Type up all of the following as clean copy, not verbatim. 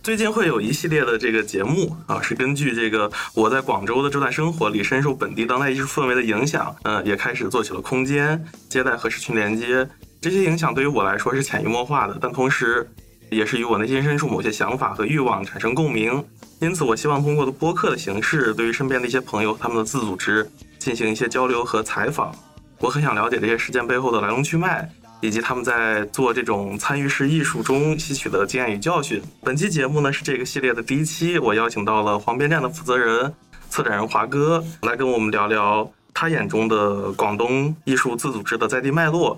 最近会有一系列的这个节目啊，是根据这个我在广州的这段生活里深受本地当代艺术氛围的影响，也开始做起了空间接待和社群连接。这些影响对于我来说是潜移默化的，但同时也是与我内心深处某些想法和欲望产生共鸣。因此，我希望通过播客的形式，对于身边的一些朋友他们的自组织进行一些交流和采访。我很想了解这些事件背后的来龙去脉，以及他们在做这种参与式艺术中吸取的经验与教训。本期节目呢是这个系列的第一期，我邀请到了黄边站的负责人、策展人华哥，来跟我们聊聊他眼中的广东艺术自组织的在地脉络。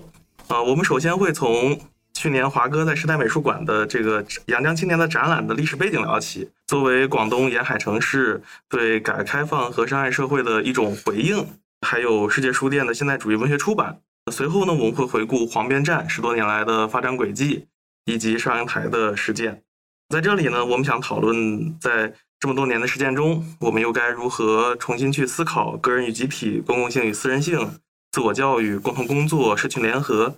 我们首先会从去年华哥在时代美术馆的这个阳江青年的展览的历史背景聊起，作为广东沿海城市对改革开放和上海社会的一种回应，还有世界书店的现代主义文学出版。随后呢，我们会回顾黄边站10多年来的发展轨迹，以及上阳台的实践。在这里呢，我们想讨论在这么多年的实践中，我们又该如何重新去思考个人与集体、公共性与私人性、自我教育、共同工作、社群联合。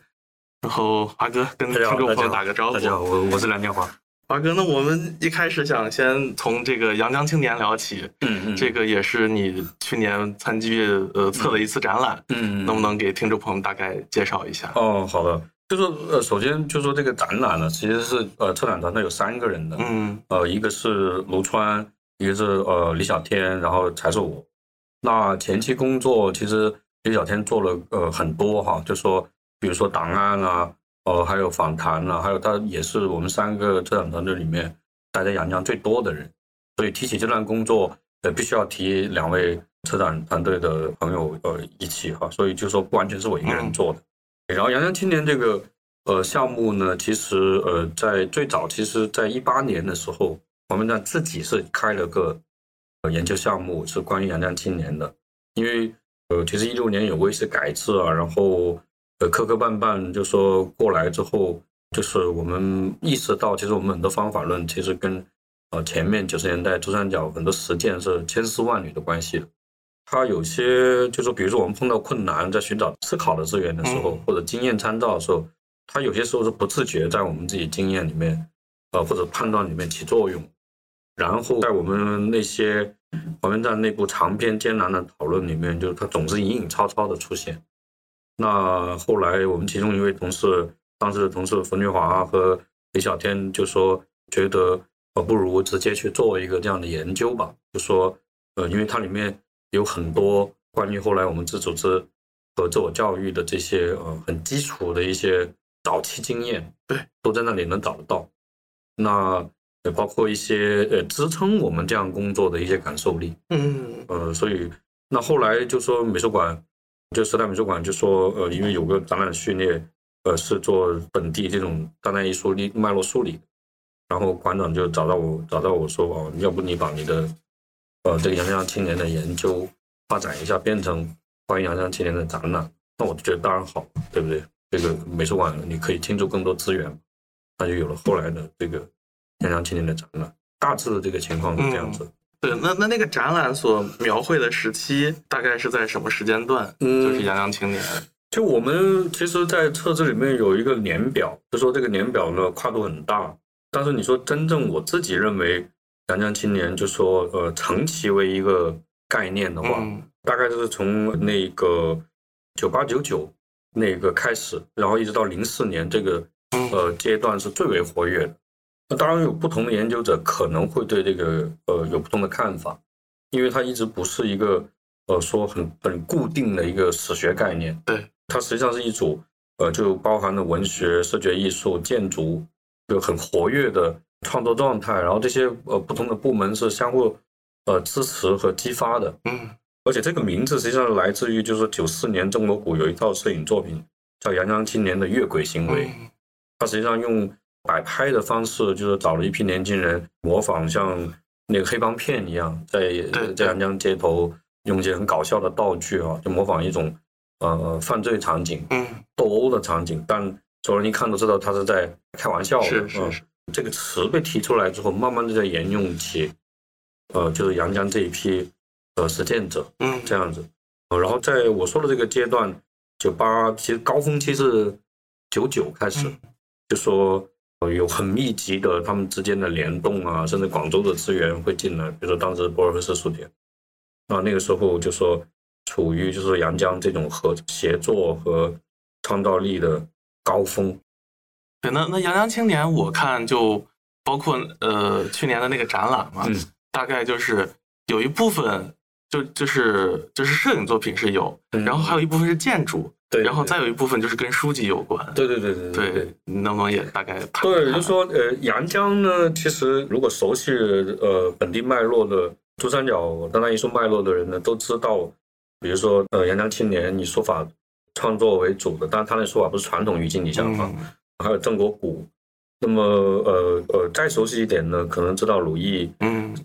然后华哥跟听众朋友打个招呼。大家好，我是梁建华。华哥呢，我们一开始想先从这个阳江青年聊起，这个也是你去年参与策的一次展览，能不能给听众朋友们大概介绍一下？哦，好的，就说首先就说这个展览呢，其实是策展团队有3个人的，一个是卢川，一个是李小天，然后才是我。那前期工作其实李小天做了很多哈，就说比如说档案啊。还有访谈啊，还有他也是我们3个策展团队里面待在阳江最多的人，所以提起这段工作，必须要提2位策展团队的朋友一起哈，所以就说不完全是我一个人做的。然后阳江青年这个项目呢，其实在最早，其实在18年的时候，黄边站自己是开了个研究项目，是关于阳江青年的，因为其实16年有威斯改制啊，然后。磕磕绊绊就说过来之后，就是我们意识到，其实我们很多方法论其实跟前面90年代珠三角很多实践是千丝万缕的关系。它有些就是比如说我们碰到困难，在寻找思考的资源的时候，或者经验参照的时候，它有些时候是不自觉在我们自己经验里面，或者判断里面起作用。然后在我们那些黄边站内部长篇艰难的讨论里面，就是它总是隐隐绰绰的出现。那后来我们其中一位同事，当时的同事冯俊华和李小天就说，觉得不如直接去做一个这样的研究吧，就说因为它里面有很多关于后来我们自组织和自我教育的这些很基础的一些早期经验，对，都在那里能找得到。那也包括一些支撑我们这样工作的一些感受力，所以那后来就说美术馆。就时代美术馆就说，因为有个展览序列，是做本地这种当代艺术脉络梳理，然后馆长就找到我说，哦，要不你把你的这个阳江青年的研究发展一下，变成关于阳江青年的展览。那我就觉得当然好，对不对？这个美术馆你可以倾注更多资源，那就有了后来的这个阳江青年的展览。大致的这个情况是这样子。对，那个展览所描绘的时期大概是在什么时间段？就是阳江青年。就我们其实，在册子里面有一个年表，就说这个年表呢跨度很大，但是你说真正我自己认为阳江青年，就说长期为一个概念的话，大概就是从那个98、99那个开始，然后一直到04年这个阶段是最为活跃的。当然有不同的研究者可能会对这个有不同的看法，因为它一直不是一个说很固定的一个史学概念，对，它实际上是一组就包含了文学、视觉艺术、建筑，就很活跃的创作状态，然后这些不同的部门是相互支持和激发的，而且这个名字实际上来自于就是94年钟锣鼓有一套摄影作品叫《阳江青年的越轨行为》，它实际上用摆拍的方式，就是找了一批年轻人模仿像那个黑帮片一样，在阳江街头用一些很搞笑的道具啊，就模仿一种犯罪场景，斗殴的场景，但所有人一看都知道他是在开玩笑的。是。这个词被提出来之后，慢慢的在沿用起，就是阳江这一批实践者，这样子。然后在我说的这个阶段，98其实高峰期是99开始，就说有很密集的他们之间的联动啊，甚至广州的资源会进来，比如说当时博尔赫斯书店，那个时候就说处于就是阳江这种协作和创造力的高峰。对，那阳江青年我看就包括去年的那个展览嘛，大概就是有一部分就是摄影作品是有，然后还有一部分是建筑，对，然后再有一部分就是跟书籍有关。对，你能不能也大概谈？对，就说阳江呢，其实如果熟悉本地脉络的珠三角当代艺术脉络的人呢，都知道，比如说阳江青年以书法创作为主的，当然他的书法不是传统语境理想法，还有郑国谷。那么再熟悉一点呢，可能知道鲁艺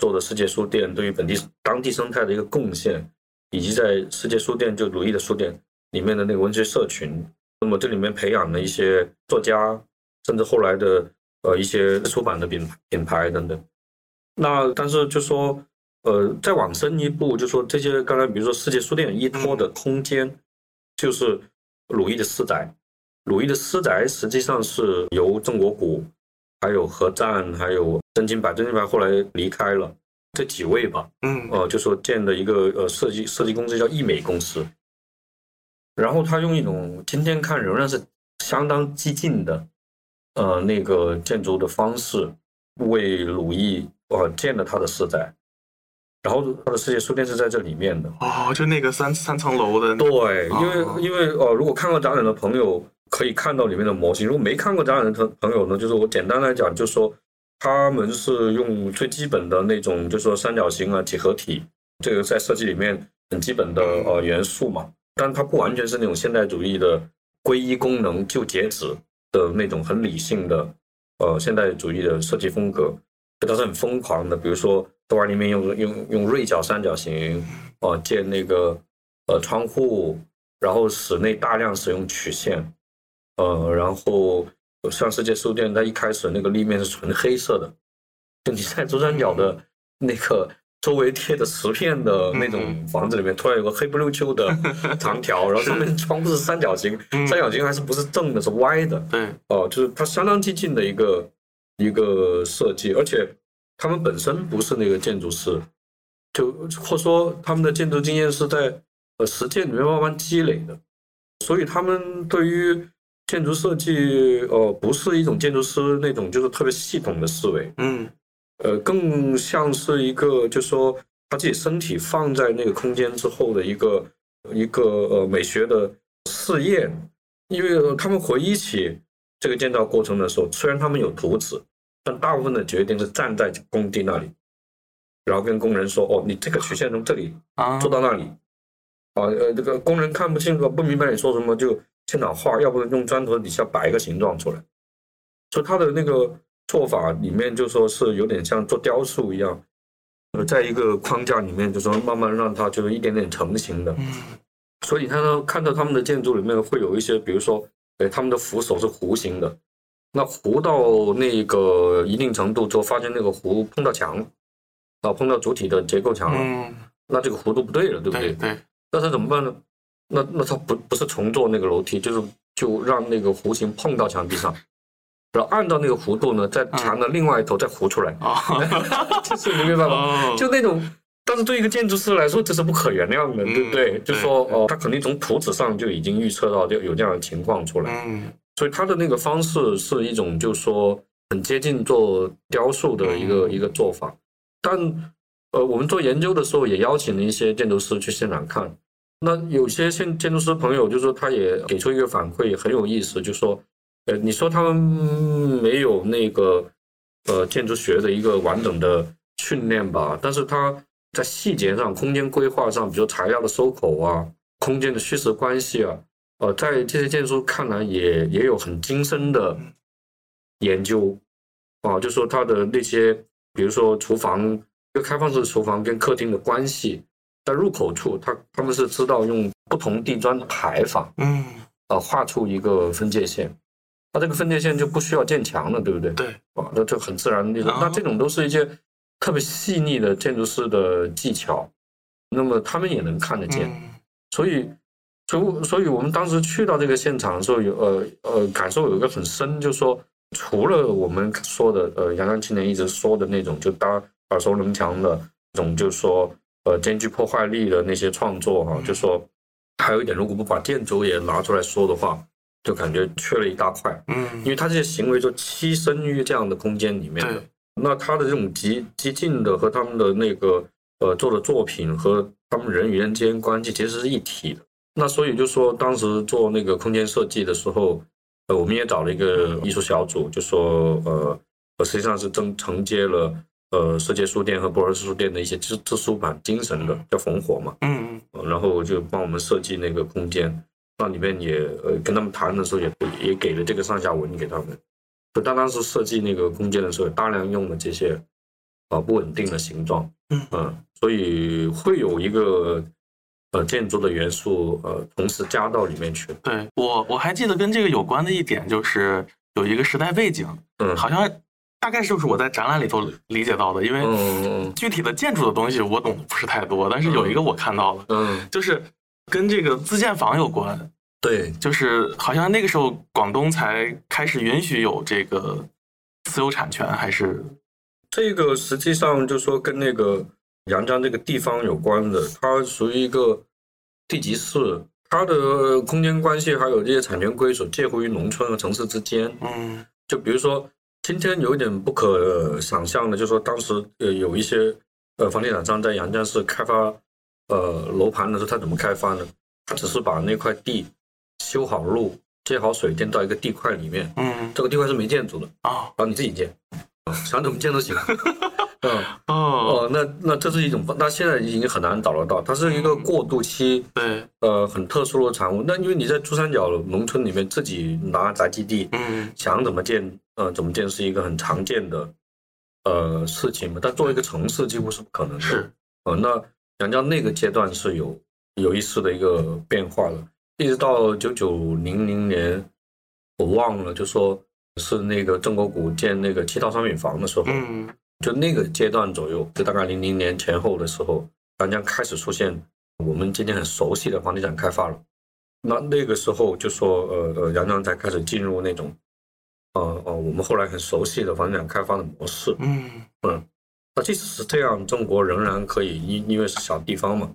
做的世界书店对于本地当地生态的一个贡献，以及在世界书店就鲁艺的书店里面的那个文学社群。那么这里面培养了一些作家，甚至后来的一些出版的品牌等等。那但是就说再往深一步，就说这些刚才比如说世界书店依托的空间，就是鲁艺的私宅。鲁艺的私宅实际上是由郑国谷、还有何湛、还有曾金白，曾金白后来离开了，这几位吧，就说建的一个设计公司叫艺美公司。然后他用一种今天看仍然是相当激进的那个建筑的方式，为鲁艺建了他的私宅。然后他的世界书店是在这里面的就那个三层楼的。对，因为如果看过展览的朋友可以看到里面的模型，如果没看过展览的朋友呢，就是我简单来讲，就是说他们是用最基本的那种，就是说三角形啊、几何体，这个在设计里面很基本的元素嘛，但它不完全是那种现代主义的归一功能就截止的那种很理性的现代主义的设计风格，它是很疯狂的，比如说在外面用锐角三角形建那个窗户，然后室内大量使用曲线，然后像世界书店它一开始那个立面是纯黑色的，就你在珠三角的那个周围贴的石片的那种房子里面，突然有个黑不溜秋的长条，然后上面窗户是三角形，三角形还是不是正的，是歪的。对，就是它相当激进的一个设计，而且他们本身不是那个建筑师，就或者说他们的建筑经验是在实践里面慢慢积累的，所以他们对于建筑设计不是一种建筑师那种就是特别系统的思维，更像是一个就是说他自己身体放在那个空间之后的一个美学的试验。因为他们回忆起这个建造过程的时候，虽然他们有图纸，但大部分的决定是站在工地那里，然后跟工人说你这个曲线从这里做到那里这个工人看不清楚不明白你说什么，就现场画，要不然用砖头底下摆一个形状出来。所以他的那个做法里面就说是有点像做雕塑一样，在一个框架里面就说慢慢让它就是一点点成型的。所以他看到他们的建筑里面会有一些，比如说他们的扶手是弧形的，那弧到那个一定程度之后，发现那个弧碰到墙碰到主体的结构墙了，那这个弧度不对了，对不对？对。那他怎么办呢？那他不是重做那个楼梯，就让那个弧形碰到墙壁上，然后按照那个弧度呢，在墙的另外一头再弧出来。就是你明白吗？就那种，但是对一个建筑师来说，这是不可原谅的，对不对？就说他肯定从图纸上就已经预测到就有这样的情况出来。所以他的那个方式是一种就说很接近做雕塑的一个做法。但我们做研究的时候也邀请了一些建筑师去现场看。那有些建筑师朋友就说他也给出一个反馈很有意思，就说你说他们没有那个建筑学的一个完整的训练吧，但是他在细节上、空间规划上，比如材料的收口啊、空间的虚实关系啊，在这些建筑看来也有很精深的研究就说他的那些比如说厨房一个开放式厨房跟客厅的关系，在入口处他们是知道用不同地砖的排法画出一个分界线，那这个分界线就不需要建墙了，对不对？对，那就很自然的地方。那这种都是一些特别细腻的建筑师的技巧，那么他们也能看得见。所以我们当时去到这个现场的时候感受有一个很深，就是说除了我们说的杨洋青年一直说的那种就搭耳熟能详的那种，就是说兼具破坏力的那些创作就说还有一点，如果不把建筑也拿出来说的话，就感觉缺了一大块。因为他这些行为就栖身于这样的空间里面的，那他的这种极尽的和他们的那个做的作品和他们人与人之间关系其实是一体的。那所以就说当时做那个空间设计的时候，我们也找了一个艺术小组，就说实际上是承接了世界书店和博尔斯书店的一些自出版精神的，叫烽火嘛。然后就帮我们设计那个空间，那里面也跟他们谈的时候也给了这个上下文给他们。就当时设计那个空间的时候，大量用了这些不稳定的形状，所以会有一个建筑的元素同时加到里面去。对，我还记得跟这个有关的一点就是有一个时代背景，好像大概是不是我在展览里头理解到的？因为具体的建筑的东西我懂的不是太多，但是有一个我看到了，就是跟这个自建房有关。对，就是好像那个时候广东才开始允许有这个私有产权，还是这个实际上就说跟那个阳江这个地方有关的，它属于一个地级市，它的空间关系还有这些产权归属介乎于农村和城市之间。就比如说今天有点不可想象的，就是说当时有一些房地产商在阳江市开发楼盘的时候，他怎么开发呢？他只是把那块地修好路、接好水电到一个地块里面，这个地块是没建筑的然后你自己建，想怎么建都行。那这是一种，那现在已经很难找得到，它是一个过渡期，很特殊的产物。那因为你在珠三角农村里面自己拿宅基地，想怎么建怎么建是一个很常见的事情嘛，但作为一个城市几乎是不可能的。是，那阳江那个阶段是有意思的一个变化了，一直到9900年，我忘了，就说是那个郑国谷建那个7套商品房的时候，就那个阶段左右，就大概00年前后的时候，阳江开始出现我们今天很熟悉的房地产开发了。那个时候就说阳江才开始进入那种我们后来很熟悉的房地产开发的模式。那即使是这样，中国仍然可以因为是小地方嘛，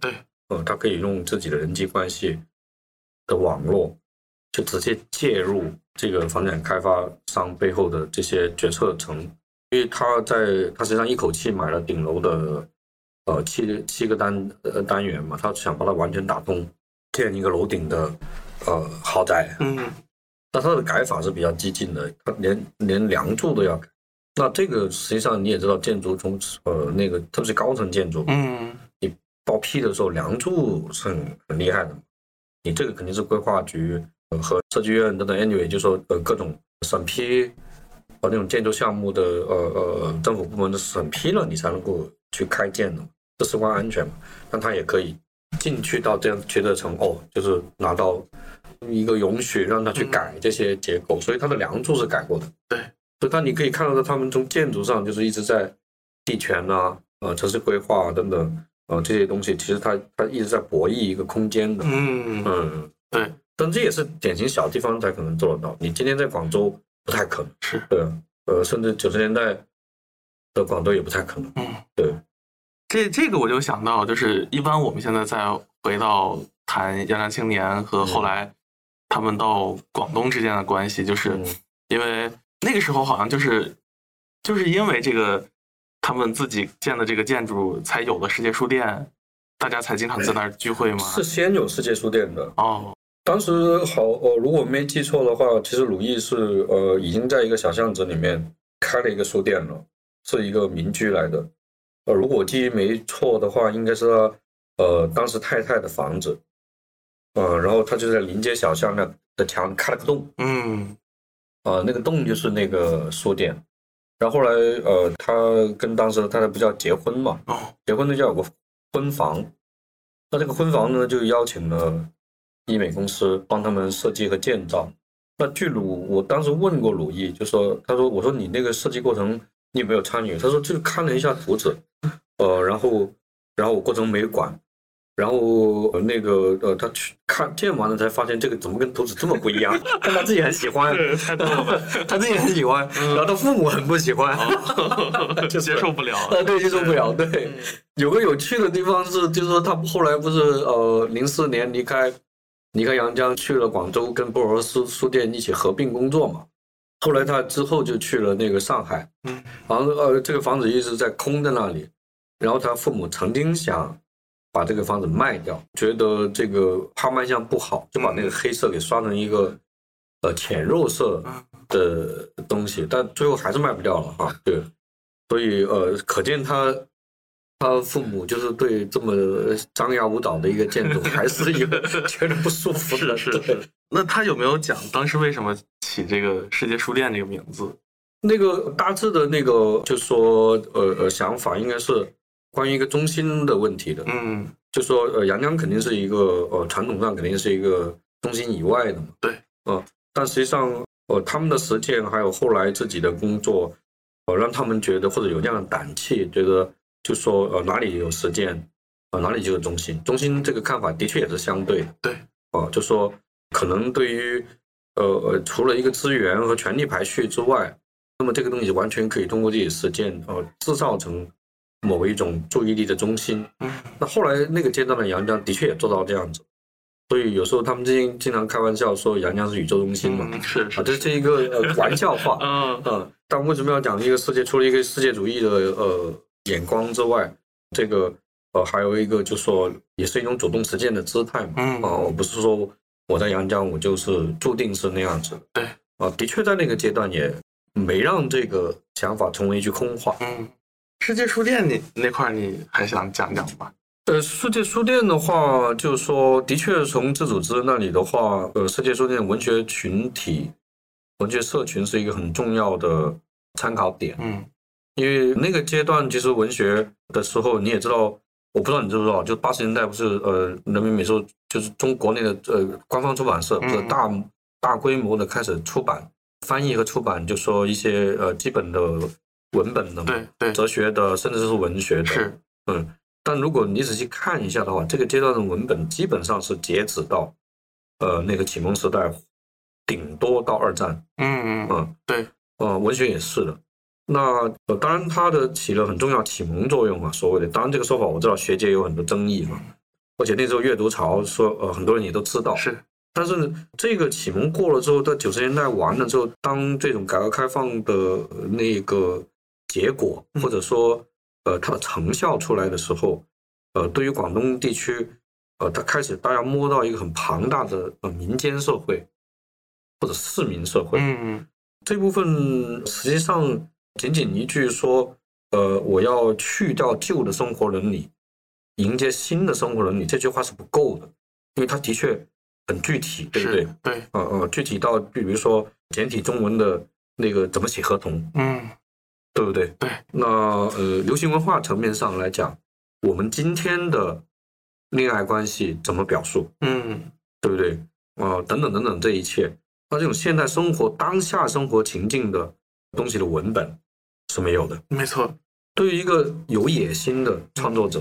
它可以用自己的人际关系的网络就直接介入这个房地产开发商背后的这些决策层，因为他实际上一口气买了顶楼的七个单元嘛，他想把它完全打通，建一个楼顶的豪宅。那它的改法是比较激进的，它连梁柱都要改。那这个实际上你也知道，建筑从那个特别是高层建筑，你报批的时候梁柱是很厉害的，你这个肯定是规划局和设计院等等 anyway 就说各种审批那种建筑项目的政府部门的审批了，你才能够去开建的，这是关安全嘛。但它也可以进去到这样决策层，就是拿到一个允许让他去改这些结构，所以它的梁柱是改过的。对，所以你可以看到他们从建筑上就是一直在地权啊、城市规划等等这些东西，其实它一直在博弈一个空间的。对，但这也是典型小地方才可能做得到，你今天在广州不太可能。是，对，甚至90年代的广州也不太可能。对，这个我就想到，就是一般我们现在再回到谈阳江青年和后来他们到广东之间的关系，就是因为那个时候好像就是因为这个他们自己建的这个建筑才有了世界书店，大家才经常在那儿聚会嘛。是先有世界书店的。当时如果没记错的话，其实鲁艺是已经在一个小巷子里面开了一个书店了，是一个民居来的。如果记忆没错的话，应该是他当时太太的房子。然后他就在临街小巷的墙开了个洞，那个洞就是那个书店。然后后来他跟当时的太太不是要结婚嘛，结婚呢就有个婚房，那这个婚房呢就邀请了医美公司帮他们设计和建造。那据鲁，我当时问过鲁毅，就说他说我说你那个设计过程你有没有参与，他说就看了一下图纸，然后我过程没管，然后他去看见完了才发现这个怎么跟图纸这么不一样，但他自己很喜欢，他自己很喜欢，然后他父母很不喜欢，就接受不了，对，接受不了，对。有个有趣的地方是，就是说他后来不是04年离开阳江去了广州，跟博尔书店一起合并工作嘛。后来他之后就去了那个上海，然后这个房子一直在空在那里，然后他父母曾经想把这个房子卖掉，觉得这个趴卖相不好，就把那个黑色给刷成一个浅肉色的东西，但最后还是卖不掉了哈。对，所以可见他父母就是对这么张牙舞爪的一个建筑还是一个觉得不舒服的。是。那他有没有讲当时为什么起这个世界书店这个名字？那个大致的那个就说想法应该是关于一个中心的问题的，就说阳江肯定是一个传统上肯定是一个中心以外的嘛，对，但实际上他们的实践还有后来自己的工作，让他们觉得或者有这样的胆气，觉得就说哪里有实践，哪里就是中心。中心这个看法的确也是相对的，对，就说可能对于除了一个资源和权力排序之外，那么这个东西完全可以通过自己实践制造成某一种注意力的中心。那后来那个阶段的阳江的确也做到这样子，所以有时候他们经常开玩笑说阳江是宇宙中心嘛，是啊，这是一个玩笑话但为什么要讲一个世界，除了一个世界主义的眼光之外，这个还有一个就说也是一种主动实践的姿态嘛，我不是说我在阳江我就是注定是那样子，对的确在那个阶段也没让这个想法成为一句空话。世界书店你那块你还想讲讲吧？世界书店的话就是说的确从自组织那里的话，世界书店文学群体文学社群是一个很重要的参考点，因为那个阶段其实文学的时候你也知道，我不知道你知不知道，就80年代不是人民美术就是中国内的官方出版社不是大规模的开始出版翻译和出版，就说一些基本的文本的嘛，对，哲学的，甚至是文学的，是，但如果你仔细看一下的话，这个阶段的文本基本上是截止到那个启蒙时代，顶多到2战，对，文学也是的。那当然它的起了很重要启蒙作用嘛，所谓的，当然这个说法我知道学界有很多争议嘛，而且那时候阅读潮说很多人也都知道是。但是这个启蒙过了之后，到90年代完了之后，当这种改革开放的那个结果或者说它的成效出来的时候，对于广东地区它开始大家摸到一个很庞大的民间社会或者市民社会，这部分实际上仅仅一句说我要去掉旧的生活伦理迎接新的生活伦理，这句话是不够的，因为它的确很具体，对不对？对，具体到比如说简体中文的那个怎么写合同，对不对？对。那流行文化层面上来讲，我们今天的恋爱关系怎么表述？对不对？等等等等，这一切，那这种现代生活当下生活情境的东西的文本是没有的。没错。对于一个有野心的创作者，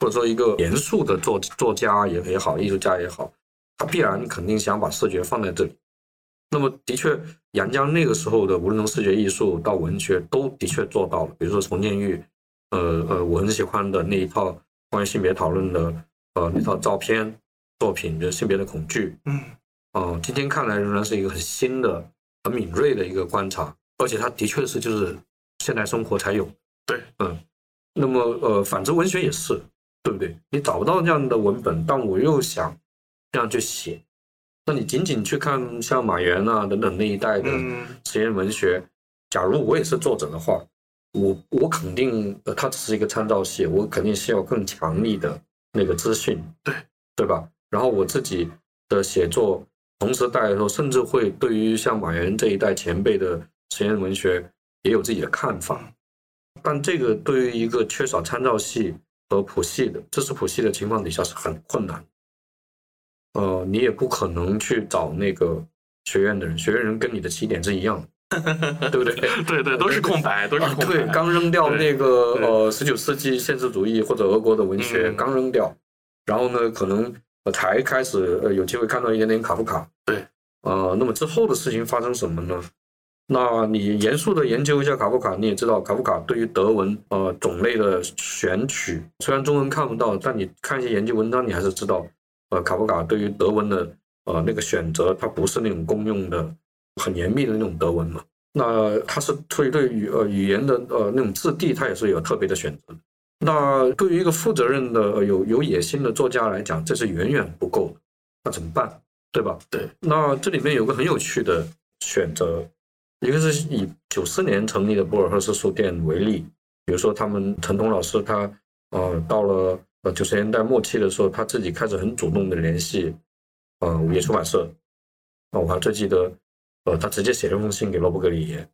或者说一个严肃的作家也好，艺术家也好，他必然肯定想把视觉放在这里。那么的确阳江那个时候的无论从视觉艺术到文学都的确做到了，比如说冯建玉我很喜欢的那一套关于性别讨论的那套照片作品，就是性别的恐惧，今天看来仍然是一个很新的很敏锐的一个观察，而且它的确是就是现代生活才有，对，那么反之文学也是，对不对？你找不到这样的文本，但我又想这样去写，那你仅仅去看像马原啊等等那一代的实验文学，假如我也是作者的话，我肯定它只是一个参照系，我肯定需要更强力的那个资讯，对吧？然后我自己的写作同时带的时候，甚至会对于像马原这一代前辈的实验文学也有自己的看法，但这个对于一个缺少参照系和谱系的知识谱系的情况底下是很困难。你也不可能去找那个学院的人，学院人跟你的起点是一样的。对不对？对对，都是空白，都是空白。对，刚扔掉那个19世纪现实主义或者俄国的文学，刚扔掉，然后呢，可能才开始有机会看到一点点卡夫卡。对，那么之后的事情发生什么呢？那你严肃的研究一下卡夫卡，你也知道卡夫卡对于德文种类的选取，虽然中文看不到，但你看一些研究文章，你还是知道，卡夫卡对于德文的那个选择，它不是那种公用的。很严密的那种德文嘛，那它是对语言的那种质地，它也是有特别的选择的。那对于一个负责任的、有野心的作家来讲，这是远远不够的。那怎么办？对吧？对。那这里面有个很有趣的选择，一个是以1994年成立的博尔赫斯书店为例，比如说他们陈彤老师他到了90年代末期的时候，他自己开始很主动的联系午夜出版社。那我还最记得。他直接写了封信给罗伯格里耶，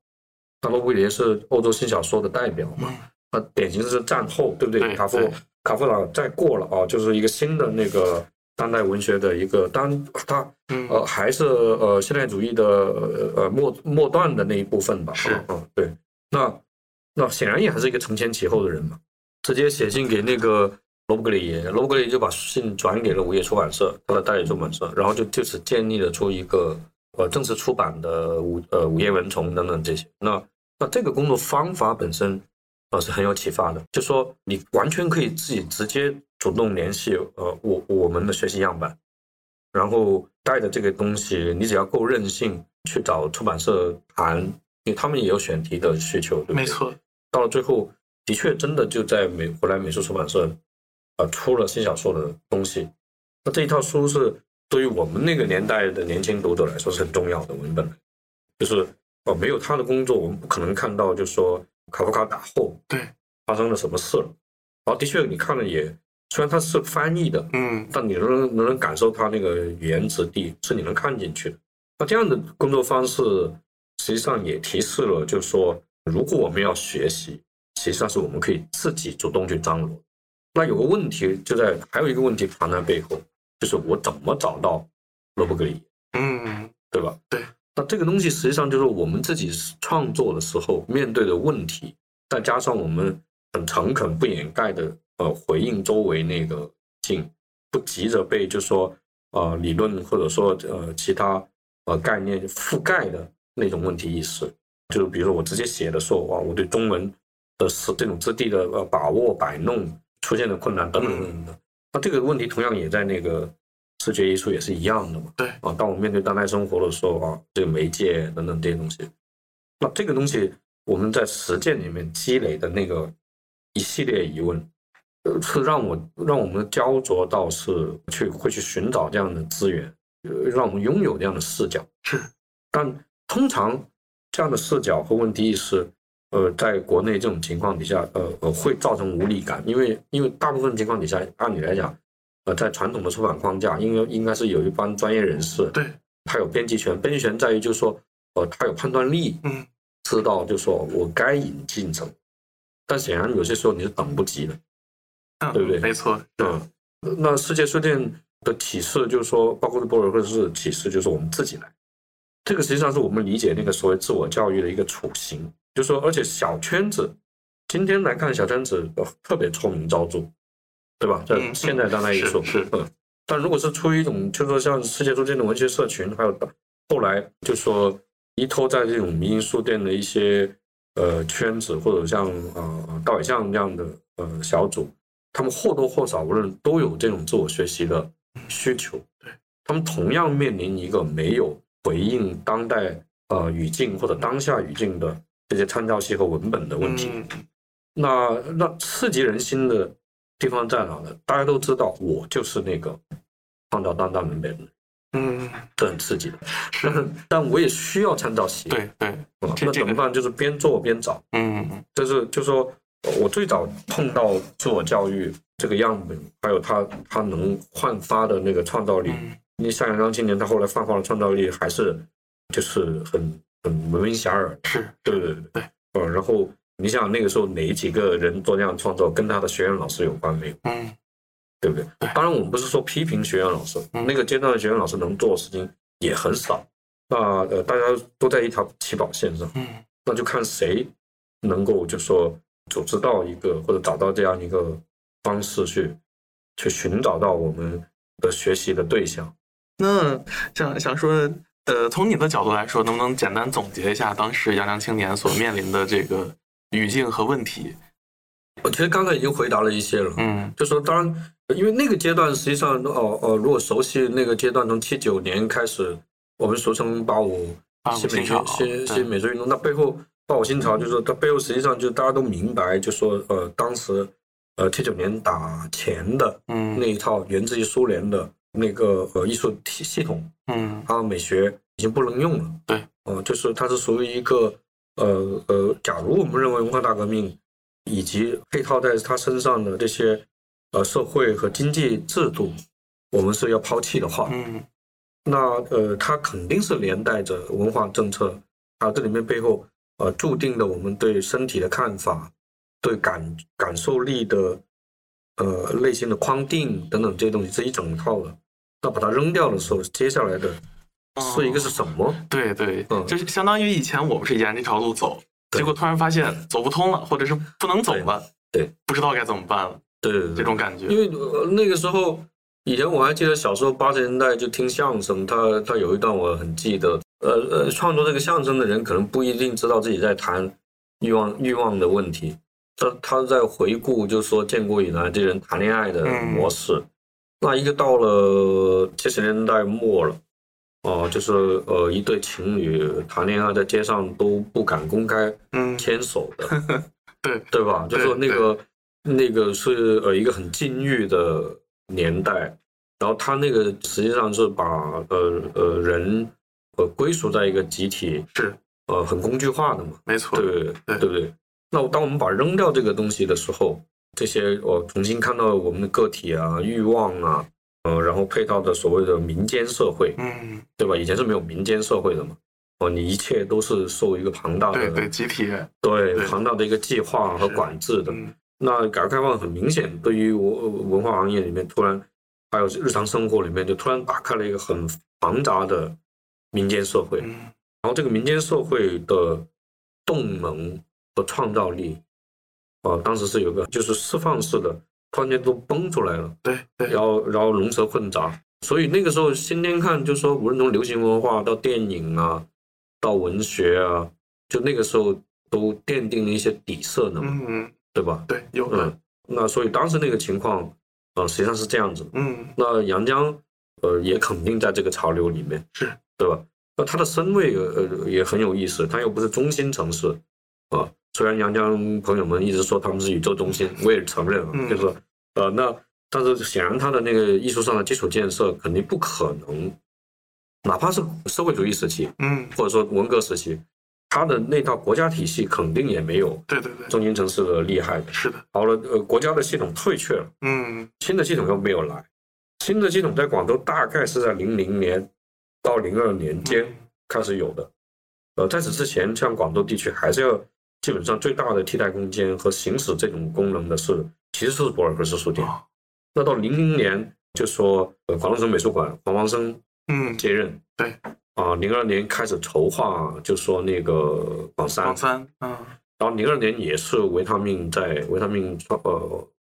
那罗伯格里耶是欧洲新小说的代表嘛，那典型是战后，对不对？卡夫卡再过了啊，就是一个新的那个当代文学的一个，当然他还是现代主义的末段的那一部分吧，是对，那显然也还是一个承前启后的人嘛，直接写信给那个罗伯格里耶，罗伯格里耶就把信转给了午夜出版社，他的代理出版社，然后就此建立了出一个。正式出版的午夜文丛等等这些，那这个工作方法本身是很有启发的，就说你完全可以自己直接主动联系我们的学习样板，然后带着这个东西，你只要够任性去找出版社谈，因为他们也有选题的需求，对不对？没错。到了最后，的确真的就在回来美术出版社出了新小说的东西，那这一套书是。对于我们那个年代的年轻读者来说是很重要的文本，就是没有他的工作，我们不可能看到，就是说卡夫卡打后对发生了什么事了。然后的确，你看了也，虽然他是翻译的，但你能感受他那个语言质地，是你能看进去的。那这样的工作方式，实际上也提示了，就是说，如果我们要学习，实际上是我们可以自己主动去张罗。那有个问题就在，还有一个问题藏在背后。就是我怎么找到罗伯格里耶，对吧？对。那这个东西实际上就是我们自己创作的时候面对的问题，再加上我们很诚恳不掩盖的回应周围那个境，不急着被就是说理论或者说其他概念覆盖的那种问题意识，就是比如说我直接写的时候啊，我对中文的这种质地的把握摆弄出现的困难等等等等。那这个问题同样也在那个视觉艺术也是一样的嘛？对啊，当我面对当代生活的时候啊，这个媒介等等这些东西，那这个东西我们在实践里面积累的那个一系列疑问，是让我们焦灼到是会去寻找这样的资源，让我们拥有这样的视角。是，但通常这样的视角和问题意识。在国内这种情况底下，会造成无力感，因为大部分情况底下，按理来讲，在传统的出版框架，应该是有一帮专业人士，对，他有编辑权，编辑权在于就是说，他有判断力，知道就是说我该引进什么，但显然有些时候你是等不及的，对不对？没错，那世界书店的启示就是说，包括博尔赫斯的启示就是我们自己来，这个实际上是我们理解那个所谓自我教育的一个雏形。就是说，而且小圈子，今天来看小圈子特别臭名昭著，对吧？在现代当代艺术，但如果是出于一种，就是说像世界书店的文学社群，还有后来就说依托在这种民营书店的一些圈子，或者像稻野象这样的小组，他们或多或少无论都有这种自我学习的需求，他们同样面临一个没有回应当代语境或者当下语境的。这些参照系和文本的问题，那刺激人心的地方在哪呢？大家都知道，我就是那个创造当代文本，这很刺激的。但我也需要参照系。对，那怎么办？就是边做边找。就是说我最早碰到自我教育这个样本，还有它能焕发的那个创造力。因为夏阳刚青年他后来焕发的创造力还是就是很闻名遐迩，是对不对？对，然后你想那个时候哪几个人做这样创造跟他的学院老师有关没有？嗯，对不对？当然我们不是说批评学院老师，那个阶段的学院老师能做的事情也很少，那大家都在一条起跑线上，那就看谁能够就说组织到一个或者找到这样一个方式去寻找到我们的学习的对象。那想说从你的角度来说，能不能简单总结一下当时阳江青年所面临的这个语境和问题？我觉得刚才已经回答了一些了，就说当然因为那个阶段实际上如果熟悉那个阶段，从79年开始我们俗称85新美术运动，那背后85新潮就是说它背后实际上就大家都明白，就说当时79年打前的那一套源自于苏联的那个艺术系统，它美学已经不能用了，对，就是它是属于一个假如我们认为文化大革命以及配套在它身上的这些社会和经济制度，我们是要抛弃的话，那它肯定是连带着文化政策，它这里面背后注定了我们对身体的看法，对感受力的内心的框定等等这些东西是一整套的，那把它扔掉的时候，接下来的是一个是什么？对对，就是相当于以前我们是沿这条路走，结果突然发现走不通了，或者是不能走了，对，不知道该怎么办了，对对对，这种感觉。因为那个时候，以前我还记得小时候80年代就听相声，他有一段我很记得，创作这个相声的人可能不一定知道自己在谈欲望的问题。他在回顾就是说建国以来这人谈恋爱的模式，那一个到了70年代末了，就是一对情侣谈恋爱在街上都不敢公开牵手的，对吧，就是那个是一个很禁欲的年代，然后他那个实际上是把人归属在一个集体，是很工具化的嘛，没错，对不对？那当我们把扔掉这个东西的时候，这些重新看到我们的个体啊、欲望啊，然后配套的所谓的民间社会，对吧？以前是没有民间社会的嘛，你一切都是受一个庞大的集体对庞大的一个计划和管制的。那改革开放很明显，对于文化行业里面突然，还有日常生活里面就突然打开了一个很庞杂的民间社会，然后这个民间社会的动能。和创造力，当时是有个就是释放式的，突然间都崩出来了，对，然后龙蛇混杂，所以那个时候今天看就是说，无论从流行文化到电影啊，到文学啊，就那个时候都奠定了一些底色的嘛，对吧？对，有的。那所以当时那个情况，实际上是这样子的，那阳江，也肯定在这个潮流里面，是，对吧？那它的身位也很有意思，它又不是中心城市，虽然阳江朋友们一直说他们是宇宙中心，我也承认了，就是说，但是显然他的那个艺术上的基础建设肯定不可能，哪怕是社会主义时期，或者说文革时期，他的那套国家体系肯定也没有中心城市的厉害的。是的。好了，国家的系统退却了，新的系统又没有来，新的系统在广州大概是在00年到02年间开始有的，在此之前，像广州地区还是要。基本上最大的替代空间和行使这种功能的是，其实是博尔赫斯书店。那到00年就说，广东省美术馆黄煌生接任，对，02年开始筹划，就说那个广三，然后02年也是维他命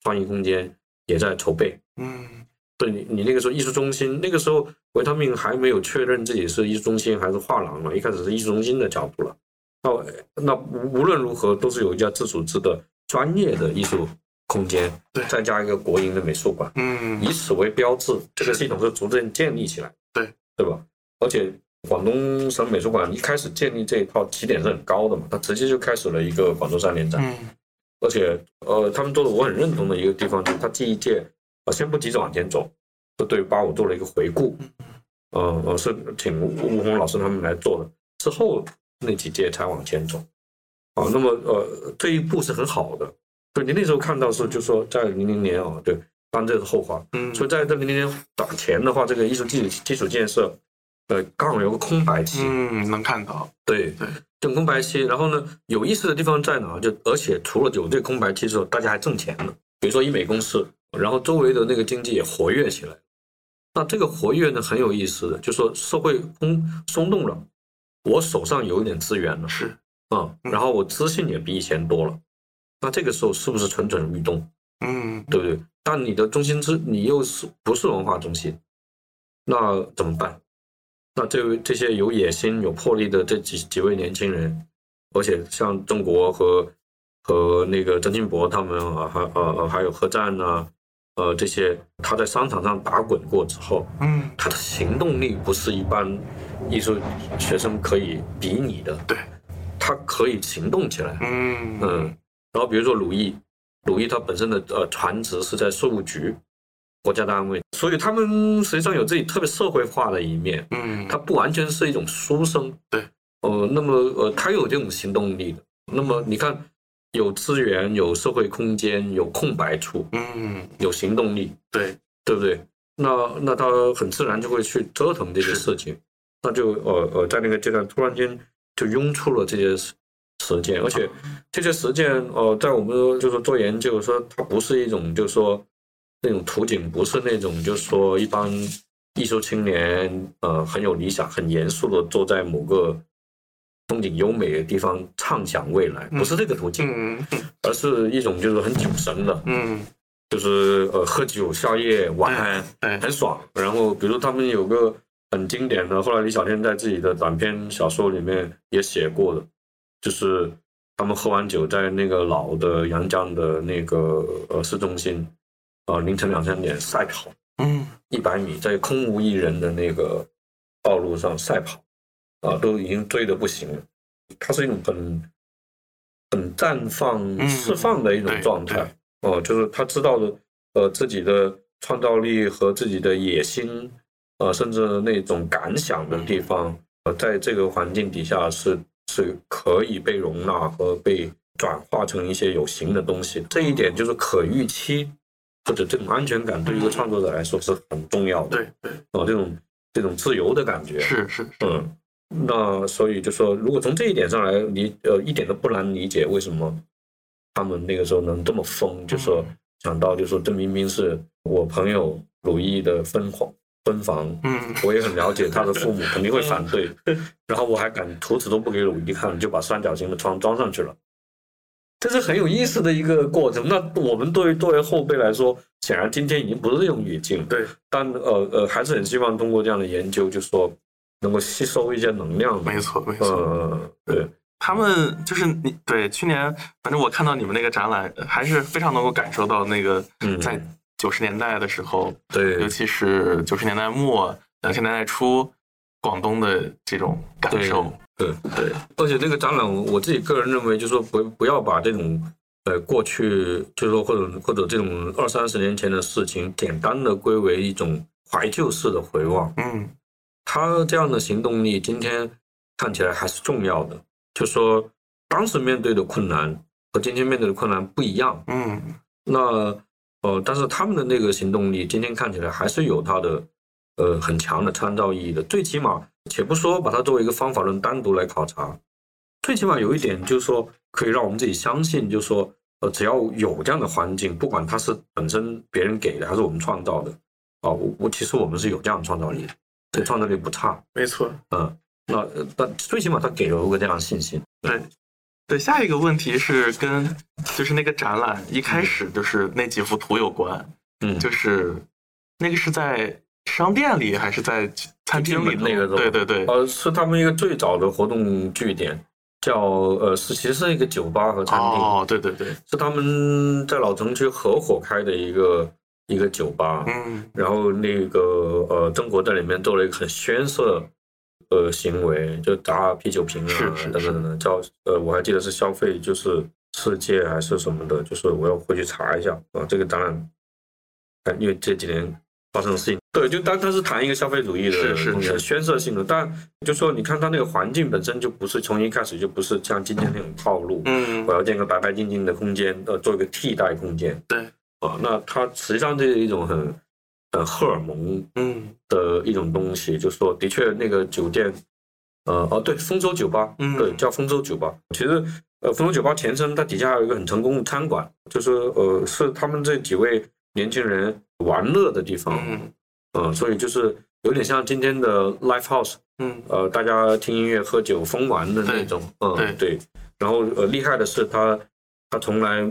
创意空间也在筹备，对，你那个时候艺术中心，那个时候维他命还没有确认自己是艺术中心还是画廊了，一开始是艺术中心的角度了。那无论如何都是有一家自组织的专业的艺术空间，再加一个国营的美术馆，以此为标志，这个系统是逐渐建立起来，对吧？而且广东省美术馆一开始建立这一套起点是很高的嘛，它直接就开始了一个广州3连展，而且他们做的我很认同的一个地方就是，它这一届先不急着往前走，就对85做了一个回顾，是请吴红老师他们来做的，之后。那几届才往前走，那么这一步是很好的。所以你那时候看到是，就说在00年对，当然这是后话。所以在这00年打前的话，这个艺术基础建设的杠有个空白期，嗯，能看到，对对，这空白期。然后呢，有意思的地方在哪？就而且除了有这空白期之后，大家还挣钱呢。比如说医美公司，然后周围的那个经济也活跃起来。那这个活跃呢，很有意思的，就说社会松动了，我手上有一点资源了，是啊、嗯，然后我资讯也比以前多了。那这个时候是不是蠢蠢欲动？嗯，对不对？但你的中心资，你又是不是文化中心？那怎么办？那这些有野心、有魄力的这几位年轻人，而且像郑国和那个曾庆伯他们啊，还有何湛啊，这些他在商场上打滚过之后，嗯，他的行动力不是一般艺术学生可以比拟的，对，他可以行动起来，嗯嗯。然后比如说鲁毅他本身的传职是在税务局。国家单位，所以他们实际上有自己特别社会化的一面，嗯，他不完全是一种书生，对，那么他有这种行动力的。那么你看，有资源，有社会空间，有空白处，嗯，有行动力，对，对不对？那他很自然就会去折腾这些事情，那就在那个阶段突然间就涌出了这些实践，而且这些实践在我们就是做研究说，它不是一种就是说。那种图景不是那种，就是说一般艺术青年，很有理想、很严肃的坐在某个风景优美的地方畅想未来，不是这个途径，而是一种就是很酒神的，就是喝酒宵夜晚安，很爽。然后比如他们有个很经典的，后来李小天在自己的短篇小说里面也写过的，就是他们喝完酒在那个老的阳江的那个市中心。凌晨2-3点赛跑，100米在空无一人的那个道路上赛跑，都已经追得不行了。它是一种很绽放、释放的一种状态，就是他知道的，自己的创造力和自己的野心，甚至那种感想的地方，在这个环境底下是可以被容纳和被转化成一些有形的东西。这一点就是可预期。或者这种安全感对一个创作者来说是很重要的，对对，这种自由的感觉是，那所以就说，如果从这一点上来一点都不难理解为什么他们那个时候能这么疯，就说想到就说这明明是我朋友鲁毅的分房，我也很了解他的父母肯定会反对，然后我还敢图纸都不给鲁毅看，就把三角形的窗装上去了。这是很有意思的一个过程。那我们作为后辈来说，显然今天已经不是这种语境。对，但还是很希望通过这样的研究，就是说能够吸收一些能量。没错。对，他们就是你对去年，反正我看到你们那个展览，还是非常能够感受到那个在90年代的时候，对，尤其是90年代末、2000年代初广东的这种感受。对，而且这个展览，我自己个人认为，就是说不要把这种过去，就是说或者这种20-30年前的事情，简单的归为一种怀旧式的回望。他这样的行动力，今天看起来还是重要的。就说当时面对的困难和今天面对的困难不一样。那但是他们的那个行动力，今天看起来还是有它的很强的参照意义的，最起码。且不说把它作为一个方法论单独来考察，最起码有一点就是说，可以让我们自己相信，就是说，只要有这样的环境，不管它是本身别人给的还是我们创造的，其实我们是有这样的创造力的，这创造力不差，没错，那最起码它给了我这样的信心。对，下一个问题是跟就是那个展览一开始就是那几幅图有关，就是那个是在。商店里还是在餐厅里那个？对，是他们一个最早的活动据点，叫其实是一个酒吧和餐厅。对，是他们在老城区合伙开的一个酒吧。然后那个郑国在里面做了一个很宣涩行为，就砸啤酒瓶啊等等，叫我还记得是消费就是世界还是什么的，就是我要回去查一下啊。这个当然，因为这几年。发生的事情，对，就当它是谈一个消费主义的宣示性的，但就说你看它那个环境本身就不是从一开始就不是像今天那种套路，我要建个白白净净的空间，做一个替代空间，对，那它实际上就是一种很荷尔蒙的一种东西，就说的确那个酒店对，丰州酒吧，对，叫丰州酒吧。其实丰州酒吧前身它底下还有一个很成功的餐馆，就是是他们这几位年轻人玩乐的地方，所以就是有点像今天的 live house， 大家听音乐喝酒疯玩的那种，对。然后厉害的是他从来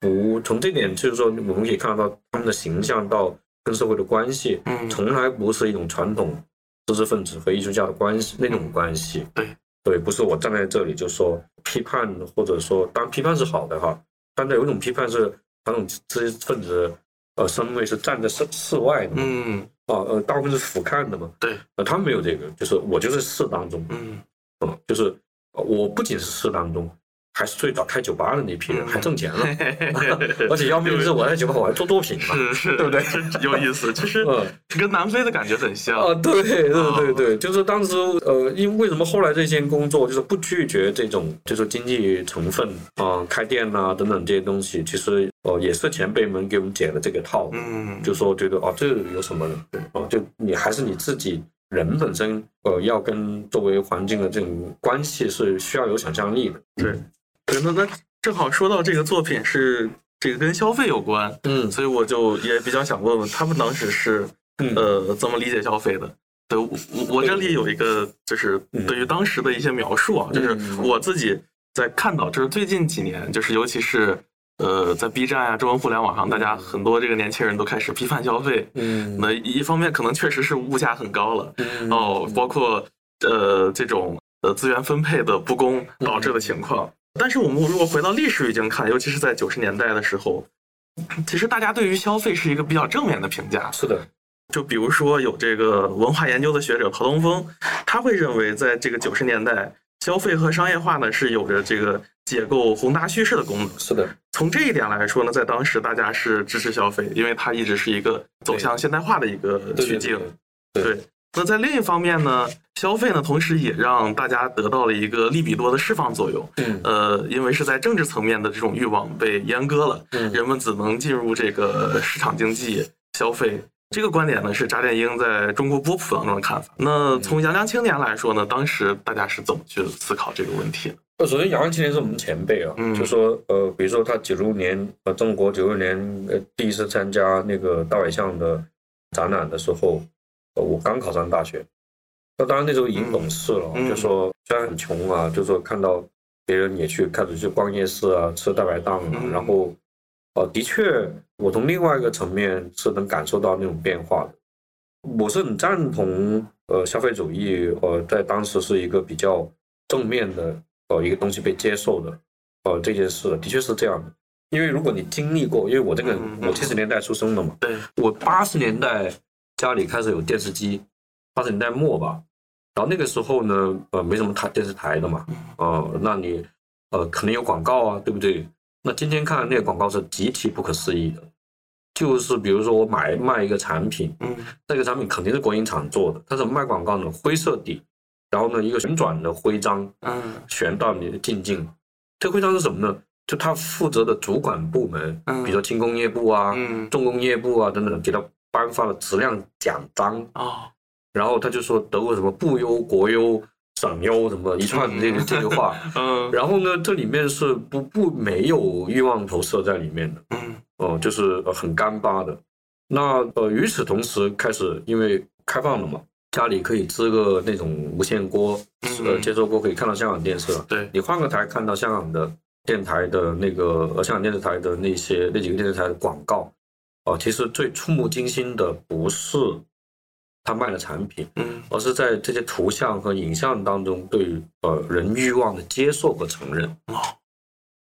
不从这点，就是说我们可以看到他们的形象到跟社会的关系，从来不是一种传统知识分子和艺术家的关系那种关系，对，不是我站在这里就说批判，或者说当批判是好的哈，但有一种批判是传统知识分子身位是站在室外的嘛，大部分是俯瞰的嘛，对，他们没有这个，就是我就是事当中，就是我不仅是事当中，还是最早开酒吧的那批人，还挣钱了，而且要命是我在酒吧我还做作品嘛，是，对不对？有意思，其实跟南非的感觉很像啊，对，就是当时因为什么后来这些工作就是不拒绝这种就是经济成分啊，开店啊等等这些东西，其实也是前辈们给我们解了这个套，就说觉得这有什么就你还是你自己。人本身要跟周围环境的这种关系是需要有想象力的。对，那正好说到这个作品是这个跟消费有关，所以我就也比较想问问他们当时是怎么理解消费的？对，我这里有一个就是对于当时的一些描述啊，就是我自己在看到，就是最近几年，就是尤其是在 B 站啊，中文互联网上，大家很多这个年轻人都开始批判消费。那一方面可能确实是物价很高了，包括这种资源分配的不公导致的情况。但是我们如果回到历史语境看，尤其是在90年代的时候，其实大家对于消费是一个比较正面的评价。是的，就比如说有这个文化研究的学者陶东峰，他会认为在这个90年代，消费和商业化呢是有着这个。解构宏大叙事的功能，是的。从这一点来说呢，在当时大家是支持消费，因为它一直是一个走向现代化的一个趋近。对。那在另一方面呢，消费呢，同时也让大家得到了一个利比多的释放作用。因为是在政治层面的这种欲望被阉割了，人们只能进入这个市场经济消费。这个观点呢是查建英在中国波普当中的看法。那从阳江青年来说呢，当时大家是怎么去思考这个问题？首先，阳江青年是我们前辈啊，就说比如说他96年，中国96年第一次参加那个大北向的展览的时候，我刚考上大学，那当然那时候已经懂事了，就说虽然很穷啊，就说看到别人也去开始去逛夜市啊，吃大排档啊，然后的确，我从另外一个层面是能感受到那种变化的。我是很赞同消费主义在当时是一个比较正面的。一个东西被接受的，这件事的确是这样的。因为如果你经历过，因为我这个我70年代出生的嘛，对，我80年代家里开始有电视机，80年代末吧。然后那个时候呢，没什么电视台的嘛，那你可能有广告啊，对不对？那今天看那个广告是极其不可思议的，就是比如说我卖一个产品，那个产品肯定是国营厂做的，但是卖广告呢灰色底。然后呢，一个旋转的徽章，旋到你的近近。这徽章是什么呢？就他负责的主管部门，比如说轻工业部啊、重工业部啊等等，给他颁发了质量奖章。然后他就说德国什么部优、国优、省优什么一串这句话。然后呢，这里面是没有欲望投射在里面的，就是很干巴的。那与此同时，开始因为开放了嘛。家里可以支个那种无线锅，接收锅可以看到香港电视了。对，你换个台看到香港的电台的那个香港电视台的那几个电视台的广告，其实最触目惊心的不是他卖的产品，而是在这些图像和影像当中对人欲望的接受和承认。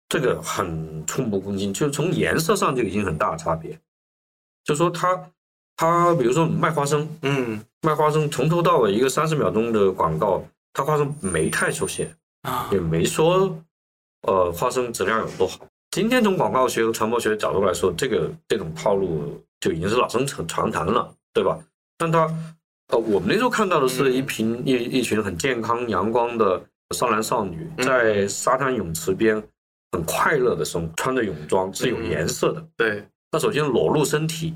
这个很触目惊心，就是从颜色上就已经很大的差别，就说他比如说卖花生，卖花生从头到尾一个30秒钟的广告，他花生没太出现，也没说花生质量有多好。今天从广告学和传播学的角度来说，这种套路就已经是老生常谈了，对吧？但他我们那时候看到的是一群很健康阳光的少男少女在沙滩泳池边很快乐的时候，穿着泳装是有颜色的，对。那首先裸露身体，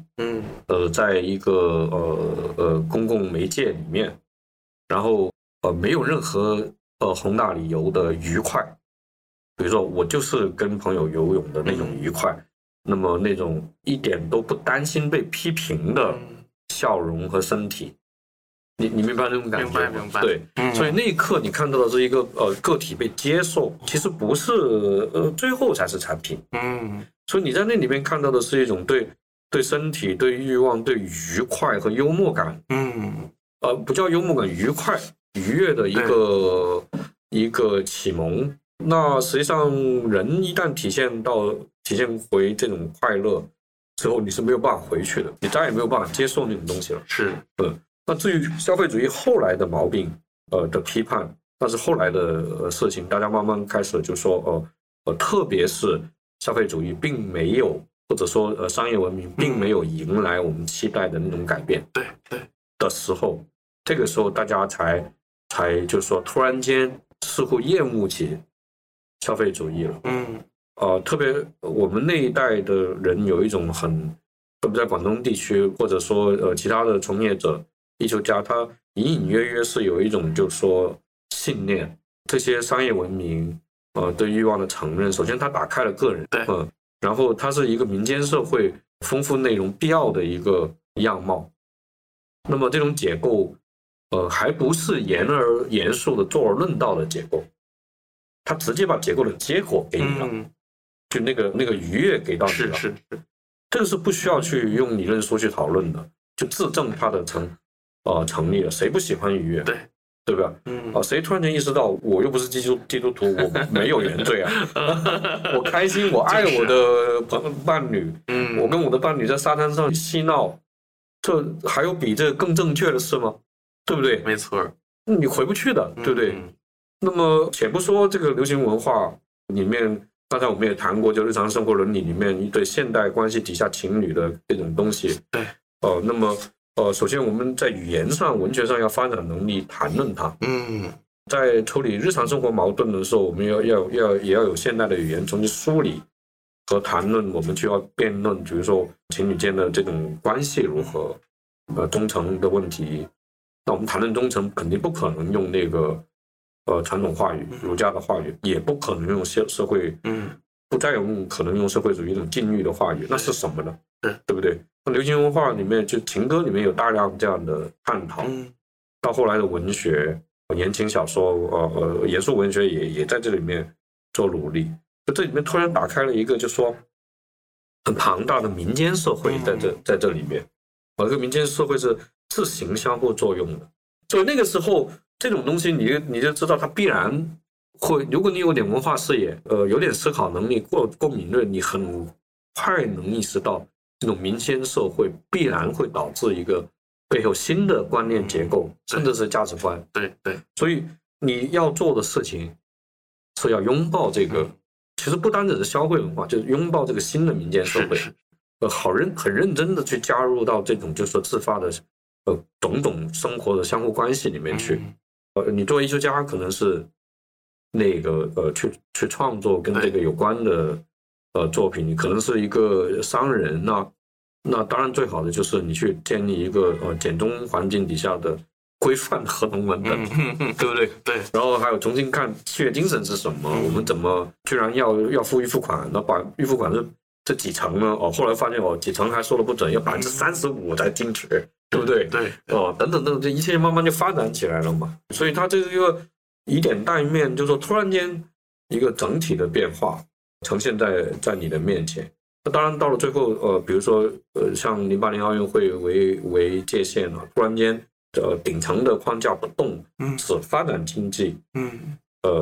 在一个公共媒介里面，然后没有任何宏大理由的愉快，比如说我就是跟朋友游泳的那种愉快，那么那种一点都不担心被批评的笑容和身体，你明白那种感觉吗？明白。对，所以那一刻你看到的是一个个体被接受，其实不是最后才是产品。所以你在那里面看到的是一种对身体、对欲望、对愉快和幽默感，不叫幽默感，愉快、愉悦的一个启蒙。那实际上人一旦体现回这种快乐之后，你是没有办法回去的，你再也没有办法接受那种东西了。是，那至于消费主义后来的毛病的批判，但是后来的事情大家慢慢开始就说特别是消费主义并没有，或者说商业文明并没有迎来我们期待的那种改变，对的时候，这个时候大家才就是说突然间似乎厌恶起消费主义了。特别我们那一代的人有一种特别在广东地区，或者说其他的从业者、艺术家，他隐隐约约是有一种就是说信念，这些商业文明对欲望的承认，首先它打开了个人，然后它是一个民间社会丰富内容必要的一个样貌。那么这种解构还不是言而严肃的坐而论道的解构，它直接把解构的结果给你了，就那个愉悦给到你了。是，这个是不需要去用理论书去讨论的，就自证它的成立了。谁不喜欢愉悦？对吧？谁突然间意识到我又不是基督徒，我没有原罪啊！我开心，我爱我的伴侣，我跟我的伴侣在沙滩上嬉闹，这还有比这更正确的事吗？对不对？没错，你回不去的，对不对？那么，且不说这个流行文化里面，刚才我们也谈过，就日常生活伦理里面对现代关系底下情侣的这种东西，那么。首先我们在语言上、文学上要发展能力谈论它。在处理日常生活矛盾的时候，我们也要有现代的语言重新梳理和谈论。我们就要辩论，比如说情侣间的这种关系如何，忠诚的问题。那我们谈论忠诚，肯定不可能用那个传统话语、儒家的话语，也不可能用社会，不再用可能用社会主义一种禁欲的话语，那是什么呢？对不对？流行文化里面，就情歌里面有大量这样的探讨，到后来的文学、言情小说、严肃文学也在这里面做努力。就这里面突然打开了一个，就说很庞大的民间社会在这里面，而这个民间社会是自行相互作用的。所以那个时候，这种东西你就知道它必然会，如果你有点文化视野，有点思考能力，过敏锐，你很快能意识到。这种民间社会必然会导致一个背后新的观念结构，甚至是价值观。对，所以你要做的事情是要拥抱这个，其实不单只是消费文化，就是拥抱这个新的民间社会，很认真的去加入到这种就是自发的种种生活的相互关系里面去。你作为艺术家，可能是那个去创作跟这个有关的。作品，你可能是一个商人，那当然最好的就是你去建立一个简中环境底下的规范合同文本，对不对？对。然后还有重新看契约精神是什么，我们怎么居然要付预付款，那把预付款是这几成呢？后来发现几成还说的不准，要35%才进去，对不对？对。等等，这一切慢慢就发展起来了嘛。所以它这是一个以点带面，就是说突然间一个整体的变化。呈现在你的面前。那当然到了最后，比如说像2008年奥运会为界限了，突然间顶层的框架不动，只发展经济，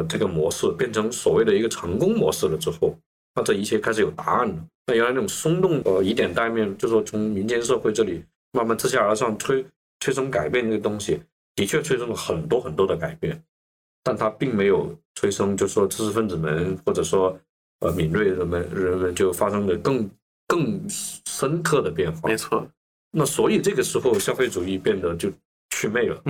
这个模式变成所谓的一个成功模式了之后，那这一切开始有答案了。那原来那种松动以点带面，就是说从民间社会这里慢慢自下而上催生改变这个东西，的确催生了很多很多的改变，但它并没有催生，就是说知识分子们或者说。敏锐的人们就发生了更深刻的变化。没错。那所以这个时候消费主义变得就祛魅了。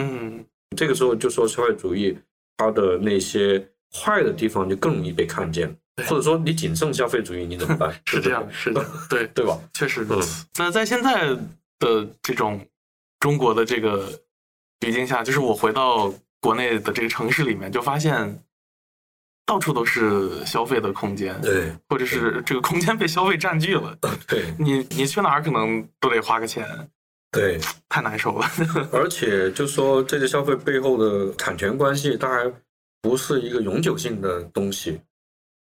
这个时候就说消费主义它的那些坏的地方就更容易被看见。或者说你谨慎消费主义你怎么办？是这样，是的，对对吧？确实如此。那在现在的这种中国的这个语境下，就是我回到国内的这个城市里面，就发现到处都是消费的空间，对，或者是这个空间被消费占据了，对，你去哪儿可能都得花个钱，对，太难受了。而且就说这些消费背后的产权关系，它还不是一个永久性的东西。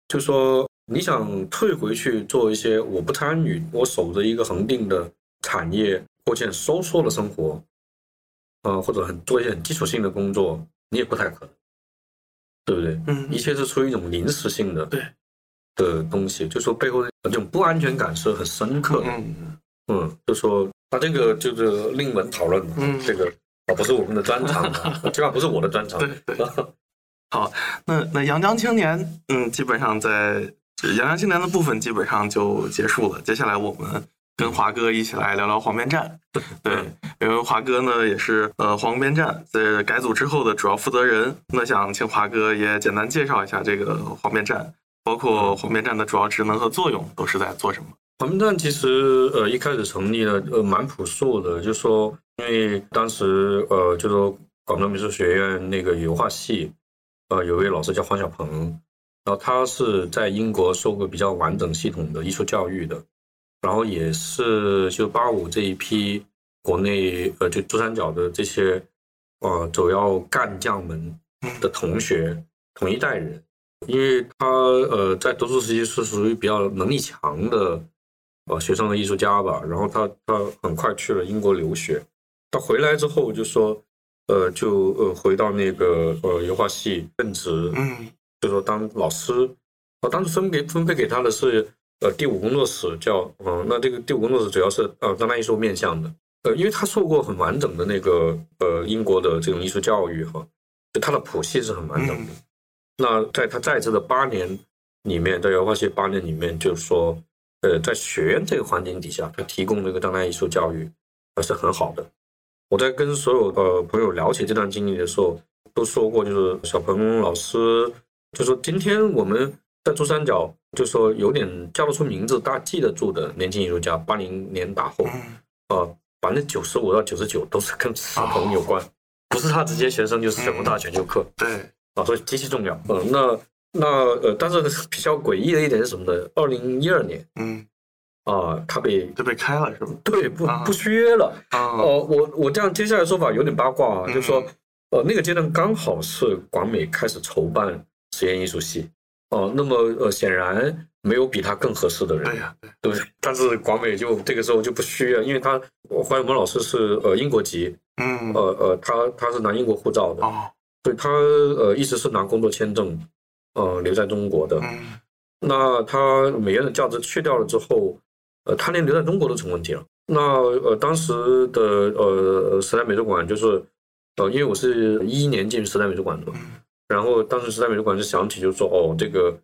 就说你想退回去做一些我不参与，我守着一个恒定的产业过现收缩的生活，或者做一些很基础性的工作，你也不太可能，对不对？嗯，一切是出于一种临时性的东西，就说背后的这种不安全感是很深刻的。就说它这个就是另文讨论，这个不是我们的专长，这个不是我的专长。对对。好，那阳江青年，基本上在阳江青年的部分基本上就结束了。接下来我们跟华哥一起来聊聊黄边站。对，因为华哥呢也是黄边站在改组之后的主要负责人。那想请华哥也简单介绍一下这个黄边站，包括黄边站的主要职能和作用都是在做什么。黄边站其实一开始成立了蛮朴素的，就说因为当时就说广东美术学院那个油画系。有位老师叫黄小鹏，然后他是在英国受过比较完整系统的艺术教育的，然后也是就85这一批国内就珠三角的这些主要干将们的同学同一代人，因为他在读书时期是属于比较能力强的学生的艺术家吧，然后他很快去了英国留学，他回来之后就说。回到那个油画系任职，就说当老师。当时分配给他的是第五工作室叫，那这个第五工作室主要是当代艺术面向的，因为他受过很完整的那个英国的这种艺术教育哈，就他的谱系是很完整的。那在他在职的8年里面，在油画系8年里面，就是说在学院这个环境底下，他提供这个当代艺术教育是很好的。我在跟所有朋友聊起这段经历的时候都说过，就是小鹏老师就说今天我们在珠三角就说有点叫得出名字大家记得住的年轻艺术家，80年打后95%到99%都是跟小鹏有关，不是他直接学生就是什么大选修课，对啊，所以极其重要。但是比较诡异的一点是什么呢？2012年他被开了是吧？对，不续约了。我这样接下来说法有点八卦就说那个阶段刚好是广美开始筹办实验艺术系，那么显然没有比他更合适的人，对不对？但是广美就这个时候就不续约，因为他黄永鹏老师是英国籍，他是拿英国护照的，所以他一直是拿工作签证留在中国的。那他美元的价值去掉了之后。他连留在中国都成问题了。那当时的时代美术馆就是，因为我是11年进时代美术馆的嘛，然后当时时代美术馆就想起就说这个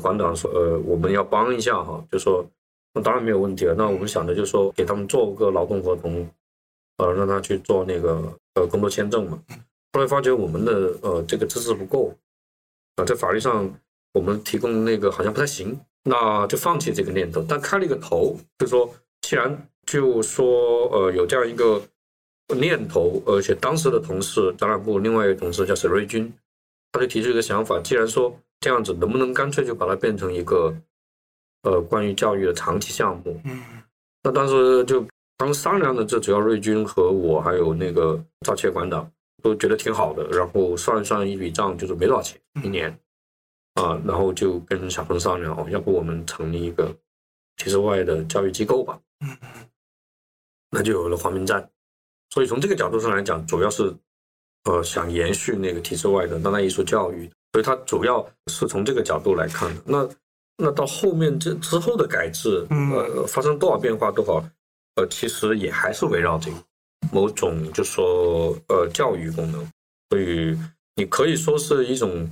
馆长说我们要帮一下哈，就说那当然没有问题了。那我们想着就说给他们做个劳动合同，让他去做那个工作签证嘛。后来发觉我们的这个知识不够，在法律上我们提供那个好像不太行。那就放弃这个念头，但开了一个头，就说既然就说有这样一个念头，而且当时的同事展览部另外一个同事叫沈瑞军，他就提出一个想法，既然说这样子，能不能干脆就把它变成一个关于教育的长期项目？那当时商量的，这主要瑞军和我还有那个赵切馆长都觉得挺好的，然后算一算一笔账，就是没多少钱1年。然后就跟小鹏商量，要不我们成立一个体制外的教育机构吧。那就有了黄边站。所以从这个角度上来讲，主要是想延续那个体制外的当代艺术教育，所以它主要是从这个角度来看的。那到后面这之后的改制，发生多少变化多少，其实也还是围绕这个某种就说教育功能。所以你可以说是一种。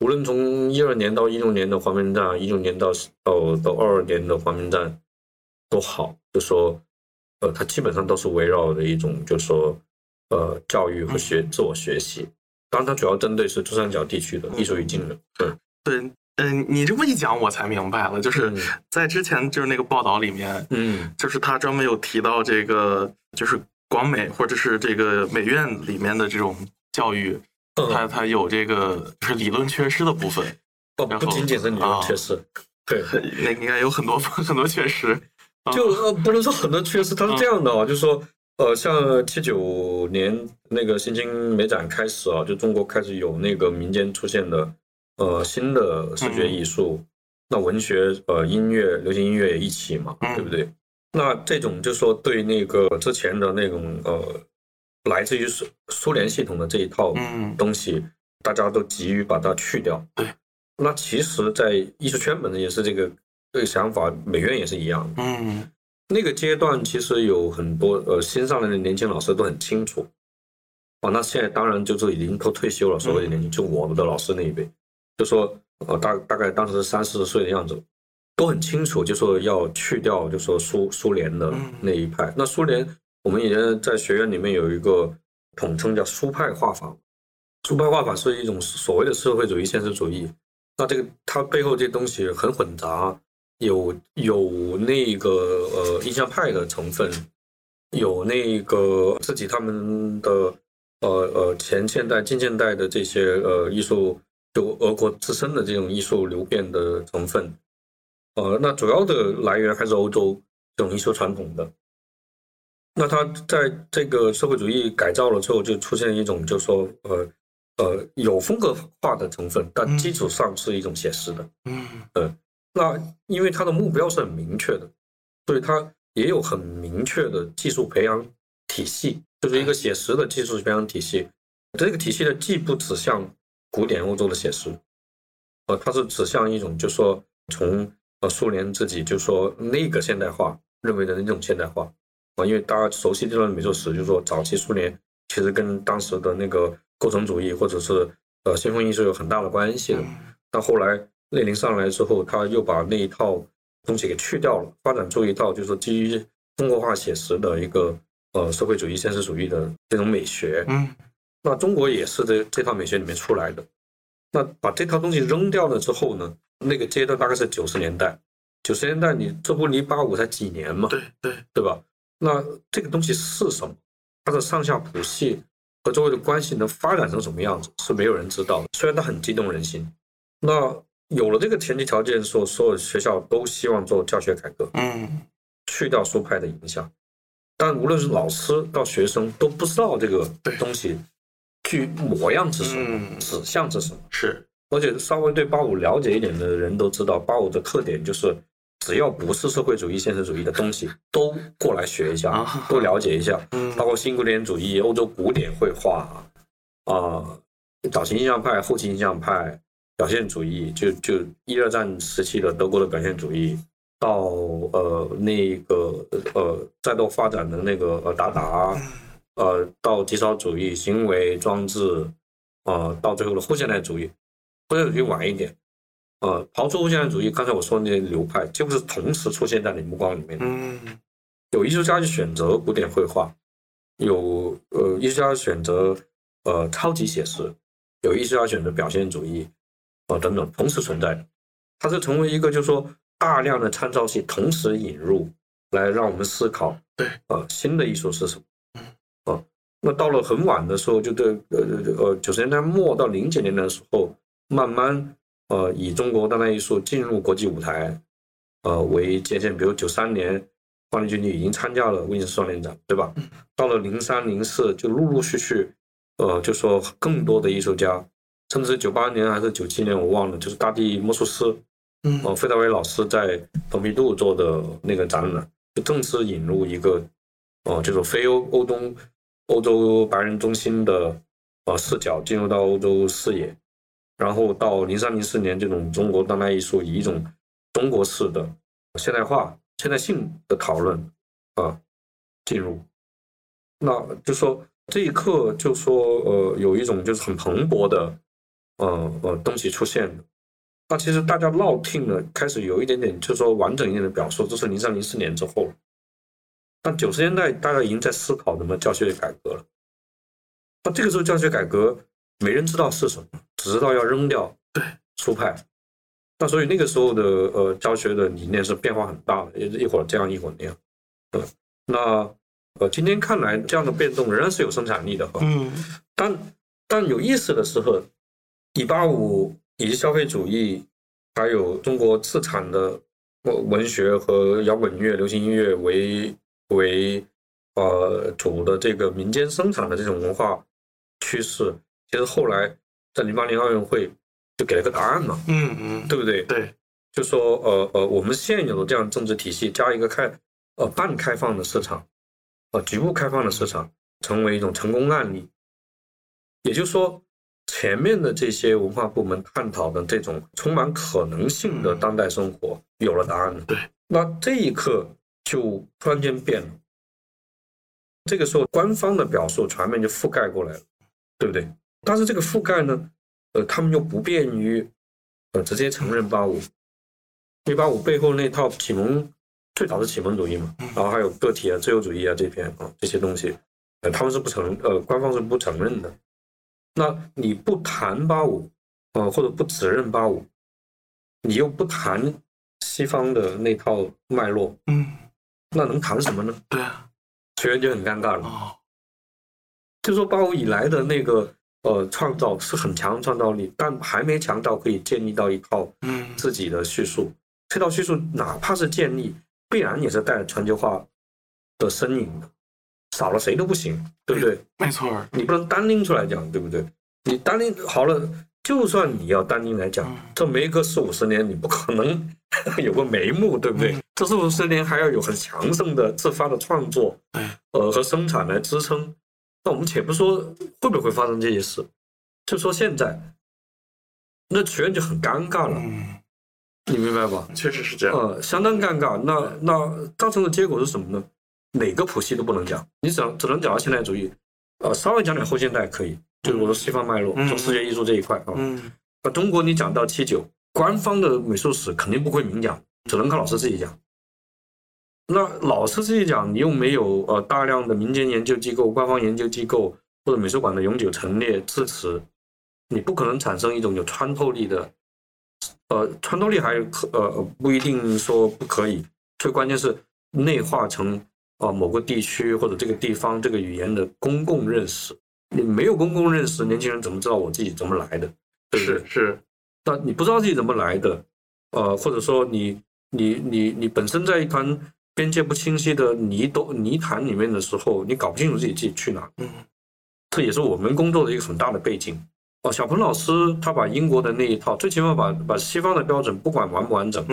无论从12年到16年的黄边站，16年到22年的黄边站都好，就说它基本上都是围绕着一种就说教育和自我学习，当然它主要针对是珠三角地区的艺术与精神。对，你这么一讲我才明白了，就是在之前就是那个报道里面，就是他专门有提到这个，就是广美或者是这个美院里面的这种教育，它有这个就是理论缺失的部分，不仅仅是理论缺失，对，那应该有很多缺失，就不能说很多缺失，它是这样的啊，就是说。像79年那个新京美展开始啊，就中国开始有那个民间出现的新的视觉艺术，那文学音乐流行音乐也一起嘛，对不对？那这种就是说对那个之前的那种来自于苏联系统的这一套东西，大家都急于把它去掉。对，那其实，在艺术圈本身也是这个想法，美院也是一样的。那个阶段其实有很多新上来的年轻老师都很清楚啊，那现在当然就是已经都退休了，所谓的年轻就我们的老师那一辈，就说大概当时30-40岁的样子，都很清楚，就说要去掉，就说苏联的那一派。那苏联我们以前在学院里面有一个统称叫苏派画法，苏派画法是一种所谓的社会主义现实主义，那这个它背后这东西很混杂。有那个印象派的成分，有那个自己他们的前现代近现代的这些艺术，就俄国自身的这种艺术流变的成分，那主要的来源还是欧洲这种艺术传统的。那他在这个社会主义改造了之后，就出现一种就是说有风格化的成分，但基础上是一种写实的。那因为他的目标是很明确的，所以他也有很明确的技术培养体系，就是一个写实的技术培养体系。这个体系的既不指向古典欧洲的写实，它是指向一种就是说从苏联自己就说那个现代化认为的那种现代化啊，因为大家熟悉这段美术史，就是说早期苏联其实跟当时的那个构成主义或者是先锋艺术有很大的关系的。那后来。列宁上来之后，他又把那一套东西给去掉了，发展出一套就是基于中国化写实的一个社会主义现实主义的这种美学。那中国也是这套美学里面出来的。那把这套东西扔掉了之后呢，那个阶段大概是90年代。90年代你这不离85才几年嘛？对吧？那这个东西是什么？它的上下谱系和周围的关系能发展成什么样子是没有人知道的。虽然它很激动人心，那。有了这个前提条件的时候，所有学校都希望做教学改革，去掉苏派的影响。但无论是老师到学生都不知道这个东西具模样是什么，指向是什么。是，而且稍微对85了解一点的人都知道，85的特点就是只要不是社会主义现实主义的东西，都过来学一下，都了解一下，包括新古典主义、欧洲古典绘画啊，早期印象派、后期印象派。表现主义就1、2战时期的德国的表现主义，到那个再到发展的那个达达，到极少主义、行为装置，到最后的后现代主义，后现代主义晚一点，刨出后现代主义，刚才我说的那些流派，几乎是同时出现在你目光里面。有艺术家去选择古典绘画，有艺术家选择超级写实，有艺术家选择表现主义。等等，同时存在的，它是成为一个就是说大量的参照系同时引入，来让我们思考，对，新的艺术是什么？那到了很晚的时候，就对，90年代末到00年代的时候，慢慢以中国当代艺术进入国际舞台，为界限，比如93年，方力钧已经参加了威尼斯双年展，对吧？到了03、04，就陆陆续续，就说更多的艺术家。甚至98年还是97年，我忘了，就是大地魔术师，费大维老师在蓬皮杜做的那个展览，就正式引入一个，就是非欧洲白人中心的视角进入到欧洲视野，然后到03、04年这种中国当代艺术以一种中国式的现代化、现代性的讨论进入，那就说这一刻就说有一种就是很蓬勃的。东西出现的，那其实大家落听了，开始有一点点，就是说完整一点的表述，这是03、04年之后了。但90年代大家已经在思考什么教学改革了。那这个时候教学改革没人知道是什么，只知道要扔掉苏派，那所以那个时候的教学的理念是变化很大的，也是一会儿这样一会儿那样。对，那今天看来这样的变动仍然是有生产力的。嗯，但有意思的是，185以及消费主义，还有中国自产的文学和摇滚乐、流行音乐为主的这个民间生产的这种文化趋势，其实后来在08年奥运会就给了个答案嘛。嗯嗯，对不对？对，就说我们现有的这样政治体系加一个半开放的市场，局部开放的市场，成为一种成功案例。也就是说，前面的这些文化部门探讨的这种充满可能性的当代生活有了答案了。对，那这一刻就突然间变了。这个时候官方的表述全面就覆盖过来了，对不对？但是这个覆盖呢，他们又不便于直接承认85，因为85背后那套启蒙，最早是启蒙主义嘛，然后还有个体啊、自由主义啊这边啊这些东西，他们是不承官方是不承认的。那你不谈85，或者不指认85，你又不谈西方的那套脉络，嗯，那能谈什么呢？对啊，学员就很尴尬了。哦，就说85以来的那个创造是很强的创造力，但还没强到可以建立到一套自己的叙述。这套叙述哪怕是建立，必然也是带全球化的身影的。少了谁都不行，对不对？没错，你不能单拎出来讲，对不对？你单拎好了，就算你要单拎来讲，这没个40-50年，你不可能有个眉目，对不对？这40-50年还要有很强盛的自发的创作，和生产来支撑。那我们且不说会不会发生这些事，就说现在，那学院就很尴尬了。你明白吧？确实是这样，相当尴尬。那造成的结果是什么呢？哪个谱系都不能讲，你只能讲到现代主义，稍微讲点后现代可以，就是我的西方脉络，从视觉艺术这一块啊。中国你讲到79，官方的美术史肯定不会明讲，只能靠老师自己讲。那老师自己讲，你又没有大量的民间研究机构、官方研究机构或者美术馆的永久陈列支持，你不可能产生一种有穿透力的，穿透力还不一定说不可以，最关键是内化成。某个地区或者这个地方这个语言的公共认识，你没有公共认识，年轻人怎么知道我自己怎么来的？对不对？是。那你不知道自己怎么来的，或者说你本身在一团边界不清晰的泥潭里面的时候，你搞不清楚自己去哪。这也是我们工作的一个很大的背景。小鹏老师他把英国的那一套，最起码把西方的标准，不管完不完整，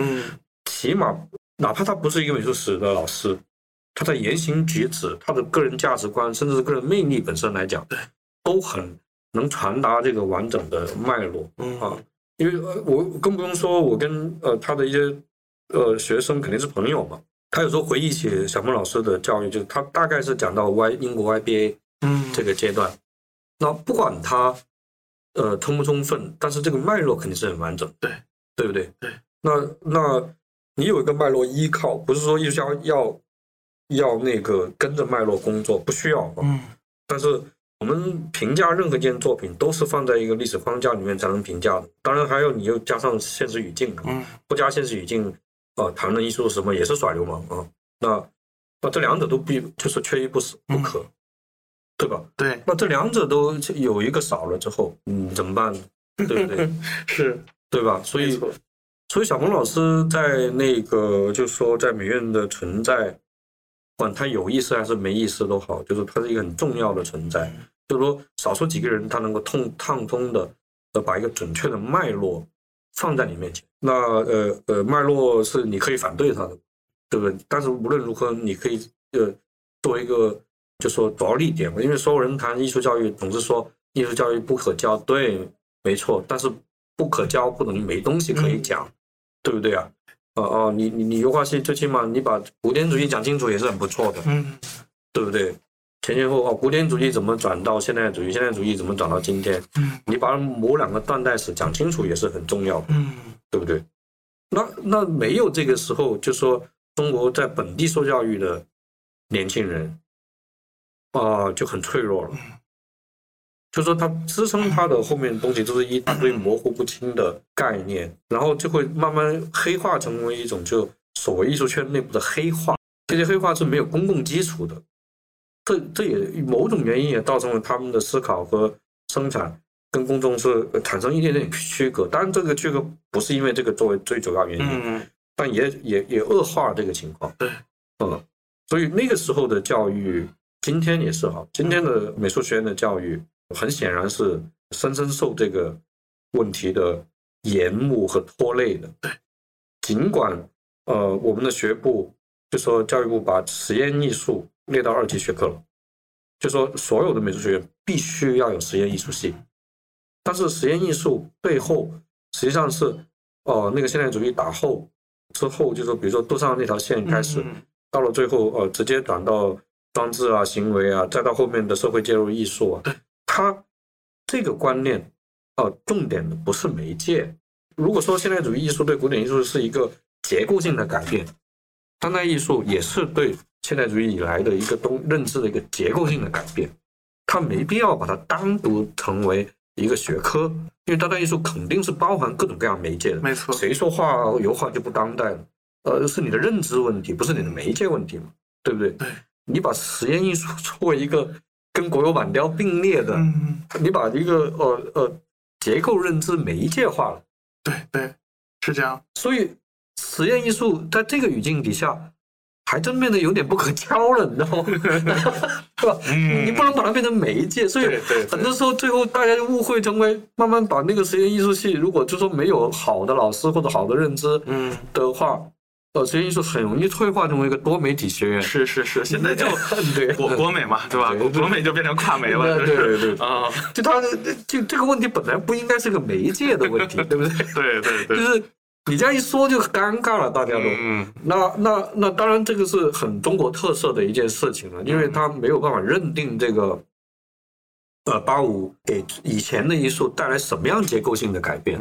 起码哪怕他不是一个美术史的老师。他的言行举止，他的个人价值观，甚至是个人魅力本身来讲，都很能传达这个完整的脉络啊。因为我更不用说，我跟他的一些学生肯定是朋友嘛。他有时候回忆起小鹏老师的教育，就是他大概是讲到英国 YBA 这个阶段。那不管他充不充分，但是这个脉络肯定是很完整，对不对？对。那你有一个脉络依靠，不是说艺术家要那个跟着脉络工作，不需要。但是我们评价任何一件作品都是放在一个历史框架里面才能评价的，当然还有你又加上现实语境，不加现实语境谈论艺术什么也是耍流氓啊。那这两者都就是缺一不可，对吧？对。那这两者都有一个少了之后，怎么办呢？对不对？是，对吧？所以小鹏老师在那个就是说在美院的存在。不管他有意思还是没意思都好，就是他是一个很重要的存在。就是说，少数几个人他能够畅通的把一个准确的脉络放在你面前。那脉络是你可以反对他的，对不对？但是无论如何，你可以做一个就说着力点，因为所有人谈艺术教育总是说艺术教育不可教，对，没错。但是不可教不等于没东西可以讲，对不对啊？你油画系最起码你把古典主义讲清楚也是很不错的，对不对？前后古典主义怎么转到现代主义，现代主义怎么转到今天，你把某两个断代史讲清楚也是很重要的，对不对？那没有这个时候，就说中国在本地受教育的年轻人就很脆弱了，就是说它支撑它的后面的东西就是一大堆模糊不清的概念，然后就会慢慢黑化成为一种就所谓艺术圈内部的黑化，这些黑化是没有公共基础的，这也某种原因也造成了他们的思考和生产跟公众是产生一点点区隔，当然这个区隔不是因为这个作为最主要原因，但也恶化了这个情况。所以那个时候的教育今天也是好，今天的美术学院的教育很显然是深深受这个问题的延误和拖累的。尽管我们的学部就说教育部把实验艺术列到2级学科了，就说所有的美术学院必须要有实验艺术系，但是实验艺术背后实际上是那个现代主义打后之后，就是比如说杜尚那条线开始，到了最后直接转到装置啊、行为啊，再到后面的社会介入艺术啊，它这个观念重点的不是媒介。如果说现代主义艺术对古典艺术是一个结构性的改变，当代艺术也是对现代主义以来的一个认知的一个结构性的改变，它没必要把它单独成为一个学科，因为当代艺术肯定是包含各种各样媒介的，没错。谁说画油画就不当代了？是你的认知问题，不是你的媒介问题嘛，对不对？对。你把实验艺术作为一个跟国有板雕并列的，你把一个结构认知媒介化了，对对，是这样。所以实验艺术在这个语境底下，还真变得有点不可敲了，你知道吗？对吧？你不能把它变成媒介，所以很多时候最后大家就误会成为慢慢把那个实验艺术系，如果就说没有好的老师或者好的认知的话。实验艺术很容易退化成为一个多媒体学院，是是是，现在就国美嘛，对吧？国美就变成跨媒了，对对对啊，就它就这个问题本来不应该是个媒介的问题，对不对？对对对，就是你这样一说就尴尬了，大家都那当然这个是很中国特色的一件事情了，因为它没有办法认定这个85给以前的艺术带来什么样结构性的改变，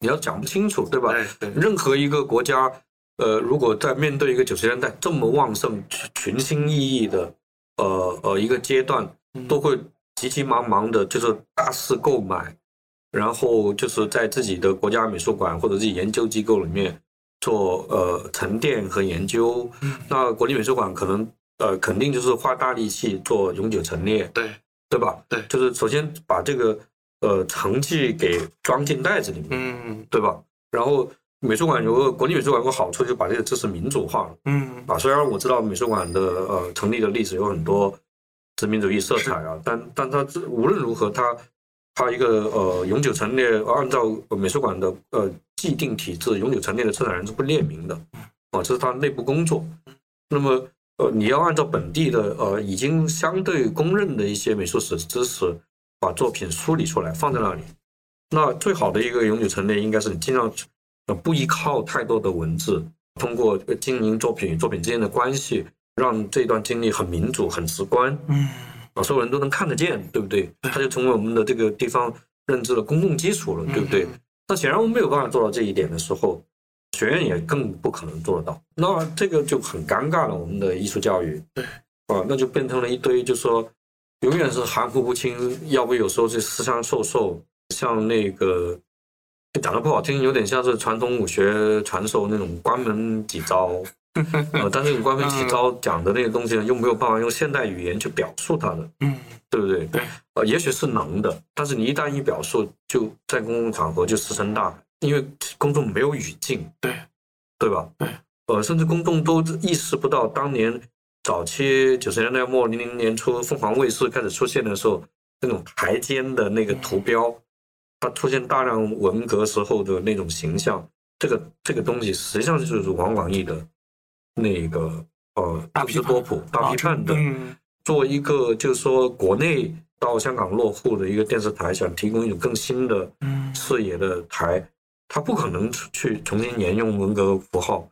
你要讲不清楚，对吧？任何一个国家。如果在面对一个90年代这么旺盛、群星熠熠的一个阶段，都会急急忙忙的，就是大肆购买，然后就是在自己的国家美术馆或者自己研究机构里面做沉淀和研究。那国立美术馆可能肯定就是花大力气做永久陈列，对吧？对，就是首先把这个成绩给装进袋子里面，对吧？然后。美术馆国立美术馆有个好处，就把这个知识民主化了。虽然我知道美术馆的成立的历史有很多殖民主义色彩啊，但它无论如何，它一个永久陈列，按照美术馆的既定体制，永久陈列的策展人是不列明的，这是它内部工作。那么你要按照本地的已经相对公认的一些美术史知识，把作品梳理出来放在那里。那最好的一个永久陈列，应该是你尽量。不依靠太多的文字，通过经营作品与作品之间的关系，让这段经历很民主、很直观，所有人都能看得见，对不对？它就成为我们的这个地方认知的公共基础了，对不对？那显然我们没有办法做到这一点的时候，学院也更不可能做得到，那这个就很尴尬了。我们的艺术教育，那就变成了一堆，就说永远是含糊不清，要不有时候是私相授受，像那个。讲得不好听，有点像是传统武学传授那种关门几招，但是关门几招讲的那个东西呢，又没有办法用现代语言去表述它的，对不对？也许是能的，但是你一旦一表述，就在公共场合就石沉大海，因为公众没有语境，对吧？甚至公众都意识不到，当年早期90年代末00年初，凤凰卫视开始出现的时候，那种台阶的那个图标。它出现大量文革时候的那种形象，这个东西实际上就是王广义的那个大批波普大批判的，作为一个就是说国内到香港落户的一个电视台，想提供一种更新的视野的台，它不可能去重新沿用文革符号，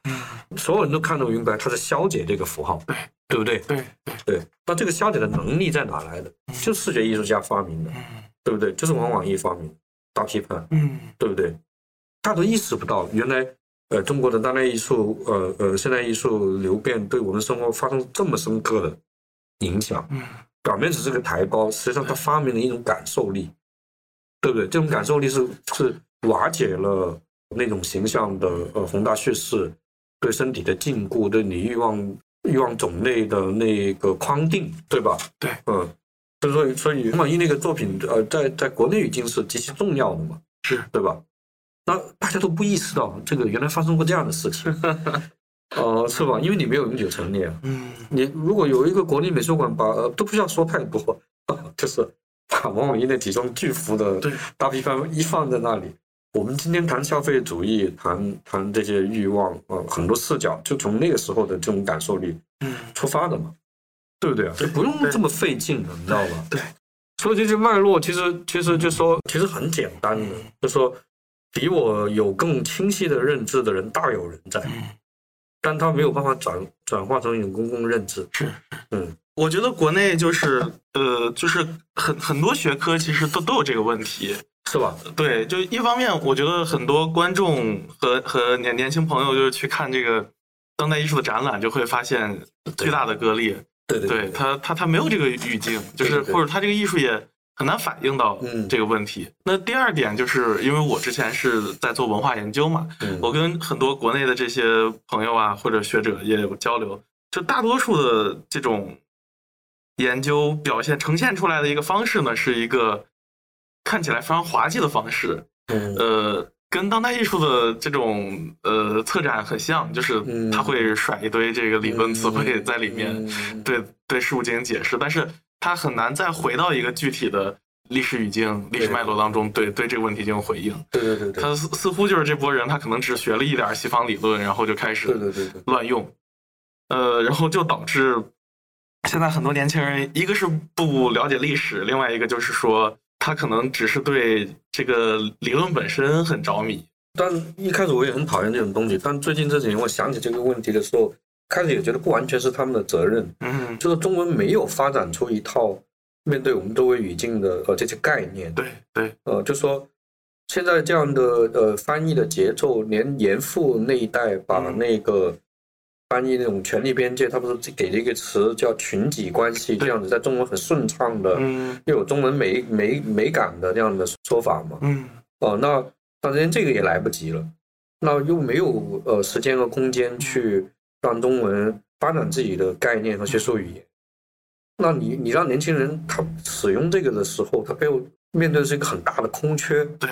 所有人都看得明白，它是消解这个符号，对不对？对。那这个消解的能力在哪来的？就视觉艺术家发明的，对不对？就是王广义发明的。大批判，对不对？大家都意识不到，原来中国的当代艺术、现代艺术流变对我们生活发生这么深刻的影响。表面只是个抬高，实际上它发明了一种感受力，对不对？这种感受力是瓦解了那种形象的宏大叙事对身体的禁锢，对你欲望种类的那个框定，对吧？对，嗯，所以王满意那个作品在国内已经是极其重要的嘛，是，对吧？那大家都不意识到这个原来发生过这样的事情。是吧？因为你没有永久陈列，嗯，你如果有一个国立美术馆把都不需要说太多，就是把王满意那几张巨幅的大批翻一放在那里，我们今天谈消费主义，谈这些欲望，很多视角就从那个时候的这种感受力出发的嘛，对不对啊？就不用这么费劲了，你知道吧？对，所以这些脉络其实就说其实很简单的，就说比我有更清晰的认知的人大有人在。但它没有办法转化成一种公共认知。是，嗯，我觉得国内就是就是很多学科其实都有这个问题，是吧？对，就一方面我觉得很多观众和年轻朋友就是去看这个当代艺术的展览，就会发现巨大的割裂。对对 对, 对, 对，它没有这个语境，就是对对对，或者它这个艺术也很难反映到这个问题。那第二点就是因为我之前是在做文化研究嘛，我跟很多国内的这些朋友啊或者学者也有交流，就大多数的这种研究表现呈现出来的一个方式呢，是一个看起来非常滑稽的方式，跟当代艺术的这种策展很像，就是他会甩一堆这个理论词汇在里面，对事物进行解释，但是他很难再回到一个具体的历史语境、历史脉络当中，对这个问题进行回应。对对对对，他似乎就是这波人，他可能只学了一点西方理论，然后就开始乱用，然后就导致现在很多年轻人，一个是不了解历史，另外一个就是说他可能只是对这个理论本身很着迷。但一开始我也很讨厌这种东西，但最近这几年我想起这个问题的时候，开始也觉得不完全是他们的责任，就是中文没有发展出一套面对我们周围语境的这些概念。对对，就说现在这样的翻译的节奏，连严复那一代把那个翻译那种权力边界，他不是给了一个词叫群体关系，这样子在中文很顺畅的，又有中文美感的这样的说法嘛。那当然这个也来不及了，那又没有时间和空间去让中文发展自己的概念和学术语言，那你让年轻人他使用这个的时候，他背后面对的是一个很大的空缺。对，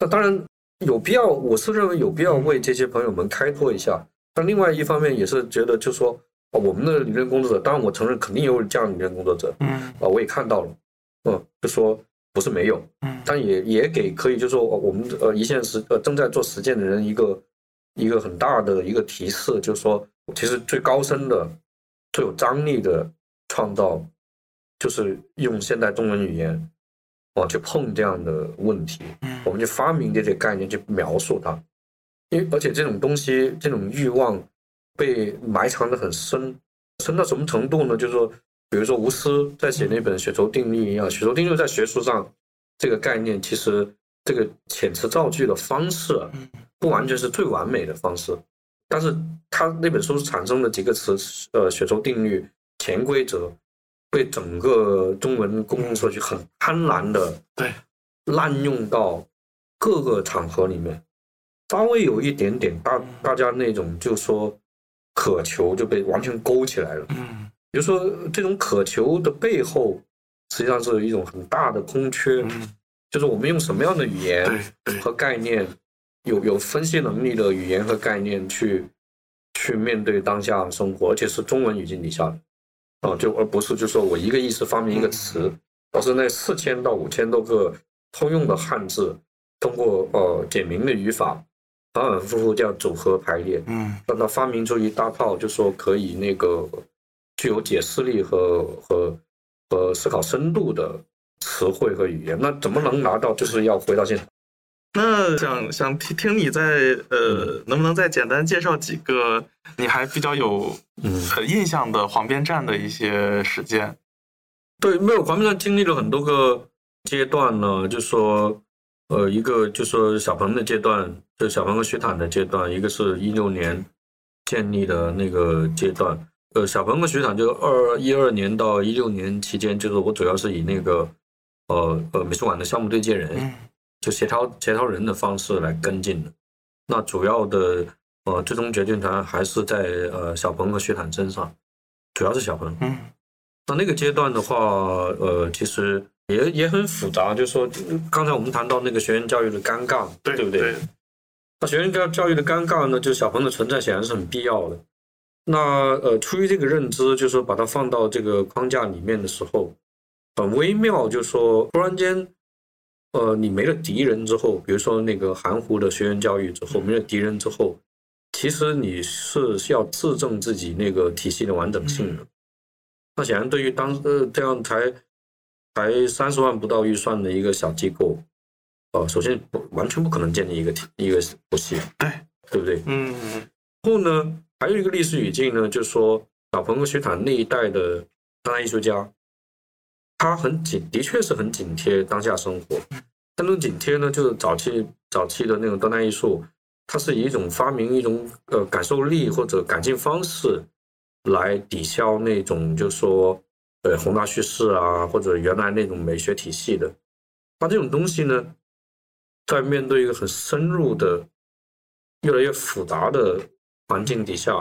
那当然有必要，我是认为有必要为这些朋友们开拓一下。但另外一方面也是觉得，就说我们的理论工作者，当然我承认肯定有这样的理论工作者，我也看到了，就说不是没有，但也给可以就说我们一线正在做实践的人一个很大的一个提示，就是说其实最高深的最有张力的创造就是用现代中文语言去碰这样的问题，我们去发明这些概念，去描述它。因为而且这种东西，这种欲望被埋藏得很深，深到什么程度呢？就是说比如说吴思在写那本雪球定律一样，雪球定律在学术上这个概念，其实这个遣词造句的方式不完全是最完美的方式，但是他那本书产生的几个词，雪球定律、潜规则，被整个中文公共社区很贪婪的滥用到各个场合里面，稍微有一点点大家那种就说渴求就被完全勾起来了。比如说这种渴求的背后，实际上是一种很大的空缺，就是我们用什么样的语言和概念，有分析能力的语言和概念去面对当下生活，而且是中文语境底下的，就而不是就说我一个意思发明一个词，而是那4000到5000多个通用的汉字，通过简明的语法反反复复这样组合排列，让它发明出一大套，就说可以那个具有解释力和思考深度的词汇和语言。那怎么能拿到？就是要回到现场。那想听你在能不能再简单介绍几个你还比较有印象的黄边站的一些实践？对，没有，黄边站经历了很多个阶段呢，就说一个就说小鹏的阶段，就小鹏和徐坦的阶段，一个是16年建立的那个阶段，小鹏跟雪场就12年到16年期间，就是我主要是以那个美术馆的项目对接人，就协调人的方式来跟进的。那主要的最终决定权还是在小鹏和雪场身上，主要是小鹏。那个阶段的话，其实也很复杂，就是说刚才我们谈到那个学院教育的尴尬，对不对？对，那学院教育的尴尬呢，就是小鹏的存在显然是很必要的。那出于这个认知，就是说把它放到这个框架里面的时候，很微妙，就是说突然间，你没了敌人之后，比如说那个含糊的学院教育之后，没了敌人之后，其实你是要自证自己那个体系的完整性的。那显然对于这样才30万不到预算的一个小机构，首先完全不可能建立一个体系，对不对？然后呢，还有一个历史语境呢，就是说小鹏和雪塔那一代的当代艺术家，他的确是很紧贴当下生活。但这种紧贴呢，就是早期的那种当代艺术，它是以一种发明一种感受力或者感性方式来抵消那种就是说宏大叙事啊，或者原来那种美学体系的。那这种东西呢，在面对一个很深入的越来越复杂的环境底下，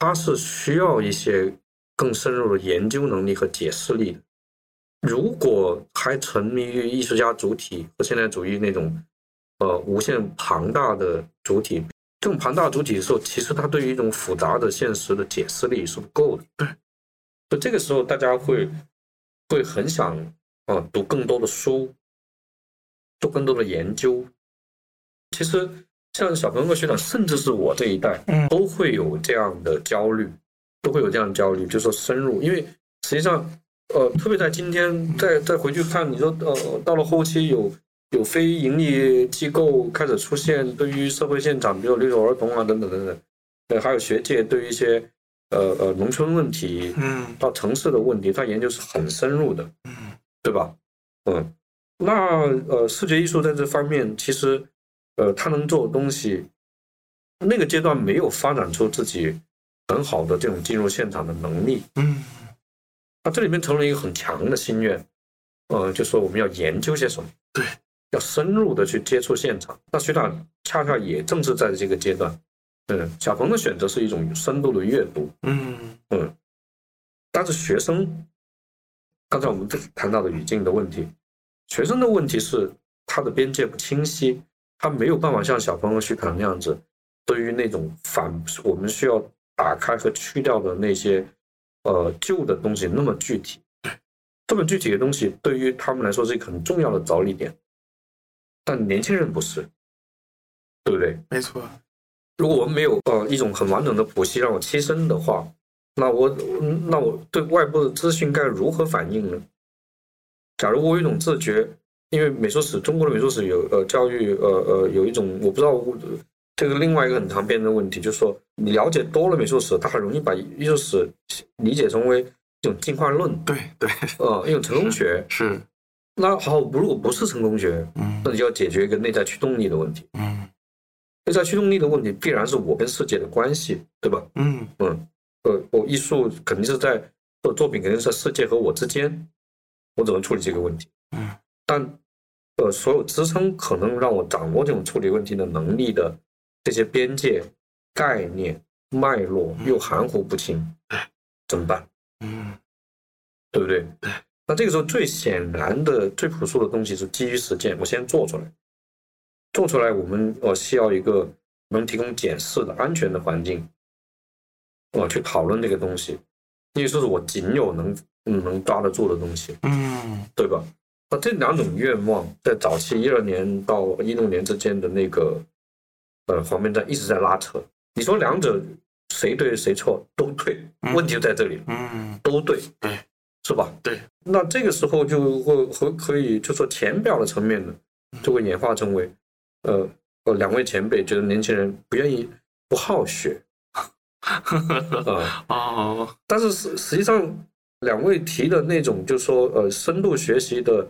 它是需要一些更深入的研究能力和解释力的。如果还沉迷于艺术家主体和现代主义那种无限庞大的主体，这种庞大的主体的时候，其实它对于一种复杂的现实的解释力是不够的。对，所以这个时候大家会很想读更多的书，做更多的研究。其实像小鹏和学长，甚至是我这一代，都会有这样的焦虑，就是说深入。因为实际上，特别在今天，再回去看，你说，到了后期有非盈利机构开始出现，对于社会现场，比如留守儿童啊等等等等，还有学界对于一些农村问题，到城市的问题，它研究是很深入的，对吧？那视觉艺术在这方面其实。他能做的东西，那个阶段没有发展出自己很好的这种进入现场的能力。那这里面成了一个很强的心愿，就是说我们要研究些什么，对，要深入的去接触现场。那学长恰恰也正是在这个阶段，小鹏的选择是一种深度的阅读，但是学生，刚才我们谈到的语境的问题，学生的问题是他的边界不清晰。他没有办法像小鹏和徐坦那样子，对于那种我们需要打开和去掉的那些旧的东西那么具体。这么具体的东西对于他们来说是一个很重要的着力点，但年轻人不是，对不对？没错。如果我们没有一种很完整的谱系让我栖身的话，那我对外部的资讯该如何反应呢？假如我有一种自觉。因为中国的美术史有教育有一种我不知道这个另外一个很常辩论的问题，就是说你了解多了美术史，它很容易把艺术史理解成为一种进化论，对，一种成功学是。那好，如果不是成功学，那你就要解决一个内在驱动力的问题。内在驱动力的问题必然是我跟世界的关系，对吧？我艺术肯定是在作品肯定是在世界和我之间，我怎么处理这个问题？但所有支撑可能让我掌握这种处理问题的能力的这些边界、概念、脉络又含糊不清，怎么办？对不对？那这个时候最显然的、最朴素的东西是基于实践，我先做出来。做出来，我们需要一个能提供检视的安全的环境，去讨论这个东西，因为这是我仅有能抓得住的东西，对吧？那这两种愿望在早期12年到16年之间的那个方面一直在拉扯。你说两者谁对谁错都对，问题就在这里，都对，是吧？对。那这个时候就会可以就说浅表的层面呢，就会演化成为两位前辈觉得年轻人不好学，但是实际上两位提的那种就是说深度学习的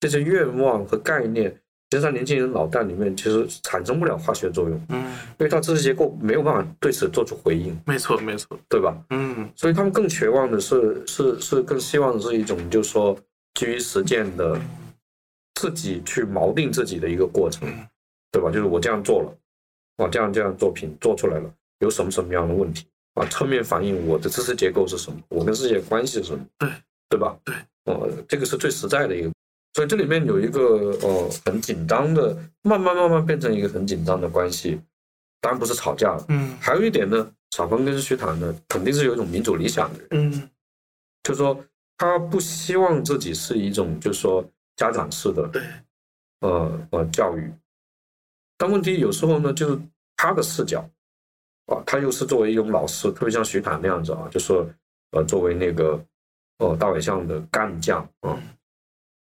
这些愿望和概念，实际上年轻人脑袋里面其实产生不了化学作用，嗯，因为他知识结构没有办法对此做出回应，没错没错，对吧？嗯，所以他们更绝望的是更希望的是一种就是说基于实践的自己去锚定自己的一个过程，对吧？就是我这样做了，我这样作品做出来了，有什么样的问题啊？侧面反映我的知识结构是什么，我跟世界关系是什么，对对吧？对，这个是最实在的一个。所以这里面有一个很紧张的，慢慢变成一个很紧张的关系，当然不是吵架了。嗯，还有一点呢，草根跟徐坦呢，肯定是有一种民主理想的人。嗯，就是说他不希望自己是一种就是说家长式的教育，但问题有时候呢，就是他的视角啊，他又是作为一种老师，特别像徐坦那样子啊，就是说作为那个大尾巷的干将啊。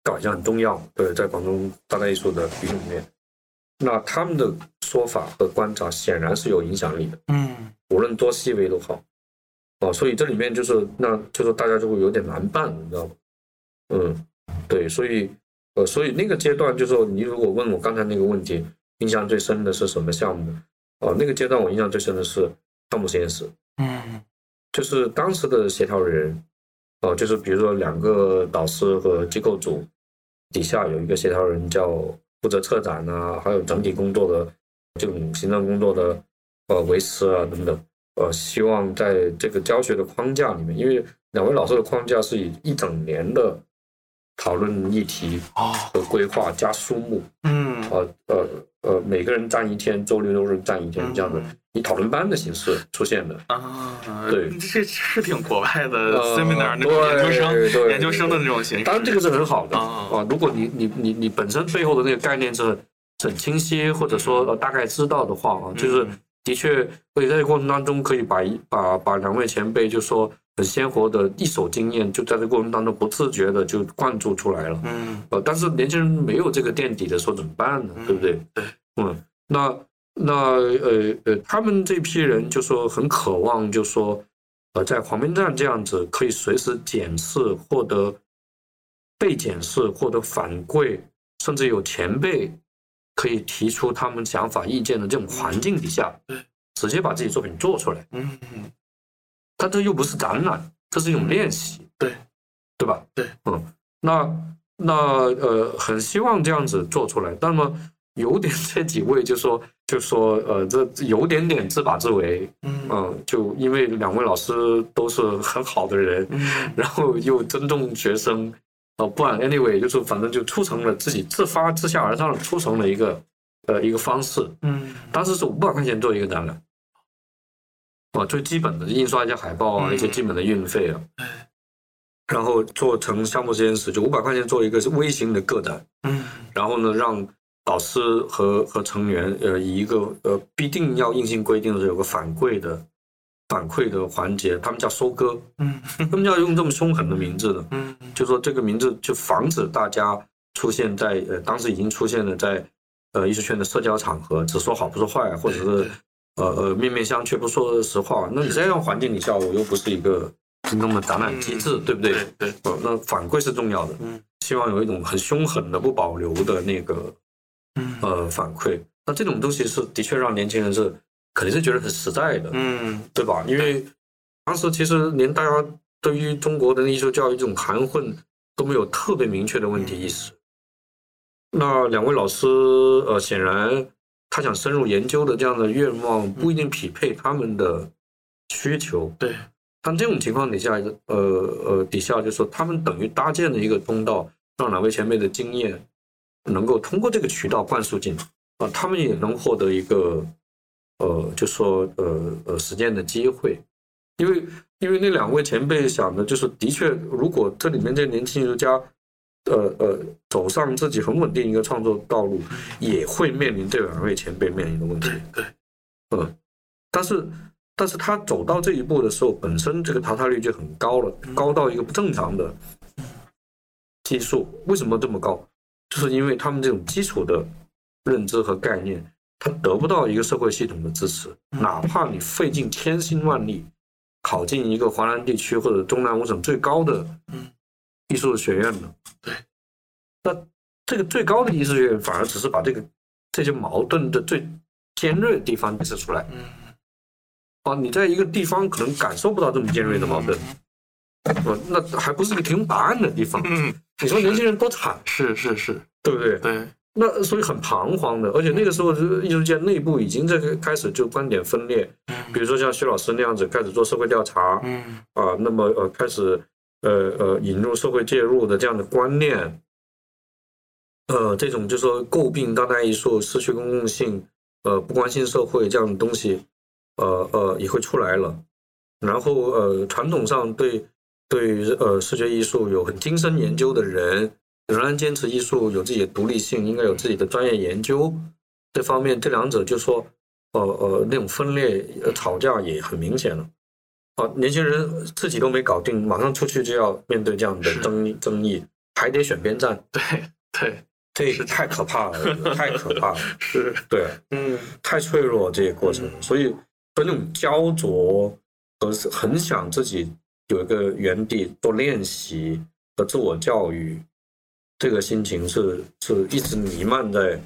大尾巷很重要，对，在广东当代艺术的笔里面，那他们的说法和观察显然是有影响力的，嗯，无论多细微都好，所以这里面就是，那就是大家就会有点难办，你知道吗？嗯，对，所以那个阶段就是说，你如果问我刚才那个问题，印象最深的是什么项目？那个阶段我印象最深的是项目实验室，嗯，就是当时的协调人。就是比如说两个导师和机构组底下有一个协调人叫负责策展啊，还有整体工作的这种行政工作的维持啊等等，希望在这个教学的框架里面，因为两位老师的框架是以一整年的讨论议题和规划加书目，嗯，每个人站一天，周六日站一天，这样的以讨论班的形式出现的啊，对，这是挺国外的 seminar 那种研究生的那种形式。当然，这个是很好的啊。如果你本身背后的那个概念是很清晰，或者说大概知道的话啊，就是的确会在这个过程当中可以把两位前辈就说很鲜活的一手经验，就在这个过程当中不自觉的就灌注出来了。嗯，但是年轻人没有这个垫底的时候怎么办呢？对不对？对。嗯，那他们这批人就说很渴望，就说在黄边站这样子可以随时检视、获得被检视、获得反馈，甚至有前辈可以提出他们想法、意见的这种环境底下，直接把自己作品做出来。嗯，但这又不是展览，这是一种练习。对，对吧？对，嗯，那很希望这样子做出来，那么。有点这几位就说这有点自把自为，就因为两位老师都是很好的人，然后又尊重学生，不然 anyway 就是反正就促成了自己自发自下而上促成了一个方式，当时是500块钱做一个展览，最基本的印刷一下海报啊，一些基本的运费啊，然后做成项目实验室就500块钱做一个微型的个展，然后呢让。老师和成员，以一个必定要硬性规定的是有个反馈的环节，他们叫收割，他们要用这么凶狠的名字的，就说这个名字就防止大家出现在当时已经出现了在艺术圈的社交场合，只说好不说坏，或者是面面相觑不说实话，那你在这种环境里下，我又不是一个那么展览机制，对不对？对，那反馈是重要的，希望有一种很凶狠的、不保留的那个。反馈，那这种东西是的确让年轻人是肯定是觉得很实在的，对吧？因为当时其实连大家对于中国的艺术教育这种含混都没有特别明确的问题意识。那两位老师，显然他想深入研究的这样的愿望不一定匹配他们的需求。对，但这种情况底下，就是说他们等于搭建了一个通道，让两位前辈的经验。能够通过这个渠道灌输进来，他们也能获得一个实践的机会，因为那两位前辈想的就是，的确，如果这里面这年轻艺术家，走上自己很稳定一个创作道路，也会面临这两位前辈面临的问题，对，但是他走到这一步的时候，本身这个淘汰率就很高了，高到一个不正常的基数，为什么这么高？就是因为他们这种基础的认知和概念，他得不到一个社会系统的支持，哪怕你费尽千辛万力考进一个华南地区或者中南五省最高的艺术学院了，对，那这个最高的艺术学院反而只是把这些矛盾的最尖锐的地方揭示出来。啊，你在一个地方可能感受不到这么尖锐的矛盾，那还不是一个提供答案的地方。你说年轻人多惨，是，对不对？对。那所以很彷徨的，而且那个时候艺术界内部已经在开始就观点分裂，比如说像薛老师那样子开始做社会调查，那么开始引入社会介入的这样的观念，这种就是说诟病当代艺术失去公共性，不关心社会这样的东西，也会出来了。然后传统上对于视觉艺术有很精深研究的人，仍然坚持艺术有自己的独立性，应该有自己的专业研究，这方面这两者就说那种分裂吵架也很明显了。年轻人自己都没搞定，马上出去就要面对这样的争议，还得选边站。对，这太可怕了，太可怕了。是，对，太脆弱这些过程，所以那种焦灼和很想自己有一个原地做练习和自我教育。这个心情是一直弥漫在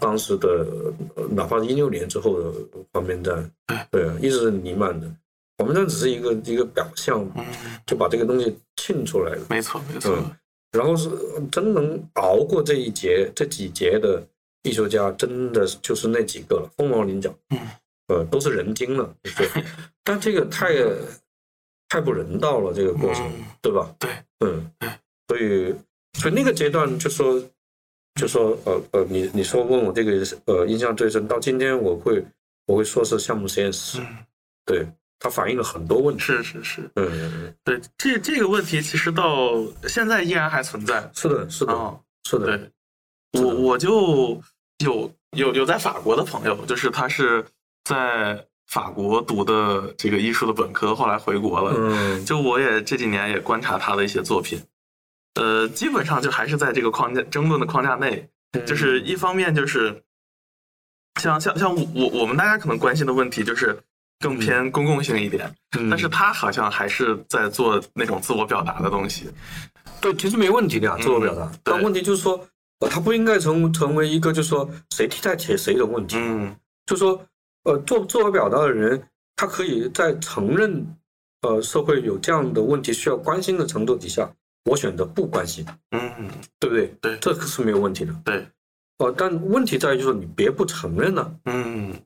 当时的，哪怕是16年之后的黄边站，对，一直弥漫的。黄边站只是一个表象，就把这个东西沁出来了。没错。然后是真能熬过这几节的艺术家，真的就是那几个了，凤毛麟角，都是人精了，对。但这个太不人道了，这个过程，对吧？对，所以那个阶段就说你说问我这个印象最深，到今天我会说是项目实验室，对，它反映了很多问题。是，对，这个问题其实到现在依然还存在。是的。对，我就有在法国的朋友，就是他是在法国读的这个艺术的本科，后来回国了。就我也这几年也观察他的一些作品。基本上就还是在这个框架争论的框架内，就是一方面就是像我们大家可能关心的问题就是更偏公共性一点，但是他好像还是在做那种自我表达的东西。对，其实没问题的，自我表达。但问题就是说，他不应该成为一个就是说谁替代谁的问题。就是说，做自我表达的人，他可以在承认社会有这样的问题需要关心的程度底下。我选择不关心，对不对？对，这是没有问题的。对，但问题在于就是你别不承认了，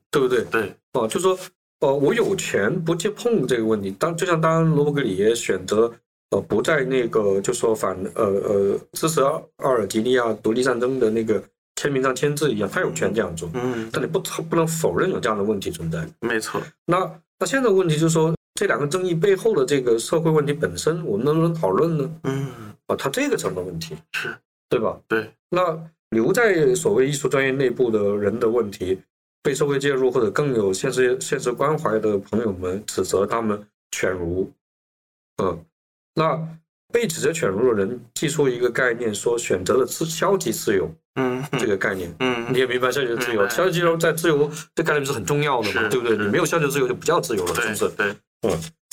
对不对？对，就说我有权不去碰这个问题。就像当罗伯格里耶选择不在那个就说支持阿尔及利亚独立战争的那个签名上签字一样，他有权这样做，但你不能否认有这样的问题存在。没错。那现在问题就是说。这两个争议背后的这个社会问题本身，我们能不能讨论呢？它这个成了问题，是对吧？对。那留在所谓艺术专业内部的人的问题，被社会介入或者更有现实关怀的朋友们指责他们犬儒，那被指责犬儒的人提出一个概念，说选择了消极自由，这个概念，你也明白消极自由，消极自由在自由这概念是很重要的嘛，对不对？你没有消极自由就不叫自由了，是不是？对。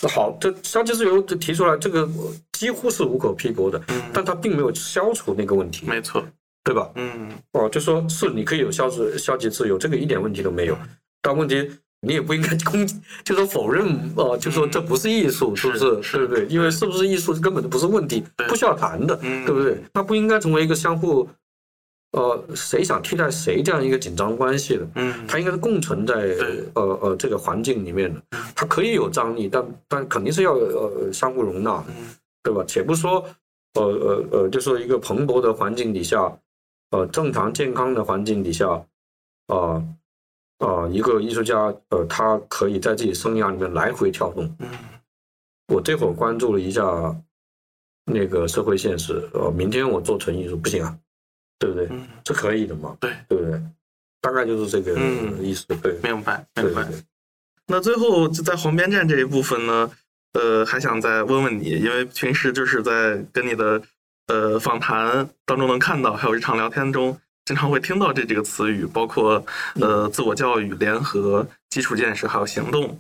好，这消极自由提出来，这个几乎是无可匹敌的，但它并没有消除那个问题，没错，对吧？就说是你可以有消极自由，这个一点问题都没有，但问题你也不应该就说否认就说这不是艺术，是不是？对不对？因为是不是艺术根本就不是问题，不需要谈的，对不对？它不应该成为一个相互谁想替代谁这样一个紧张关系的，它应该是共存在这个环境里面的，它可以有张力，但肯定是要相互容纳的，对吧？且不说就说一个蓬勃的环境底下，正常健康的环境底下，一个艺术家他可以在自己生涯里面来回跳动。我这会儿关注了一下那个社会现实，明天我做纯艺术不行啊。对不对？这可以的嘛？对，对不对？大概就是这个意思。对，明白。那最后就在黄边站这一部分呢，还想再问问你，因为平时就是在跟你的访谈当中能看到，还有日常聊天中经常会听到这几个词语，包括自我教育、联合、基础建设还有行动。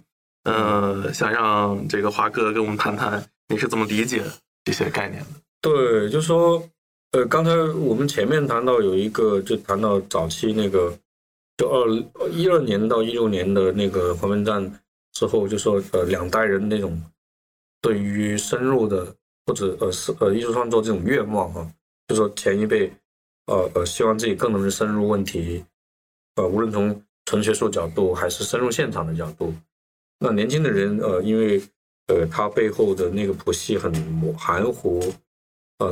想让这个华哥跟我们谈谈你是怎么理解这些概念的？对，就说。刚才我们前面谈到有一个，就谈到早期那个，就12年到16年的那个环卫战之后，就说两代人那种对于深入的或者艺术创作这种愿望啊，就说前一辈希望自己更能深入问题，无论从纯学术角度还是深入现场的角度。那年轻的人因为他背后的那个谱系很含糊。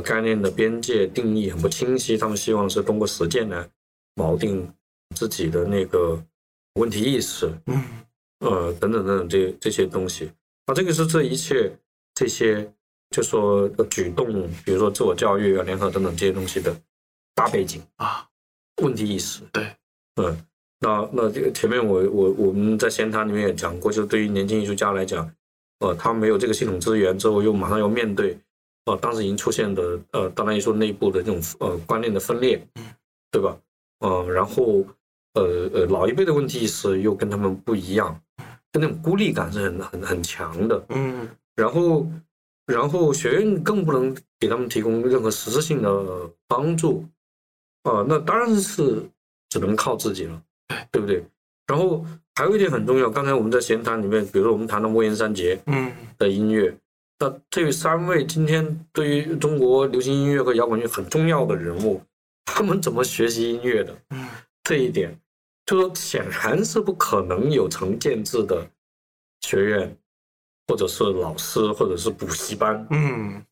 概念的边界定义很不清晰，他们希望是通过实践来锚定自己的那个问题意识，等等等等这些东西。那这个是这一切这些就说举动，比如说自我教育啊、联合等等这些东西的大背景啊，问题意识。对，那这个前面我们在闲谈里面也讲过，就对于年轻艺术家来讲，他没有这个系统资源之后，又马上要面对。当时已经出现的当代艺术内部的这种观念的分裂，对吧？然后老一辈的问题是又跟他们不一样，就那种孤立感是很强的，然后学院更不能给他们提供任何实质性的帮助，那当然是只能靠自己了，对不对？然后还有一点很重要，刚才我们在闲谈里面，比如说我们谈到莫言三杰的音乐。那这三位今天对于中国流行音乐和摇滚乐很重要的人物，他们怎么学习音乐的？这一点，就说显然是不可能有成建制的学院，或者是老师，或者是补习班，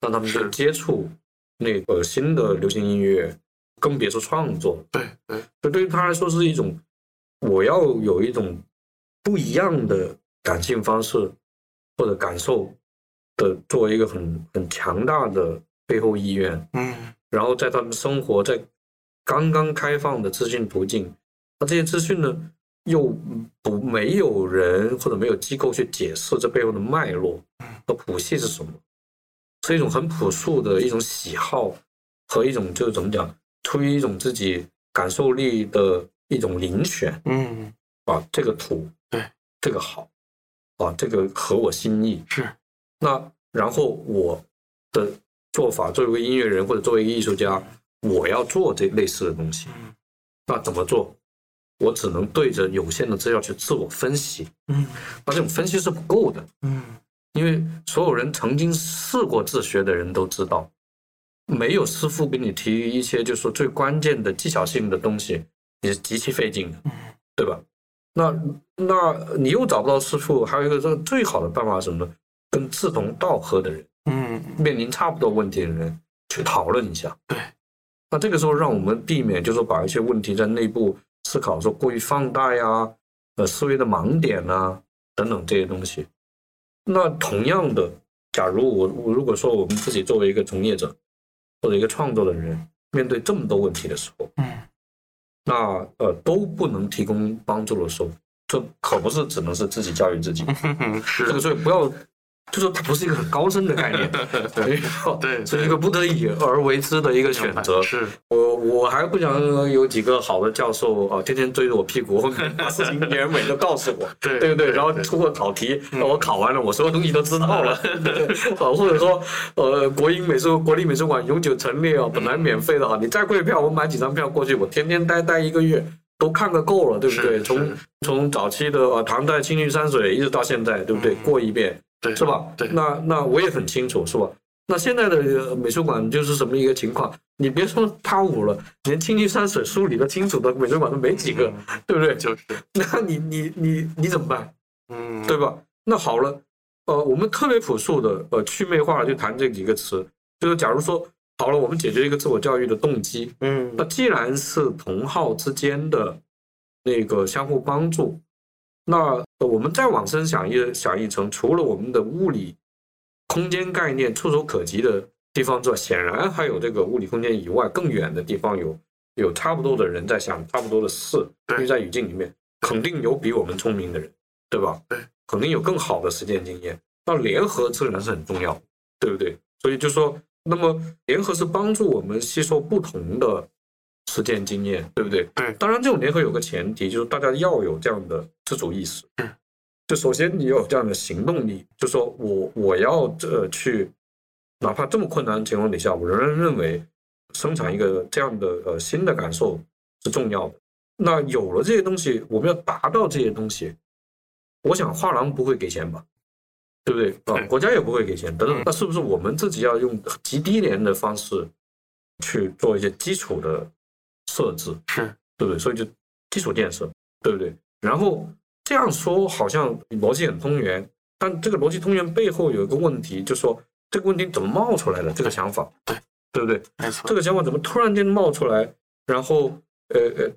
让他们去接触那个新的流行音乐，更别说创作。对，对于他来说是一种，我要有一种不一样的感性方式或者感受。作为一个很强大的背后意愿，然后在他们生活在刚刚开放的资讯途径，那这些资讯呢又没有人或者没有机构去解释这背后的脉络和谱系是什么，是一种很朴素的一种喜好和一种就是怎么讲，出于一种自己感受力的一种遴选，这个土，对，这个好，这个合我心意是。那然后我的做法，作为一个音乐人或者作为一个艺术家，我要做这类似的东西，那怎么做？我只能对着有限的资料去自我分析，那这种分析是不够的，因为所有人曾经试过自学的人都知道，没有师傅给你提一些就是说最关键的技巧性的东西，你是极其费劲的，对吧？那你又找不到师傅，还有一个最好的办法是什么呢？跟志同道合的人，面临差不多问题的人去讨论一下。对，那这个时候让我们避免，就是把一些问题在内部思考说过于放大呀，思维的盲点啊等等这些东西。那同样的，假如我如果说我们自己作为一个从业者或者一个创作的人，面对这么多问题的时候，那都不能提供帮助的时候，这可不是只能是自己教育自己。是，这个所以不要。就是它不是一个很高深的概念，对，是一个不得已而为之的一个选择。是，我还不想有几个好的教授天天追着我屁股，把事情每人每都告诉我，对不对？然后出过考题，我考完了，我所有东西都知道了。或者说，国立美术馆永久陈列本来免费的你再贵票，我买几张票过去，我天天待一个月。都看个够了，对不对？从早期的唐代青玉山水一直到现在，对不对？过一遍，对，是吧？对，那我也很清楚，是吧？那现在的美术馆就是什么一个情况？你别说他舞了，连青玉山水梳理的清楚的美术馆都没几个，对不对？就是。那你怎么办？对吧？那好了，我们特别朴素的趣味化就谈这几个词，就是假如说。好了，我们解决一个自我教育的动机。那既然是同好之间的那个相互帮助，那我们再往深想一层，除了我们的物理空间概念触手可及的地方之外，显然还有这个物理空间以外更远的地方有差不多的人在想差不多的事，因为在语境里面肯定有比我们聪明的人，对吧？对，肯定有更好的实践经验。那联合自然是很重要，对不对？所以就说。那么联合是帮助我们吸收不同的实践经验，对不对？对。当然，这种联合有个前提，就是大家要有这样的自主意识。就首先你要有这样的行动力，就说我要去，哪怕这么困难的情况底下，我仍然认为生产一个这样的新的感受是重要的。那有了这些东西，我们要达到这些东西，我想画廊不会给钱吧，对不对啊？国家也不会给钱等等，那是不是我们自己要用极低廉的方式去做一些基础的设置，对不对？所以就基础建设，对不对？然后这样说好像逻辑很通源，但这个逻辑通源背后有一个问题，就是说这个问题怎么冒出来的，这个想法，对不对？没错，这个想法怎么突然间冒出来，然后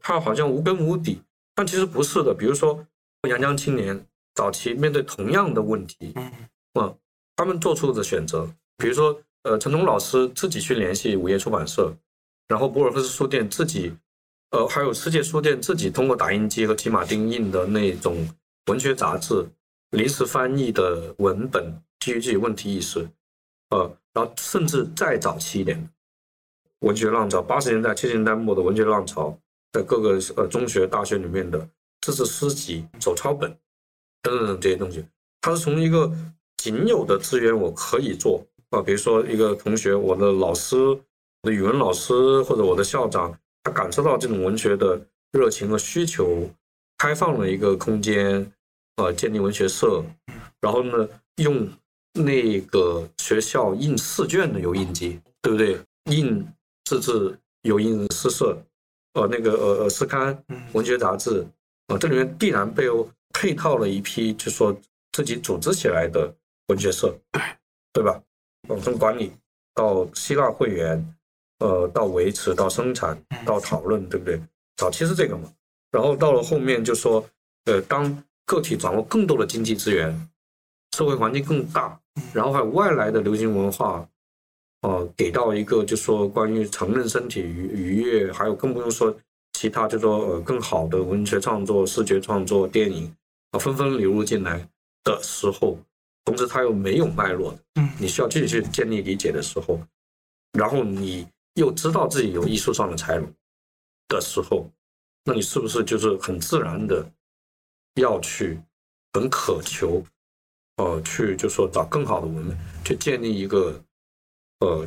它好像无根无底，但其实不是的。比如说阳江青年早期面对同样的问题，他们做出的选择，比如说陈彤老师自己去联系午夜出版社，然后博尔赫斯书店自己还有世界书店自己通过打印机和骑马丁印的那种文学杂志临时翻译的文本，基于自己问题意识，然后甚至再早期一点文学浪潮，80年代70年代末的文学浪潮，在各个中学大学里面的自制诗集、手抄本等等这些东西，它是从一个仅有的资源我可以做啊，比如说一个同学，我的老师，我的语文老师或者我的校长，他感受到这种文学的热情和需求，开放了一个空间，建立文学社，然后呢用那个学校印4卷的油印机，对不对？印自制油印诗社，诗刊、文学杂志啊，这里面必然背后配套了一批，就说自己组织起来的文学社，对吧？从管理到希腊会员，到维持，到生产，到讨论，对不对？早期是这个嘛，然后到了后面就说，当个体掌握更多的经济资源，社会环境更大，然后还有外来的流行文化，给到一个就说关于承认身体愉悦，还有更不用说其他就说更好的文学创作、视觉创作、电影纷纷流入进来的时候，同时它又没有脉络，你需要自己去建立理解的时候，然后你又知道自己有艺术上的才能的时候，那你是不是就是很自然的要去很渴求去就说找更好的文本，去建立一个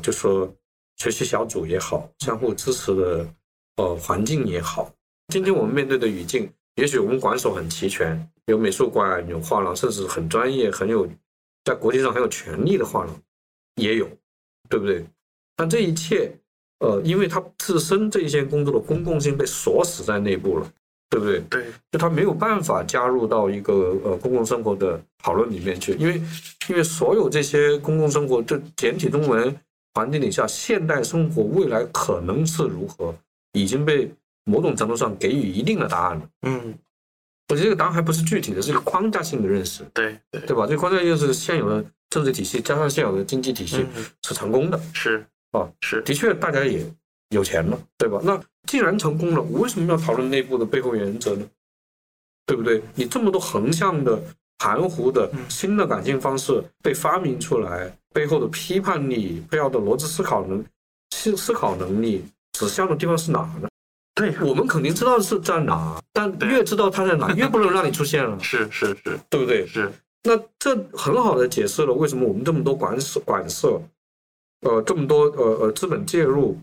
就说学习小组也好，相互支持的环境也好。今天我们面对的语境，也许我们馆所很齐全，有美术馆，有画廊，甚至很专业、很有在国际上很有权力的画廊也有，对不对？但这一切因为它自身这一些工作的公共性被锁死在内部了，对不对？对，就他没有办法加入到一个公共生活的讨论里面去，因为所有这些公共生活，就简体中文环境底下，现代生活未来可能是如何，已经被某种程度上给予一定的答案了。我觉得这个答案还不是具体的，是一个框架性的认识，对吧？这个框架认识现有的政治体系加上现有的经济体系是成功的，是的确大家也有钱了，对吧？那既然成功了，我为什么要讨论内部的背后原则呢？对不对？你这么多横向的、含糊的、新的感性方式被发明出来，背后的批判力、背后的逻辑思考能力指向的地方是哪呢？对，我们肯定知道是在哪，但越知道它在哪，越不能让你出现了。是，对不对？是。那这很好的解释了为什么我们这么多馆舍，这么多资本介入。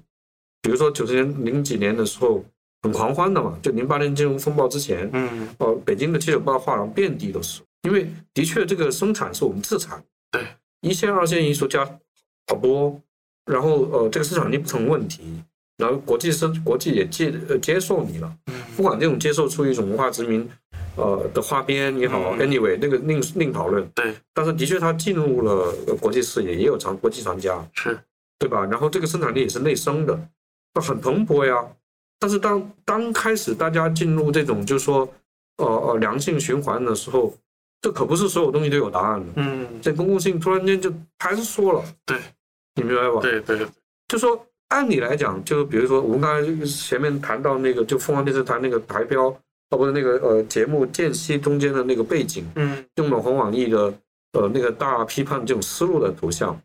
比如说90年零几年的时候很狂欢的嘛，就08年金融风暴之前，北京的798画廊遍地都是，因为的确这个生产是我们自产，对，1线2线艺术家好多，然后这个市场力不成问题，然后国际也接受你了，不管这种接受出一种文化殖民的花边也好，anyway 那个另讨论，对，但是的确它进入了国际视野，也有国际藏家，是，对吧？然后这个生产力也是内生的，很蓬勃呀。但是当开始大家进入这种就是说良性循环的时候，这可不是所有东西都有答案的，这公共性突然间就还是说了，对，你明白吧？对，就说按理来讲，就比如说我们刚才前面谈到那个，就凤凰电视台那个台标，不是那个节目间隙中间的那个背景，用了黄网易的那个大批判这种思路的图像，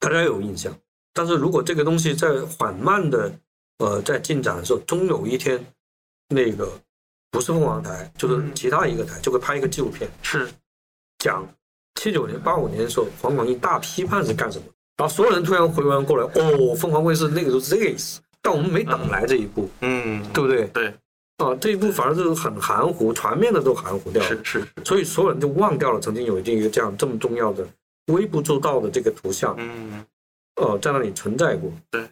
大家有印象。但是如果这个东西在缓慢的在进展的时候，终有一天那个不是凤凰台就是其他一个台就会拍一个纪录片，是讲79年85年的时候黄广义大批判是干什么，然后所有人突然回完过来，哦，凤凰卫视那个时候是这个意思，但我们没等来这一步，嗯，对不对？对。啊，这一步反而就是很含糊，全面的都含糊掉了，是，所以所有人就忘掉了曾经有一个这样这么重要的、微不足道的这个图像，嗯，在那里存在过。对，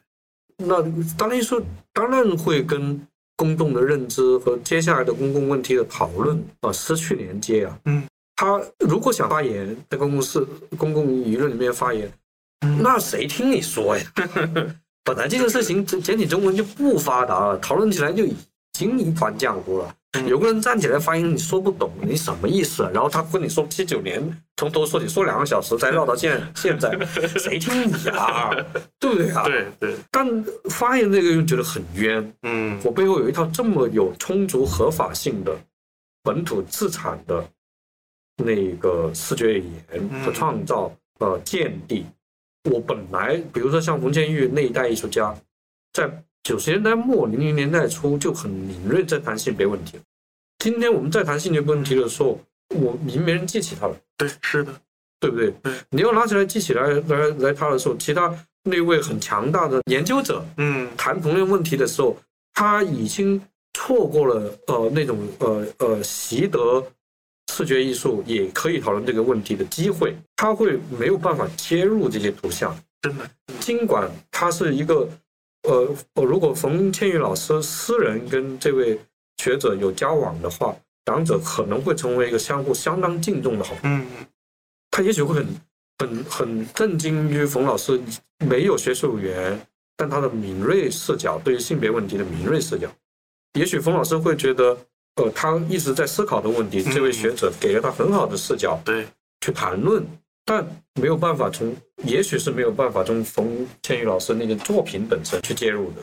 那当然说，当然会跟公众的认知和接下来的公共问题的讨论啊失去连接啊。嗯，他如果想发言，在公共舆论里面发言，那谁听你说呀？本来这个事情简体中文就不发达了，讨论起来就已经一团浆糊了，有个人站起来发言，你说不懂，你什么意思、啊？然后他跟你说79年从头说起，说2个小时才绕到现在，谁听你啊？对不对啊？对对。但发言这个又觉得很冤。嗯，我背后有一套这么有充足合法性的本土自产的那个视觉语言和创造见地。我本来比如说像冯建玉那一代艺术家，在90年代末00年代初就很敏锐在谈性别问题了。今天我们在谈性别问题的时候，我已没人记起他了。对，是的，对不对？你要拿起来记起来他的时候，其他那位很强大的研究者，嗯，谈同类问题的时候，他已经错过了那种习得视觉艺术也可以讨论这个问题的机会，他会没有办法切入这些图像。真的，尽管他是一个。如果冯建玉老师私人跟这位学者有交往的话，两者可能会成为一个相互相当敬重的好朋友。嗯，他也许会很震惊于冯老师没有学术语言，但他的敏锐视角对于性别问题的敏锐视角，也许冯老师会觉得，他一直在思考的问题，这位学者给了他很好的视角，对，去谈论。但没有办法从，也许是没有办法从冯建玉老师那个作品本身去介入的，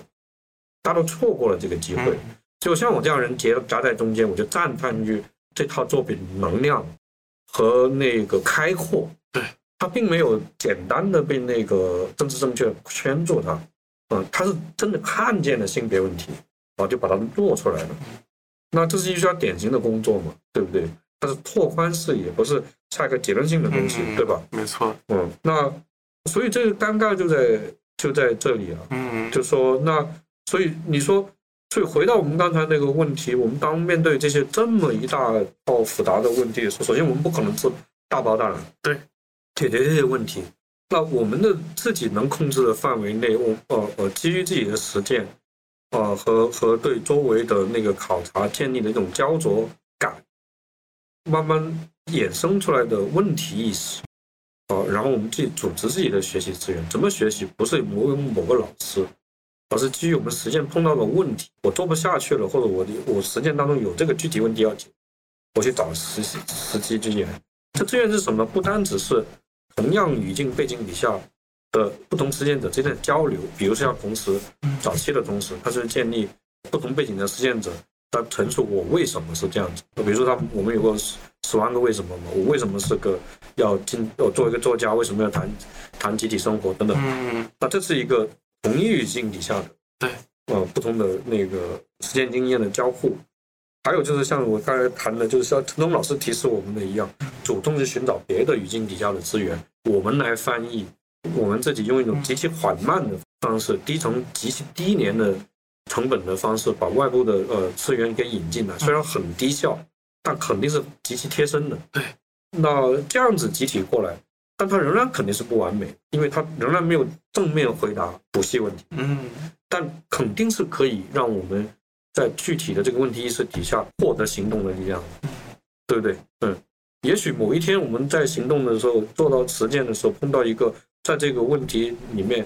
大家都错过了这个机会。就像我这样人夹在中间，我就赞叹于这套作品能量和那个开阔。对，它并没有简单的被那个政治正确圈住它，它是真的看见了性别问题，然后就把它做出来了。那这是一家典型的工作嘛，对不对？它是拓宽视野，不是下一个结论性的东西，对吧？没错。嗯，那所以这个尴尬就在这里啊。嗯，就说那所以你说，所以回到我们刚才那个问题，我们当面对这些这么一大套复杂的问题的时候，首先我们不可能是大包大揽，对，解决这些问题。那我们的自己能控制的范围内，基于自己的实践，和对周围的那个考察建立的一种焦灼感。慢慢衍生出来的问题意识，然后我们自己组织自己的学习资源，怎么学习不是某个老师，而是基于我们实践碰到的问题，我做不下去了，或者我实践当中有这个具体问题要解，我去找实际资源。这资源是什么？不单只是同样语境背景底下的不同实践者之间的交流，比如像同时早期的同时，它是建立不同背景的实践者。他陈述我为什么是这样子，比如说我们有过10万个为什么嘛，我为什么是个要做一个作家，为什么要谈集体生活等等。那这是一个同一语境底下的对不同的那个实践经验的交互。还有就是像我刚才谈的，就是像陈东老师提示我们的一样，主动去寻找别的语境底下的资源，我们来翻译，我们自己用一种极其缓慢的方式，从极其低廉的成本的方式把外部的资源给引进来，虽然很低效，但肯定是极其贴身的。对，那这样子集体过来，但它仍然肯定是不完美，因为它仍然没有正面回答补习问题。嗯，但肯定是可以让我们在具体的这个问题意识底下获得行动的力量，对不对？嗯，也许某一天我们在行动的时候，做到实践的时候，碰到一个在这个问题里面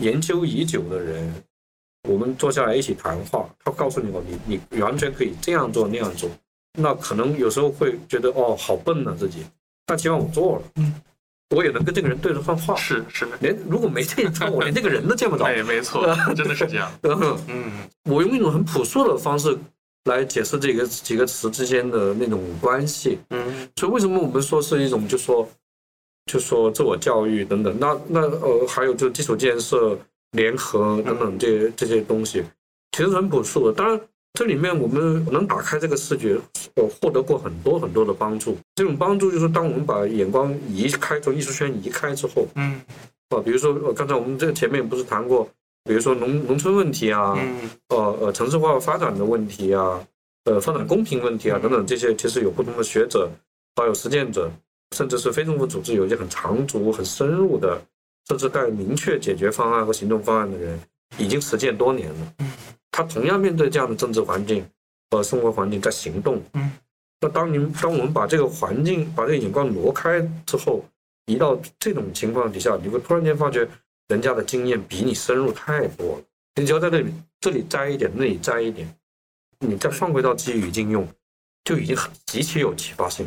研究已久的人。我们坐下来一起谈话，他告诉你，你完全可以这样做那样做，那可能有时候会觉得好笨啊自己，但起码我做了，我也能跟这个人对得上话。是，连如果没这一招，我连这个人都见不着。哎，没错，真的是这样。嗯，我用一种很朴素的方式来解释这个几个词之间的那种关系。嗯，所以为什么我们说是一种就说自我教育等等，那还有就是基础建设。联合等等这些东西，其实很朴素的。当然，这里面我们能打开这个视觉，获得过很多很多的帮助。这种帮助就是，当我们把眼光移开，从艺术圈移开之后，比如说刚才我们这前面不是谈过，比如说农村问题啊，城市化发展的问题啊，发展公平问题啊等等，这些其实有不同的学者还有实践者，甚至是非政府组织有一些很长足很深入的，甚至带明确解决方案和行动方案的人已经实践多年了。他同样面对这样的政治环境和生活环境在行动。那当我们把这个环境把这个眼光挪开之后，移到这种情况底下，你会突然间发觉人家的经验比你深入太多了。你只要在这里摘一点，那里摘一点，你再放回到基于应用，就已经极其有启发性。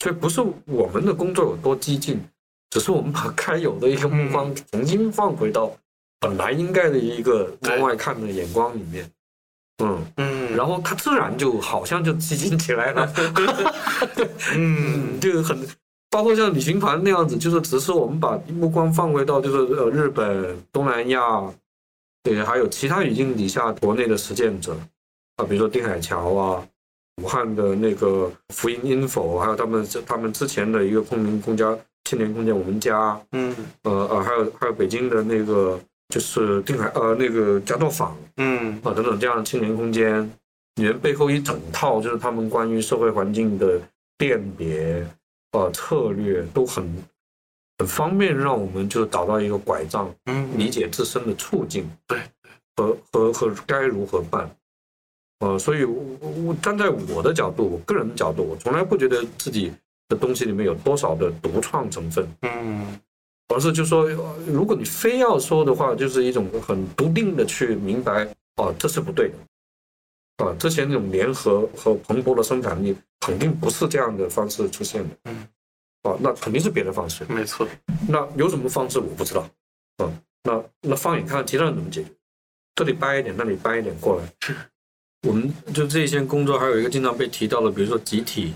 所以不是我们的工作有多激进，只是我们把该有的一个目光重新放回到本来应该的一个往外看的眼光里面。然后它自然就好像就激进起来了。就很包括像旅行团那样子，就是只是我们把目光放回到就是日本、东南亚，对，还有其他语境底下国内的实践者啊，比如说丁海桥啊，武汉的那个福音 info， 还有他们之前的一个公民公家青年空间我们家，还有北京的那个就是那个家道坊，等等这样的青年空间，里面背后一整套就是他们关于社会环境的辨别。策略都很方便让我们就找到一个拐杖，理解自身的处境，对，和该如何办。所以我站在我的角度，我个人的角度，我从来不觉得自己的东西里面有多少的独创成分，而是就说如果你非要说的话，就是一种很笃定的去明白，这是不对的。之前那种联合和蓬勃的生产力肯定不是这样的方式出现的，那肯定是别的方式，没错。那有什么方式我不知道，那放眼看其他人怎么解决，这里掰一点，那里掰一点过来。我们就这一些工作还有一个经常被提到的，比如说集体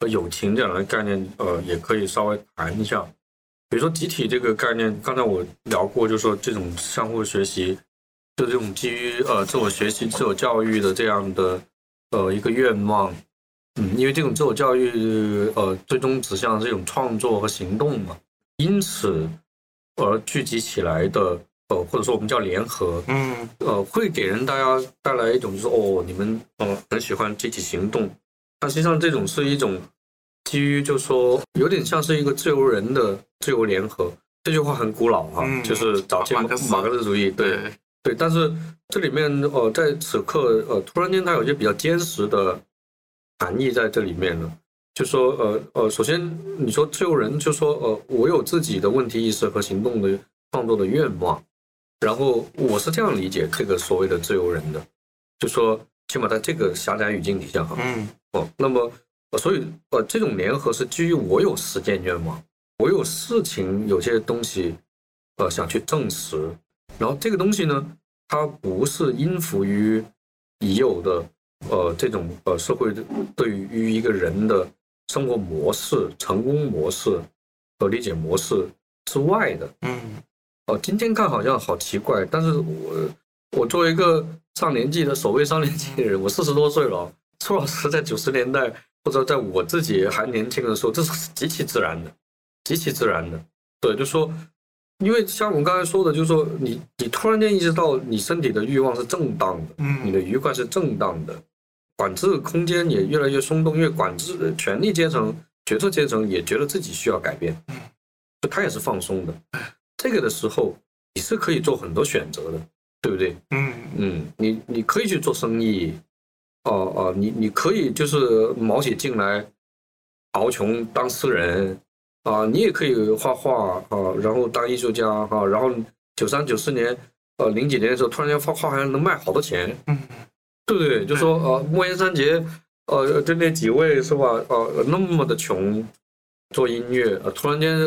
和友情这样的概念，也可以稍微谈一下。比如说集体这个概念，刚才我聊过，就是说这种相互学习。就这种基于自我学习、自我教育的这样的一个愿望，因为这种自我教育最终指向这种创作和行动嘛，因此而聚集起来的或者说我们叫联合，会给人大家带来一种就是你们很喜欢集体行动，但实际上这种是一种基于就是说有点像是一个自由人的自由联合，这句话很古老啊，就是早期马克思主义对。对，但是这里面在此刻突然间它有些比较坚实的含义在这里面了。就说首先你说自由人，就说我有自己的问题意识和行动的创作的愿望，然后我是这样理解这个所谓的自由人的，就说起码在这个狭窄语境底下哈，那么所以这种联合是基于我有实践愿望，我有事情有些东西想去证实。然后这个东西呢，它不是依附于已有的这种社会对于一个人的生活模式、成功模式和理解模式之外的。今天看好像好奇怪，但是我作为一个上年纪的所谓上年纪的人，我40多岁了，说老实在90年代或者在我自己还年轻的时候，这是极其自然的，极其自然的。对，就说。因为像我们刚才说的，就是说你突然间意识到你身体的欲望是正当的，你的愉快是正当的，管制空间也越来越松动，因为管制权力阶层、决策阶层也觉得自己需要改变，他也是放松的。这个的时候，你是可以做很多选择的，对不对？你可以去做生意，你可以就是卯起劲来熬穷当诗人。你也可以画画然后当艺术家然后93、94年零几年的时候，突然间画画好像能卖好多钱，对不对？就说莫言、三杰就那几位是吧？那么的穷，做音乐突然间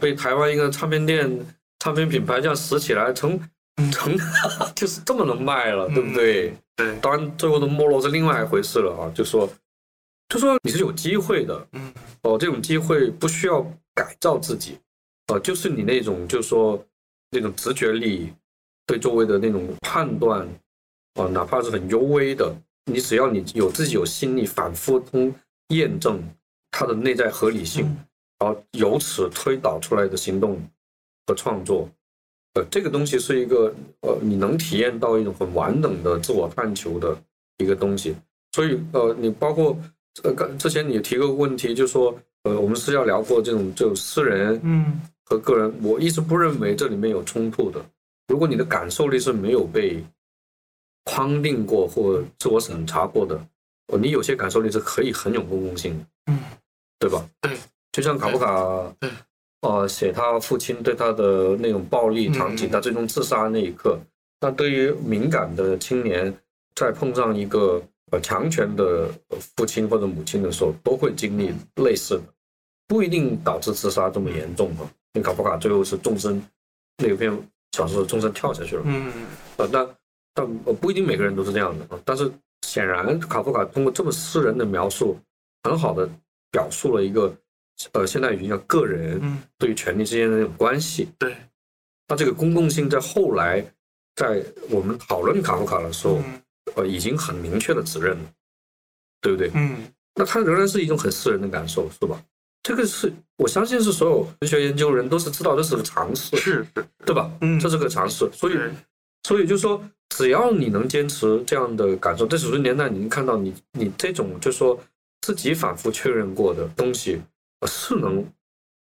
被台湾一个唱片品牌这样拾起来，成就是这么能卖了，对不对？对，当然最后的没落是另外一回事了啊，就说你是有机会的，这种机会不需要改造自己，就是你那种就说那种直觉力，对周围的那种判断，哪怕是很幽微的，你只要你有自己有心力，反复验证它的内在合理性，然后由此推导出来的行动和创作，这个东西是一个你能体验到一种很完整的自我探求的一个东西。所以你包括之前你提个问题，就是说我们私下聊过这种就私人和个人，我一直不认为这里面有冲突的。如果你的感受力是没有被框定过或自我审查过的，你有些感受力是可以很有公共性的，对吧？对，就像卡夫卡写他父亲对他的那种暴力场景，他最终自杀那一刻，那对于敏感的青年，在碰上一个强权的父亲或者母亲的时候，都会经历类似的，不一定导致自杀这么严重。因为卡夫卡最后是纵身，那篇小说纵身跳下去了，但不一定每个人都是这样的。但是显然卡夫卡通过这么私人的描述，很好的表述了一个现代语境叫个人对于权力之间的那种关系。对，那这个公共性在后来在我们讨论卡夫卡的时候，已经很明确的指认了，对不对？那它仍然是一种很私人的感受，是吧？这个是我相信是所有文学研究人都是知道这是个常识，是，对吧？这是个常识，所以就是说，只要你能坚持这样的感受，在90年代你能看到你这种就是说自己反复确认过的东西，是能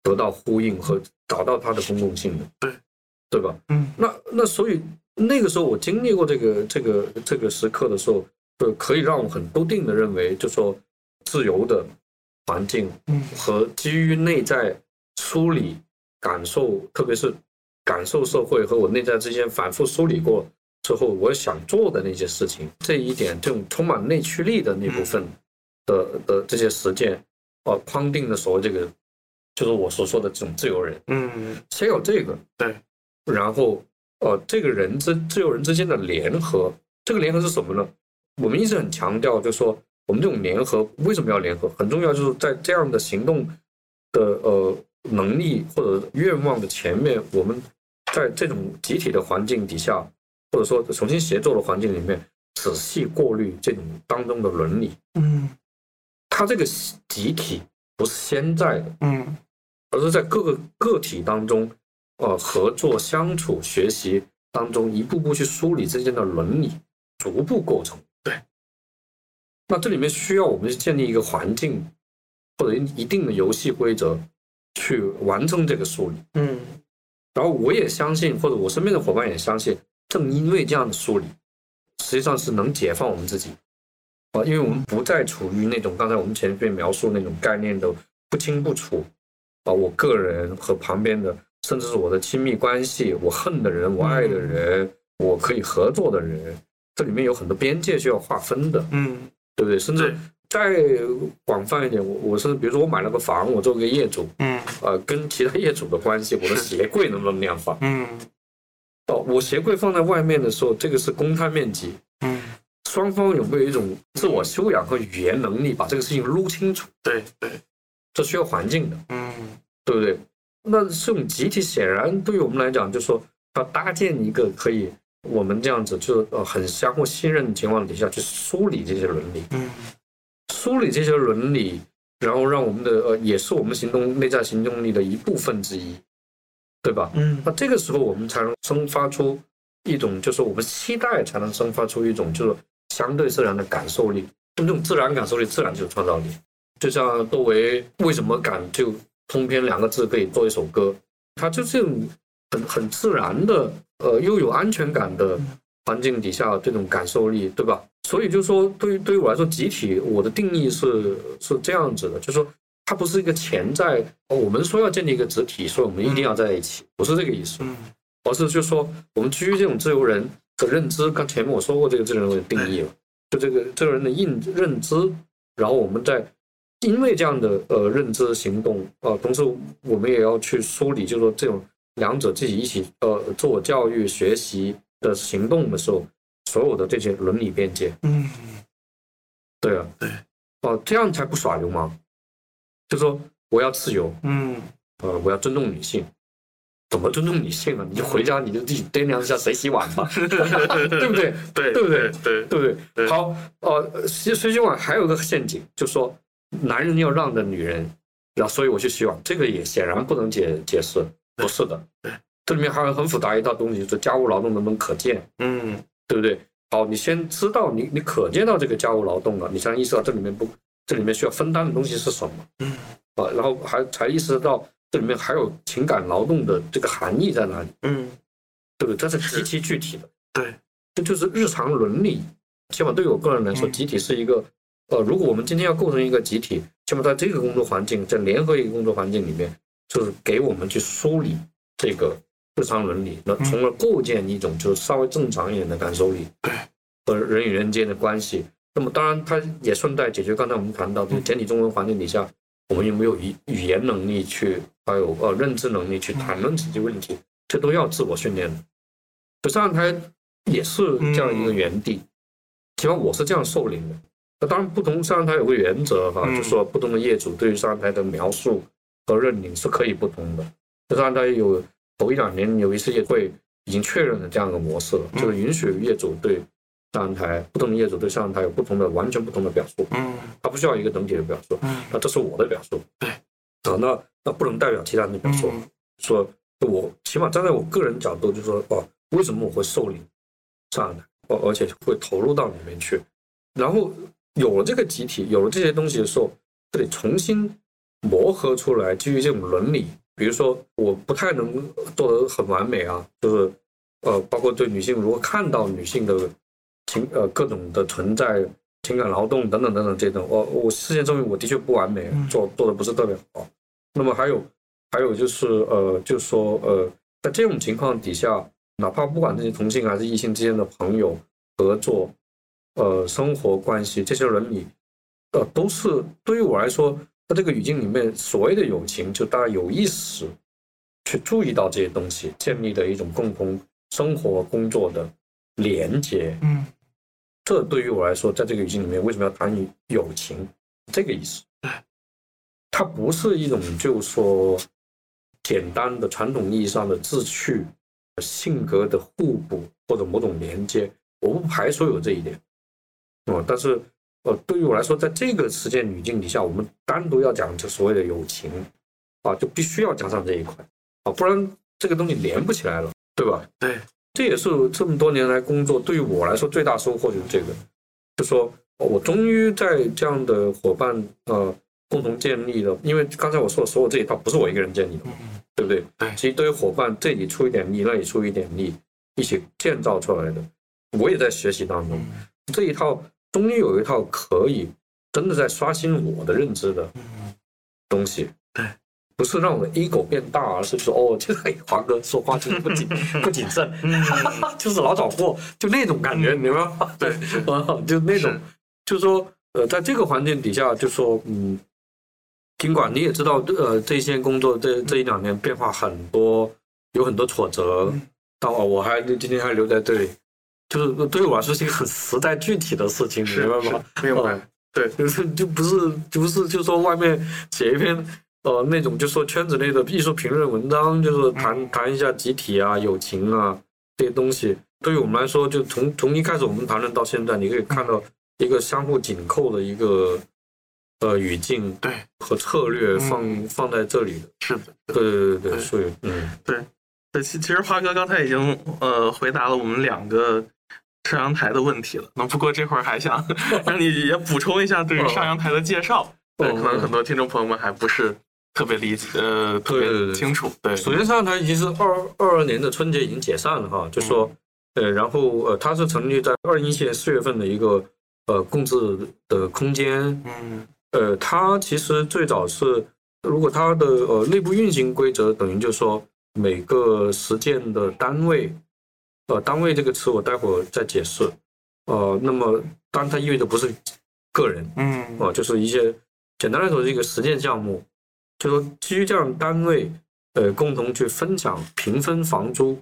得到呼应和找到它的公共性的，对吧？那所以那个时候我经历过这个时刻的时候，就可以让我很笃定的认为，就说自由的环境和基于内在梳理感受，特别是感受社会和我内在之间反复梳理过之后，我想做的那些事情，这一点这种充满内驱力的那部分的这些实践，框定的所谓这个就是我所说的这种自由人。先有这个，对，然后这个人自由人之间的联合，这个联合是什么呢？我们一直很强调，就是说我们这种联合为什么要联合？很重要，就是在这样的行动的能力或者愿望的前面，我们在这种集体的环境底下，或者说重新协作的环境里面，仔细过滤这种当中的伦理。它这个集体不是现在的，而是在各个个体当中，合作、相处、学习当中，一步步去梳理之间的伦理，逐步构成。对。那这里面需要我们去建立一个环境，或者一定的游戏规则，去完成这个梳理。然后我也相信，或者我身边的伙伴也相信，正因为这样的梳理，实际上是能解放我们自己，因为我们不再处于那种刚才我们前面描述那种概念的不清不楚，我个人和旁边的，甚至是我的亲密关系，我恨的人，我爱的人，我可以合作的人，这里面有很多边界需要划分的，对不对？甚至再广泛一点，我是比如说我买了个房，我做个业主，跟其他业主的关系，我的鞋柜能不能那样放？我鞋柜放在外面的时候，这个是公摊面积，双方有没有一种自我修养和语言能力，把这个事情撸清楚？对，这需要环境的，对不对？那这种集体显然对于我们来讲，就是说要搭建一个可以我们这样子就很相互信任的情况底下去梳理这些伦理，梳理这些伦理，然后让我们的也是我们行动内在行动力的一部分之一，对吧？那这个时候我们才能生发出一种，就是我们期待才能生发出一种就是相对自然的感受力，这种自然感受力自然就是创造力。就像窦唯为什么敢就通篇2个字可以做一首歌，它就是很自然的，又有安全感的环境底下这种感受力，对吧？所以就是说，对于我来说，集体我的定义是这样子的，就是说它不是一个潜在，我们说要建立一个集体，所以我们一定要在一起，不是这个意思，而是就是说我们基于这种自由人的认知，刚前面我说过这个自由人的定义了，就这个自由人的认知，然后我们在因为这样的认知行动，同时我们也要去梳理，就是说这种两者自己一起自我教育学习的行动的时候，所有的这些伦理边界，对啊，对，这样才不耍流氓。就说我要自由，我要尊重女性，怎么尊重女性啊？你就回家你就自己掂量一下谁洗碗吧，对不对？对不对？好，洗碗还有个陷阱，就说男人要让着女人，那所以我就希望这个也显然不能解释，不是的。这里面还很复杂一道东西，就是家务劳动能不能可见，嗯，对不对？好，你先知道你可见到这个家务劳动了，你才能意识到这里面需要分担的东西是什么，嗯，啊，然后才意识到这里面还有情感劳动的这个含义在哪里，嗯，对不对？这是极其具体的，对，这就是日常伦理。起码对我个人来说，集体是一个，如果我们今天要构成一个集体，起码在这个工作环境，在联合一个工作环境里面，就是给我们去梳理这个日常伦理，那从而构建一种就是稍微正常一点的感受力和人与人之间的关系。那么当然它也顺带解决刚才我们谈到的简体中文环境底下，我们有没有语言能力去，还有认知能力去谈论这些问题，这都要自我训练的。可是上台也是这样一个原地，起码我是这样受领的。那当然不同上台有个原则哈，就是说不同的业主对于上台的描述和认领是可以不同的。那上台有头一两年有一次业会已经确认了这样一个模式了，就是允许业主对上台，不同的业主对上台有不同的完全不同的表述，他不需要一个整体的表述，那这是我的表述，那不能代表其他人的表述。说我起码站在我个人角度，就说为什么我会受领上台，而且会投入到里面去。然后有了这个集体，有了这些东西的时候，这里重新磨合出来，基于这种伦理，比如说我不太能做得很完美啊，就是包括对女性，如果看到女性的各种的存在，情感劳动等等等等这种，我事先证明我的确不完美，做得不是特别好。那么还有就是就是说在这种情况底下，哪怕不管这些同性还是异性之间的朋友合作，生活关系，这些伦理，都是对于我来说，在这个语境里面，所谓的友情，就大家有意识去注意到这些东西，建立的一种共同生活工作的连结。嗯，这对于我来说，在这个语境里面，为什么要谈友情？这个意思，它不是一种就说简单的传统意义上的志趣、性格的互补或者某种连接，我不排除有这一点。但是对于我来说，在这个实践语境底下，我们单独要讲这所谓的友情啊，就必须要加上这一块啊，不然这个东西连不起来了，对吧？对，这也是这么多年来工作对于我来说最大收获，就是这个，就说我终于在这样的伙伴共同建立了，因为刚才我说的所有这一套不是我一个人建立的，对不对？其实对于伙伴，这里出一点力，那里出一点力，一起建造出来的，我也在学习当中，这一套。终于有一套可以真的在刷新我的认知的东西，不是让我的 ego 变大，而是说这个华哥说话就是不谨慎，就是老找货，就那种感觉，你明白吗？对，就那种，就是说在这个环境底下，就说尽管你也知道这些工作这一两年变化很多，有很多挫折，但我今天还留在这里。就是对我来说是一个很实在具体的事情，明白吗？明白，对，就不是就说外面写一篇那种就说圈子内的艺术评论文章，就是谈一下集体啊、友情啊这些东西。对于我们来说，就从一开始我们谈论到现在，你可以看到一个相互紧扣的一个语境，对，和策略放在这里的。是的，对，所以对，其实华哥刚才已经回答了我们两个。上阳台的问题了，那不过这会儿还想让你也补充一下对于上阳台的介绍，对，可能很多听众朋友们还不是特别理解，特别清楚。对，首先上阳台已经是2022年的春节已经解散了哈，就说然后它是成立在2017年4月份的一个共治的空间，它其实最早是，如果它的内部运行规则等于就是说每个实践的单位。单位这个词我待会儿再解释。那么当然它意味着不是个人，就是一些简单来说是一个实践项目，就说基于这样单位共同去分享、平分房租，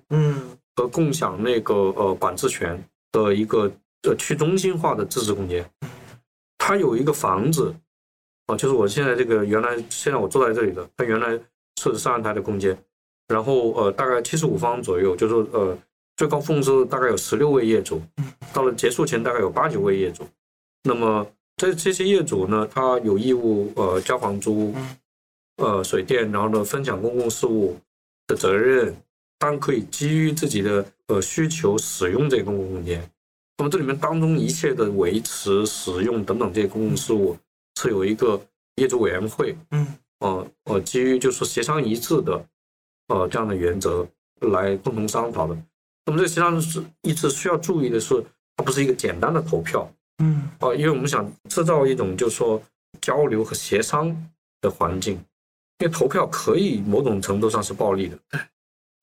和共享那个管制权的一个去中心化的自治空间。它有一个房子，就是我现在这个现在我坐在这里的，它原来是上阳台的空间，然后大概75方左右，就是最高峰是大概有16位业主，到了结束前大概有8、9位业主。那么这些业主呢，他有义务交房租，水电，然后呢分享公共事务的责任，当然可以基于自己的需求使用这个公共空间。那么这里面当中一切的维持、使用等等这些公共事务是有一个业主委员会，基于就是说协商一致的这样的原则来共同商讨的。那么这个协商一致需要注意的是，它不是一个简单的投票，因为我们想制造一种就是说交流和协商的环境，因为投票可以某种程度上是暴力的。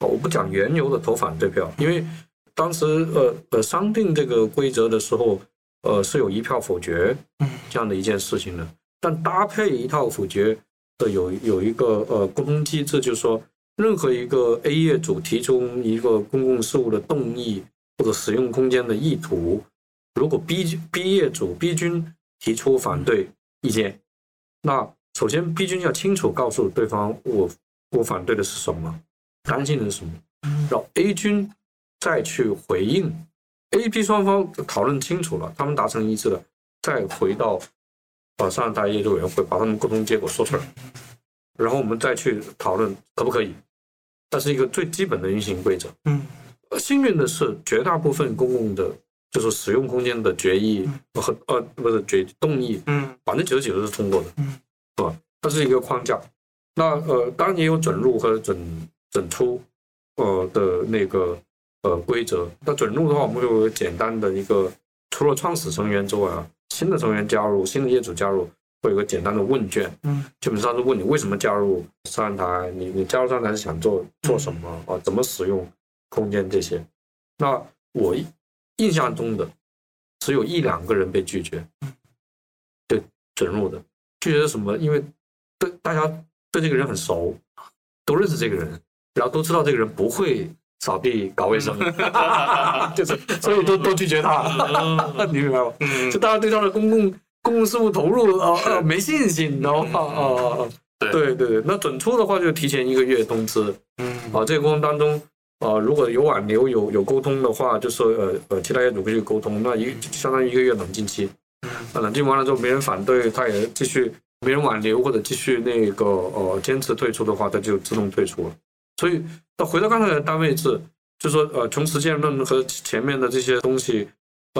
我不讲原有的投反对票，因为当时商定这个规则的时候，是有一票否决这样的一件事情的。但搭配一套否决的有一个沟通机制，就是说任何一个 A 业主提出一个公共事务的动议或者使用空间的意图，如果 B 业主 B 君提出反对意见，那首先 B 君要清楚告诉对方我反对的是什么，担心的是什么，然后 A 君再去回应。 A、B 双方讨论清楚了，他们达成一致了，再回到上大业主委员会把他们沟通结果说出来，然后我们再去讨论可不可以。这是一个最基本的运行规则。幸运的是，绝大部分公共的就是使用空间的决议和不是决动议，99%是通过的，它是一个框架。那当然也有准入和准出的那个规则。那准入的话，我们有简单的一个，除了创始成员之外啊，新的成员加入，新的业主加入，会有个简单的问卷，基本上是问你为什么加入三台，你加入三台是想做什么啊，怎么使用空间这些。那我印象中的只有1-2个人被拒绝，对准入的拒绝是什么？因为对大家对这个人很熟，都认识这个人，然后都知道这个人不会扫地搞卫生，就是所以都拒绝他，你明白吗？就大家对他的公共事务投入没信心，你知道吗？对，那准出的话就提前1个月通知。这个过程当中如果有挽留有沟通的话，就是其他业主可以去沟通，那相当于1个月冷静期。冷静完了之后没人反对，他也继续，没人挽留或者继续那个坚持退出的话，他就自动退出了。所以到回到刚才的单位制，就是说从实践论和前面的这些东西，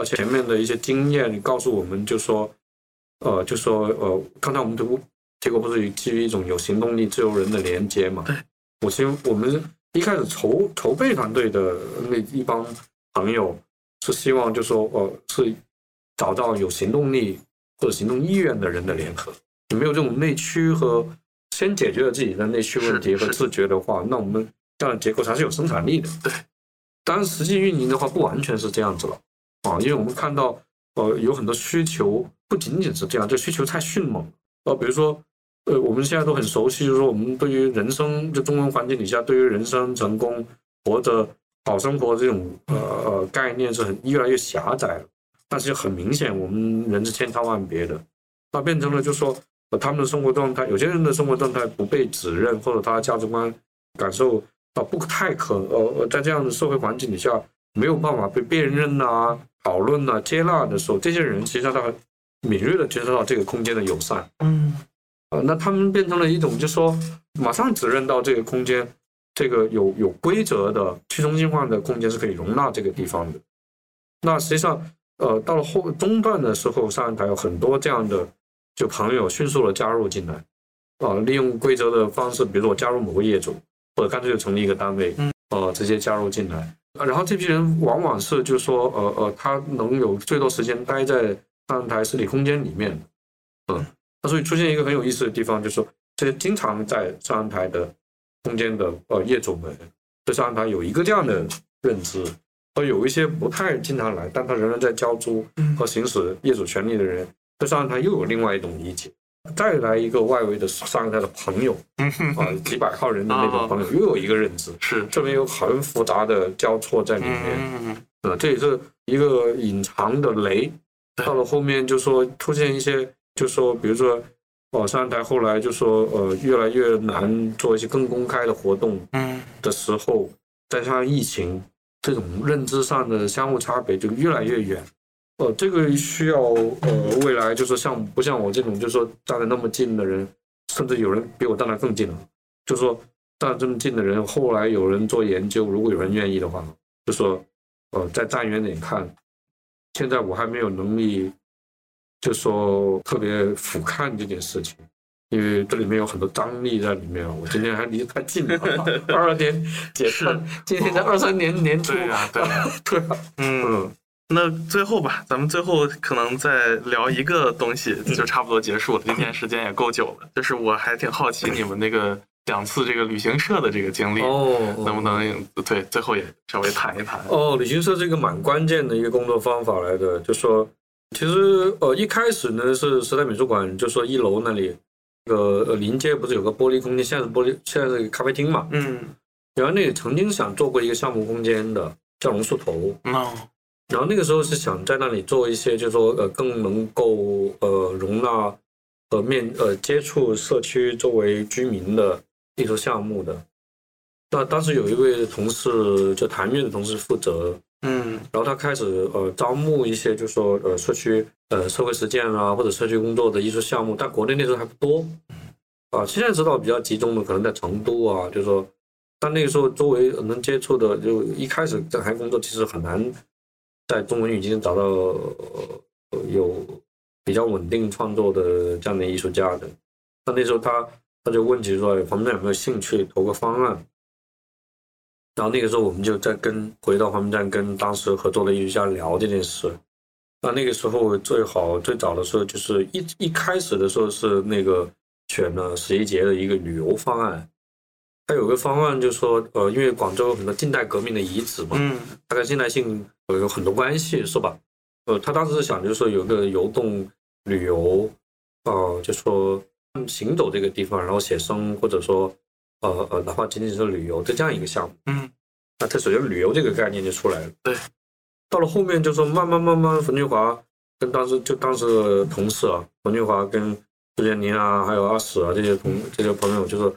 前面的一些经验告诉我们，就说刚才我们结果不是基于一种有行动力自由人的连接嘛？我们一开始筹备团队的那一帮朋友是希望就说是找到有行动力或者行动意愿的人的联合。你没有这种内驱和先解决了自己的内驱问题和自觉的话，那我们这样的结构才是有生产力的。对，当然实际运营的话不完全是这样子了因为我们看到有很多需求不仅仅是这样，这需求太迅猛比如说我们现在都很熟悉，就是说我们对于人生，就中文环境底下，对于人生成功、活着好生活这种概念是越来越狭窄了。但是很明显，我们人是千差万别的，那变成了就是说他们的生活状态，有些人的生活状态不被指认，或者他的价值观感受不太在这样的社会环境底下没有办法被辨认啊、讨论啊、接纳的时候，这些人其实他敏锐的觉察到这个空间的友善。那他们变成了一种就是说马上指认到这个空间，这个有规则的去中心化的空间是可以容纳这个地方的。那实际上到了中段的时候，上海台有很多这样的就朋友迅速的加入进来利用规则的方式，比如说我加入某个业主，或者干脆就成立一个单位直接加入进来。然后这批人往往是就是说他能有最多时间待在上海台实体空间里面所以出现一个很有意思的地方，就是说这些经常在上海台的空间的业主们对上海台有一个这样的认知，而有一些不太经常来但他仍然在交租和行使业主权利的人对上海台又有另外一种理解。再来一个外围的上海台的朋友几百号人的那种朋友又有一个认知，是这边有很复杂的交错在里面这也是一个隐藏的雷。到了后面就说出现一些就说比如说上海台后来就说越来越难做一些更公开的活动的时候，再加上疫情，这种认知上的相互差别就越来越远这个需要未来就是像不像我这种就说站得那么近的人甚至有人比我大得更近了，就说大这么近的人，后来有人做研究，如果有人愿意的话，就说再站远点看，现在我还没有能力就说特别俯瞰这件事情，因为这里面有很多张力在里面，我今天还离得太近了22年解散，今天才23年年初，对啊对啊对啊，嗯，那最后吧，咱们最后可能再聊一个东西就差不多结束了，今天时间也够久了，就是我还挺好奇你们那个2次这个旅行社的这个经历，能不能对最后也稍微谈一谈？旅行社这个蛮关键的一个工作方法来的，就说其实一开始呢是时代美术馆，就说1楼那里那个临街不是有个玻璃空间，现在是咖啡厅嘛，嗯，然后那里曾经想做过一个项目空间的，叫榕树头，嗯，然后那个时候是想在那里做一些就是说更能够容纳接触社区周围居民的艺术项目的。那当时有一位同事，就谭院的同事负责，嗯，然后他开始招募一些，就说社区社会实践啊，或者社区工作的艺术项目，但国内那时候还不多啊，现在知道比较集中的可能在成都啊，就说，但那个时候周围能接触的，就一开始展开工作其实很难在中文语境找到有比较稳定创作的这样的艺术家的。但那时候他就问起说黄明站有没有兴趣投个方案，然后那个时候我们就再回到黄明站跟当时合作的艺术家聊这件事。那那个时候最早的时候就是一开始的时候是那个选了11节的一个旅游方案，它有个方案就说因为广州有很多近代革命的遗址嘛，它跟现代性有很多关系是吧，他当时是想就是说有个游动旅游就说行走这个地方，然后写生，或者说哪怕仅仅是旅游，就这样一个项目。嗯，那它首先旅游这个概念就出来了。对，到了后面就说慢慢，冯俊华跟当时的同事啊，冯俊华跟朱建宁啊，还有阿史啊这些朋友，就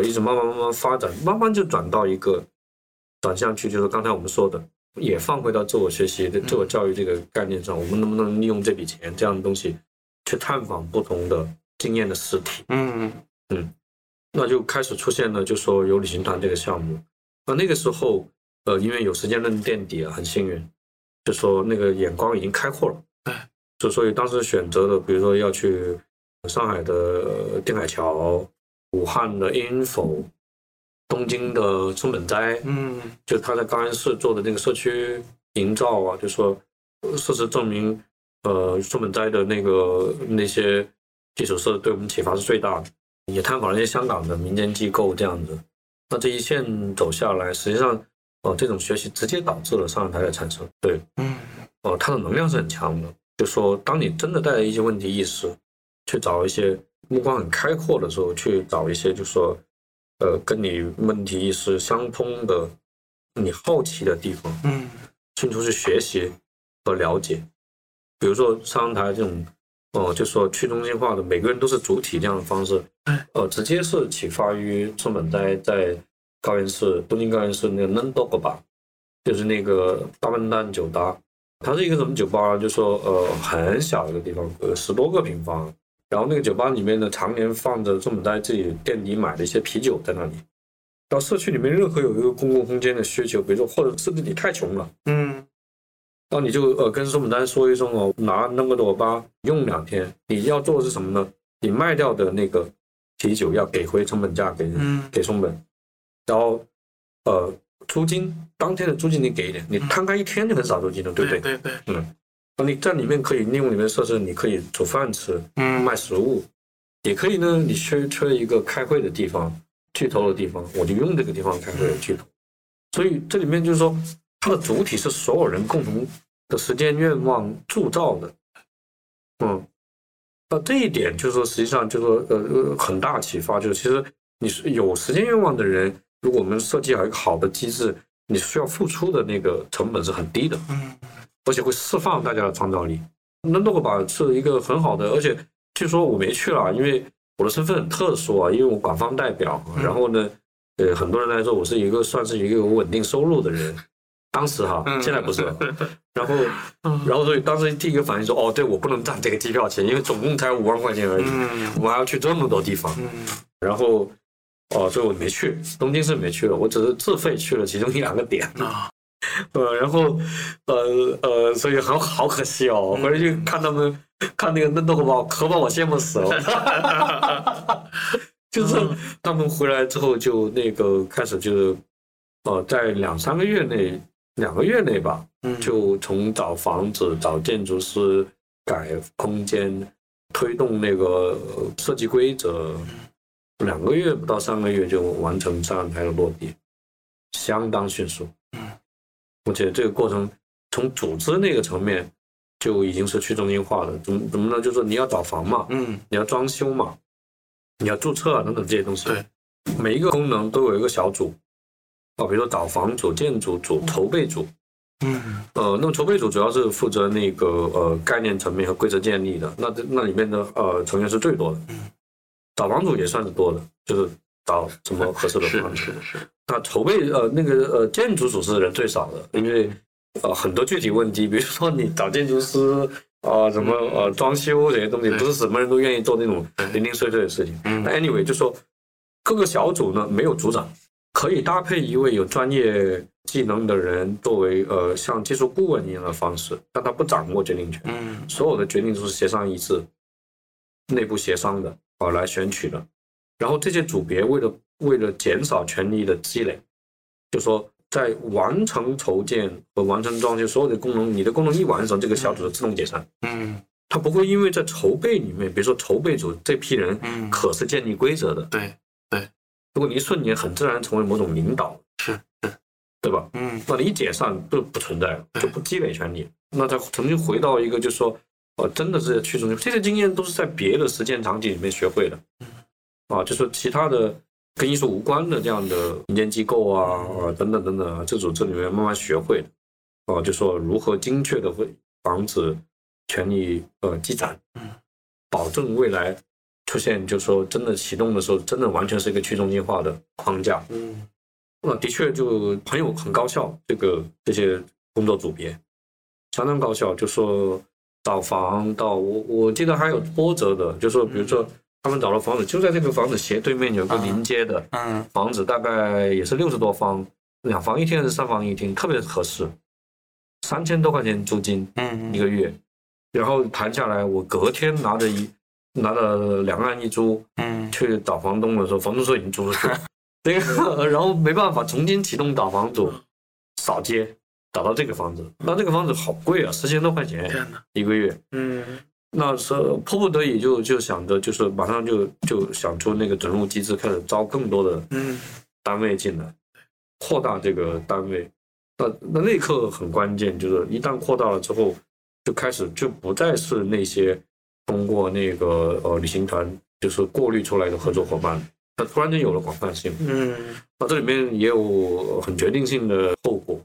是一直慢慢发展，慢慢就转到一个转向去，就是刚才我们说的，也放回到自我学习、自我教育这个概念上，我们能不能利用这笔钱这样的东西去探访不同的经验的实体。嗯，那就开始出现了，就说有旅行团这个项目。那个时候因为有时间论垫底啊，很幸运，就说那个眼光已经开阔了。对，所以当时选择的，比如说要去上海的定海桥、武汉的INFO、东京的松本斋，嗯，就他在高安市做的那个社区营造啊，就说事实证明松本斋的那些基础设施对我们启发是最大的，也探访了一些香港的民间机构这样子。那这一线走下来，实际上这种学习直接导致了上海台的产生。对，它的能量是很强的，就说当你真的带着一些问题意识去找一些目光很开阔的时候，去找一些就说跟你问题意识相通的你好奇的地方，迅速去学习和了解。比如说上海台这种就说去中心化的每个人都是主体这样的方式，直接是启发于松本斋在东京高円寺那个Nendokoba，就是那个大笨蛋酒吧。它是一个什么酒吧，就说很小的一个地方，10多个平方，然后那个酒吧里面呢常年放着松本斋自己店里买的一些啤酒在那里。到社区里面任何有一个公共空间的需求，比如说或者甚至你太穷了，那你就跟松本斋说一声哦，拿那么多吧用2天，你要做的是什么呢？你卖掉的那个啤酒要给回成本价给松本，然后租金当天的租金你给一点，你摊开1天就很少租金了，对不对？对对对，你在里面可以利用里面设施，你可以煮饭吃，卖食物，也可以呢，你缺一个开会的地方、聚头的地方，我就用这个地方开会聚头。所以这里面就是说，它的主体是所有人共同的时间愿望铸造的。那这一点就是说，实际上就是说很大启发，就是其实你是有时间愿望的人，如果我们设计好一个好的机制，你需要付出的那个成本是很低的，而且会释放大家的创造力。Nendokoba是一个很好的，而且据说我没去了，因为我的身份很特殊啊，因为我广方代表，然后呢很多人来说我是一个算是一个有稳定收入的人，当时哈，现在不是了。然后所以当时第一个反应说，哦，对，我不能赚这个机票钱，因为总共才5万块钱而已，我们还要去这么多地方。然后哦，所以我没去东京是没去了，我只是自费去了其中1-2个点啊。然后所以好可惜哦，回来就看他们看那个嫩豆荷包，我羡慕死了。就是他们回来之后就那个开始就是在2-3个月内吧，就从找房子找建筑师改空间推动那个设计规则，2个月不到3个月就完成上海的落地，相当迅速。而且这个过程从组织那个层面就已经是去中心化的，怎么呢？就是你要找房嘛，你要装修嘛，你要注册啊等等这些东西，对，每一个功能都有一个小组啊，比如说找房组、建筑组、筹备组，那么筹备组主要是负责那个概念层面和规则建立的，那里面的成员是最多的，找房组也算是多的，就是找什么合适的房子。是。那筹备建筑组是人最少的，因为很多具体问题，比如说你找建筑师什么装修这些东西，不是什么人都愿意做那种零碎的事情。那 anyway 就说各个小组呢没有组长，可以搭配一位有专业技能的人作为像技术顾问一样的方式，但他不掌握决定权，所有的决定都是协商一致，内部协商的来选取的。然后这些组别为了减少权力的积累，就说在完成筹建和完成装修所有的功能，你的功能一完成，这个小组就自动解散。他不会因为在筹备里面，比如说筹备组这批人可是建立规则的，对，如果你一瞬间很自然成为某种领导，是，对吧？那你一解散就不存在了，就不积累权力。那他曾经回到一个就说，真的是去中心，这些经验都是在别的实践场景里面学会的。就是其他的跟艺术无关的这样的民间机构啊等等等等，这组织里面慢慢学会的，就说如何精确的防止权力积攒，保证未来出现就说真的启动的时候，真的完全是一个去中心化的框架。的确就很高效，这些工作组别相当高效，就说找房到我记得还有波折的，就说比如说他们找了房子，就在这个房子斜对面有个临街的房子，大概也是60多方，2房1厅还是3房1厅，特别合适，3000多块钱租金一个月，然后谈下来，我隔天拿着2按1租去找房东的时候，房东说已经租出去了，然后没办法重新启动找房组扫街，找到这个房子，那这个房子好贵啊，4000多块钱一个月，那是迫不得已就想着就是马上就想出那个准入机制，开始招更多的单位进来，扩大这个单位。那一刻很关键，就是一旦扩大了之后，就开始就不再是那些通过那个旅行团就是过滤出来的合作伙伴，那突然就有了广泛性。那这里面也有很决定性的后果，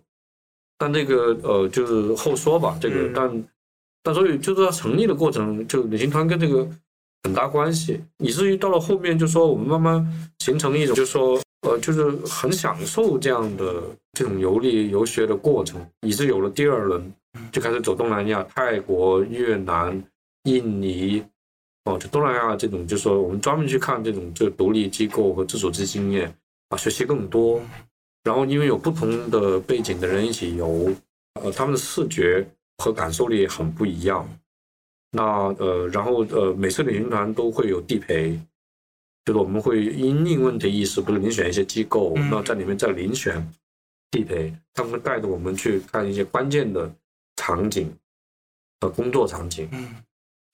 但这个就是后说吧，这个但所以就是它成立的过程，就旅行团跟这个很大关系，以至于到了后面就说我们慢慢形成一种就说就是很享受这样的这种游历游学的过程，以致有了第二轮就开始走东南亚，泰国、越南、印尼，就东南亚这种就说我们专门去看这种就独立机构和自主制经验啊，学习更多，然后因为有不同的背景的人一起游，他们的视觉和感受力很不一样。那然后每次旅行团都会有地陪，就是我们会因应问题意识，不是遴选一些机构，那在里面再遴选地陪，他们带着我们去看一些关键的场景和工作场景，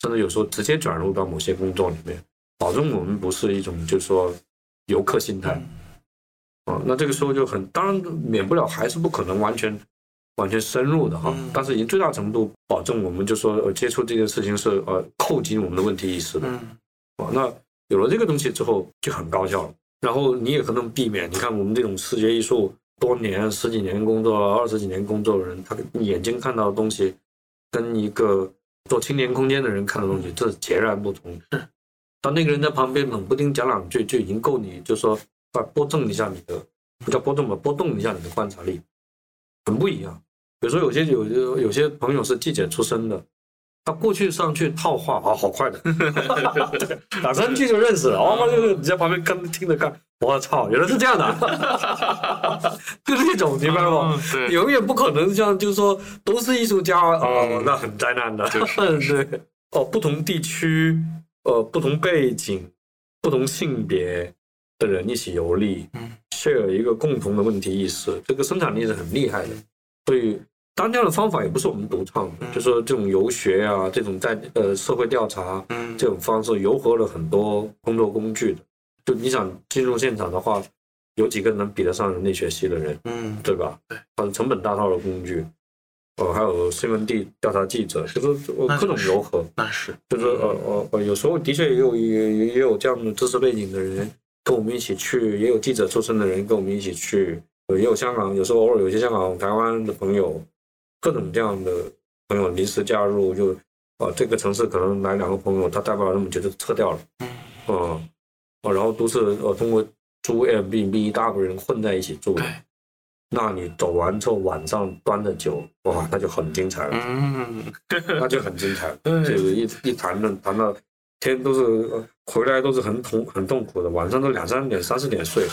甚至有时候直接转入到某些工作里面，保证我们不是一种就是说游客心态。那这个时候就很当然免不了还是不可能完全深入的但是已经最大程度保证我们就说接触这件事情是扣紧我们的问题意识的。那有了这个东西之后就很高效了，然后你也可能避免，你看我们这种视觉艺术多年10几年工作20几年工作的人，他眼睛看到的东西跟一个做青年空间的人看的东西这是截然不同。当那个人在旁边冷不丁讲2句就已经够你就说拨动一下你的，不叫拨动吧，拨动一下你的观察力，很不一样。比如说有些朋友是记者出身的，他过去上去套话啊，好快的，打三句就认识了，哦，就是你在旁边跟听着看，我操，原来是这样的，就这种，明白吗？对，永远不可能像就是说都是艺术家啊，那很灾难的，就是、对，哦，不同地区，不同背景、不同性别的人一起游历，share 一个共同的问题意识，这个生产力是很厉害的，所以。当家的方法也不是我们独创的，就是说这种游学啊，这种在社会调查，这种方式糅合了很多工作工具的。就你想进入现场的话，有几个能比得上人类学系的人，对吧？它是成本大套的工具，还有新闻地调查记者，就是各种糅合。那是，就是有时候的确也有这样的知识背景的人跟我们一起去，也有记者出身的人跟我们一起去，也有香港，有时候偶尔有些香港、台湾的朋友。各种这样的朋友临时加入，就这个城市可能来两个朋友，他待不了那么久就撤掉了，然后都是通过租 Airbnb 一大个人混在一起住的，那你走完之后晚上端着酒，哇，那就很精彩了，那就很精彩了，就是一谈论谈到天都是回来都是很痛苦的，晚上都2、3点、3、4点睡，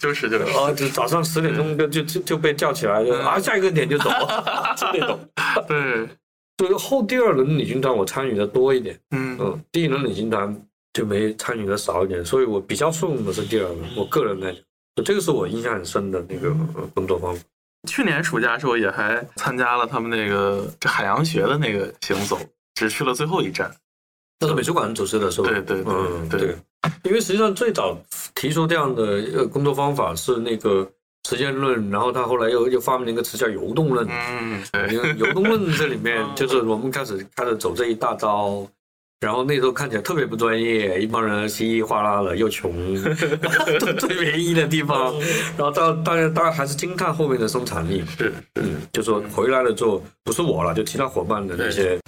就是就早上10点钟就被叫起来，就下一个点就走，就那种。对，所以第二轮旅行团我参与的多一点，第一轮旅行团就没参与的少一点，所以我比较顺用的是第二轮，我个人来讲，这个是我印象很深的那个工作方法。去年暑假的时候也还参加了他们那个这海洋学的那个行走，只去了最后一站。那是美术馆组织的时候，对，因为实际上最早提出这样的工作方法是那个时间论，然后他后来又发明了一个词叫游动论。游动论这里面就是我们开始走这一大招，然后那时候看起来特别不专业，一帮人稀里哗啦的，又穷，最唯一的地方，然后当然还是惊叹后面的生产力，就说回来了之后不是我了，就其他伙伴的那些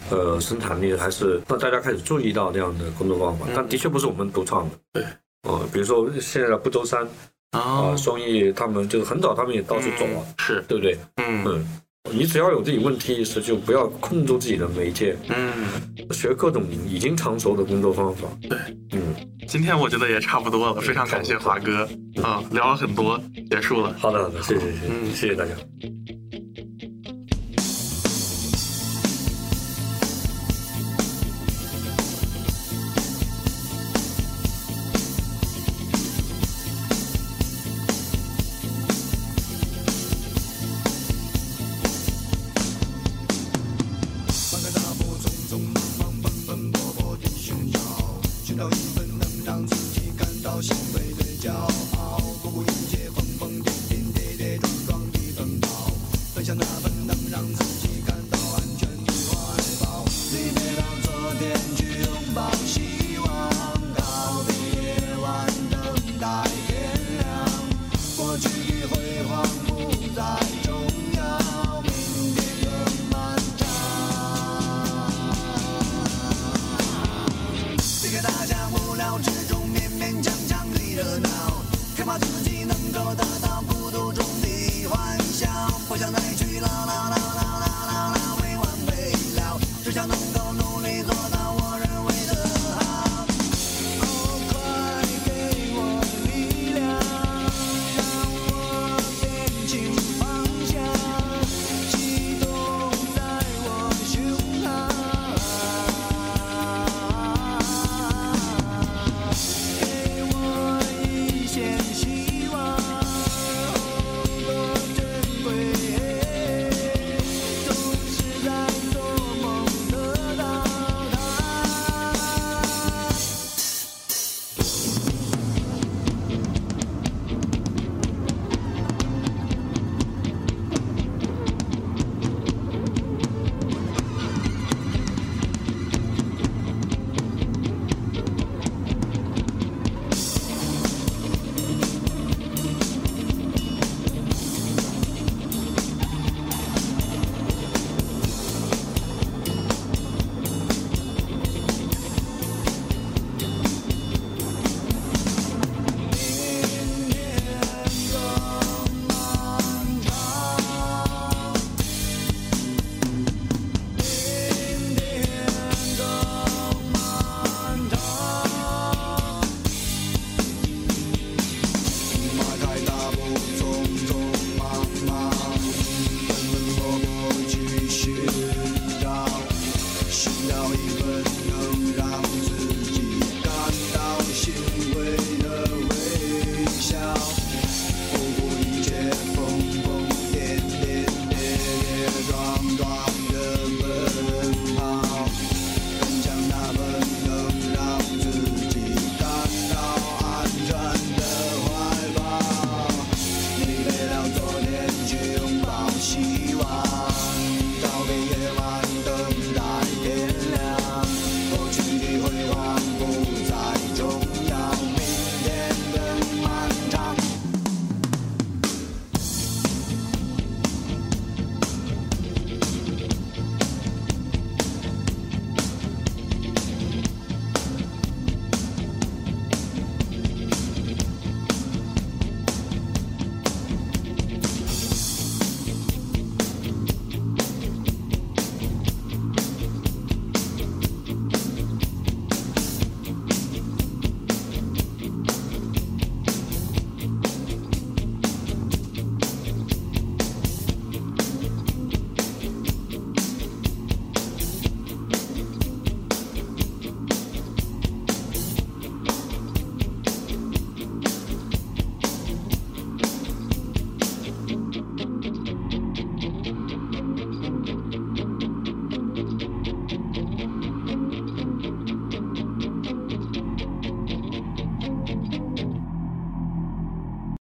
生产力还是让大家开始注意到这样的工作方法，但的确不是我们独创的，比如说现在的不周三双翼他们就是很早他们也到处走啊，是对不对？你只要有自己问题意识，就不要控制自己的媒介，学各种已经成熟的工作方法。对，今天我觉得也差不多了，非常感谢华哥，聊了很多，结束了。好的，谢谢，谢谢大家。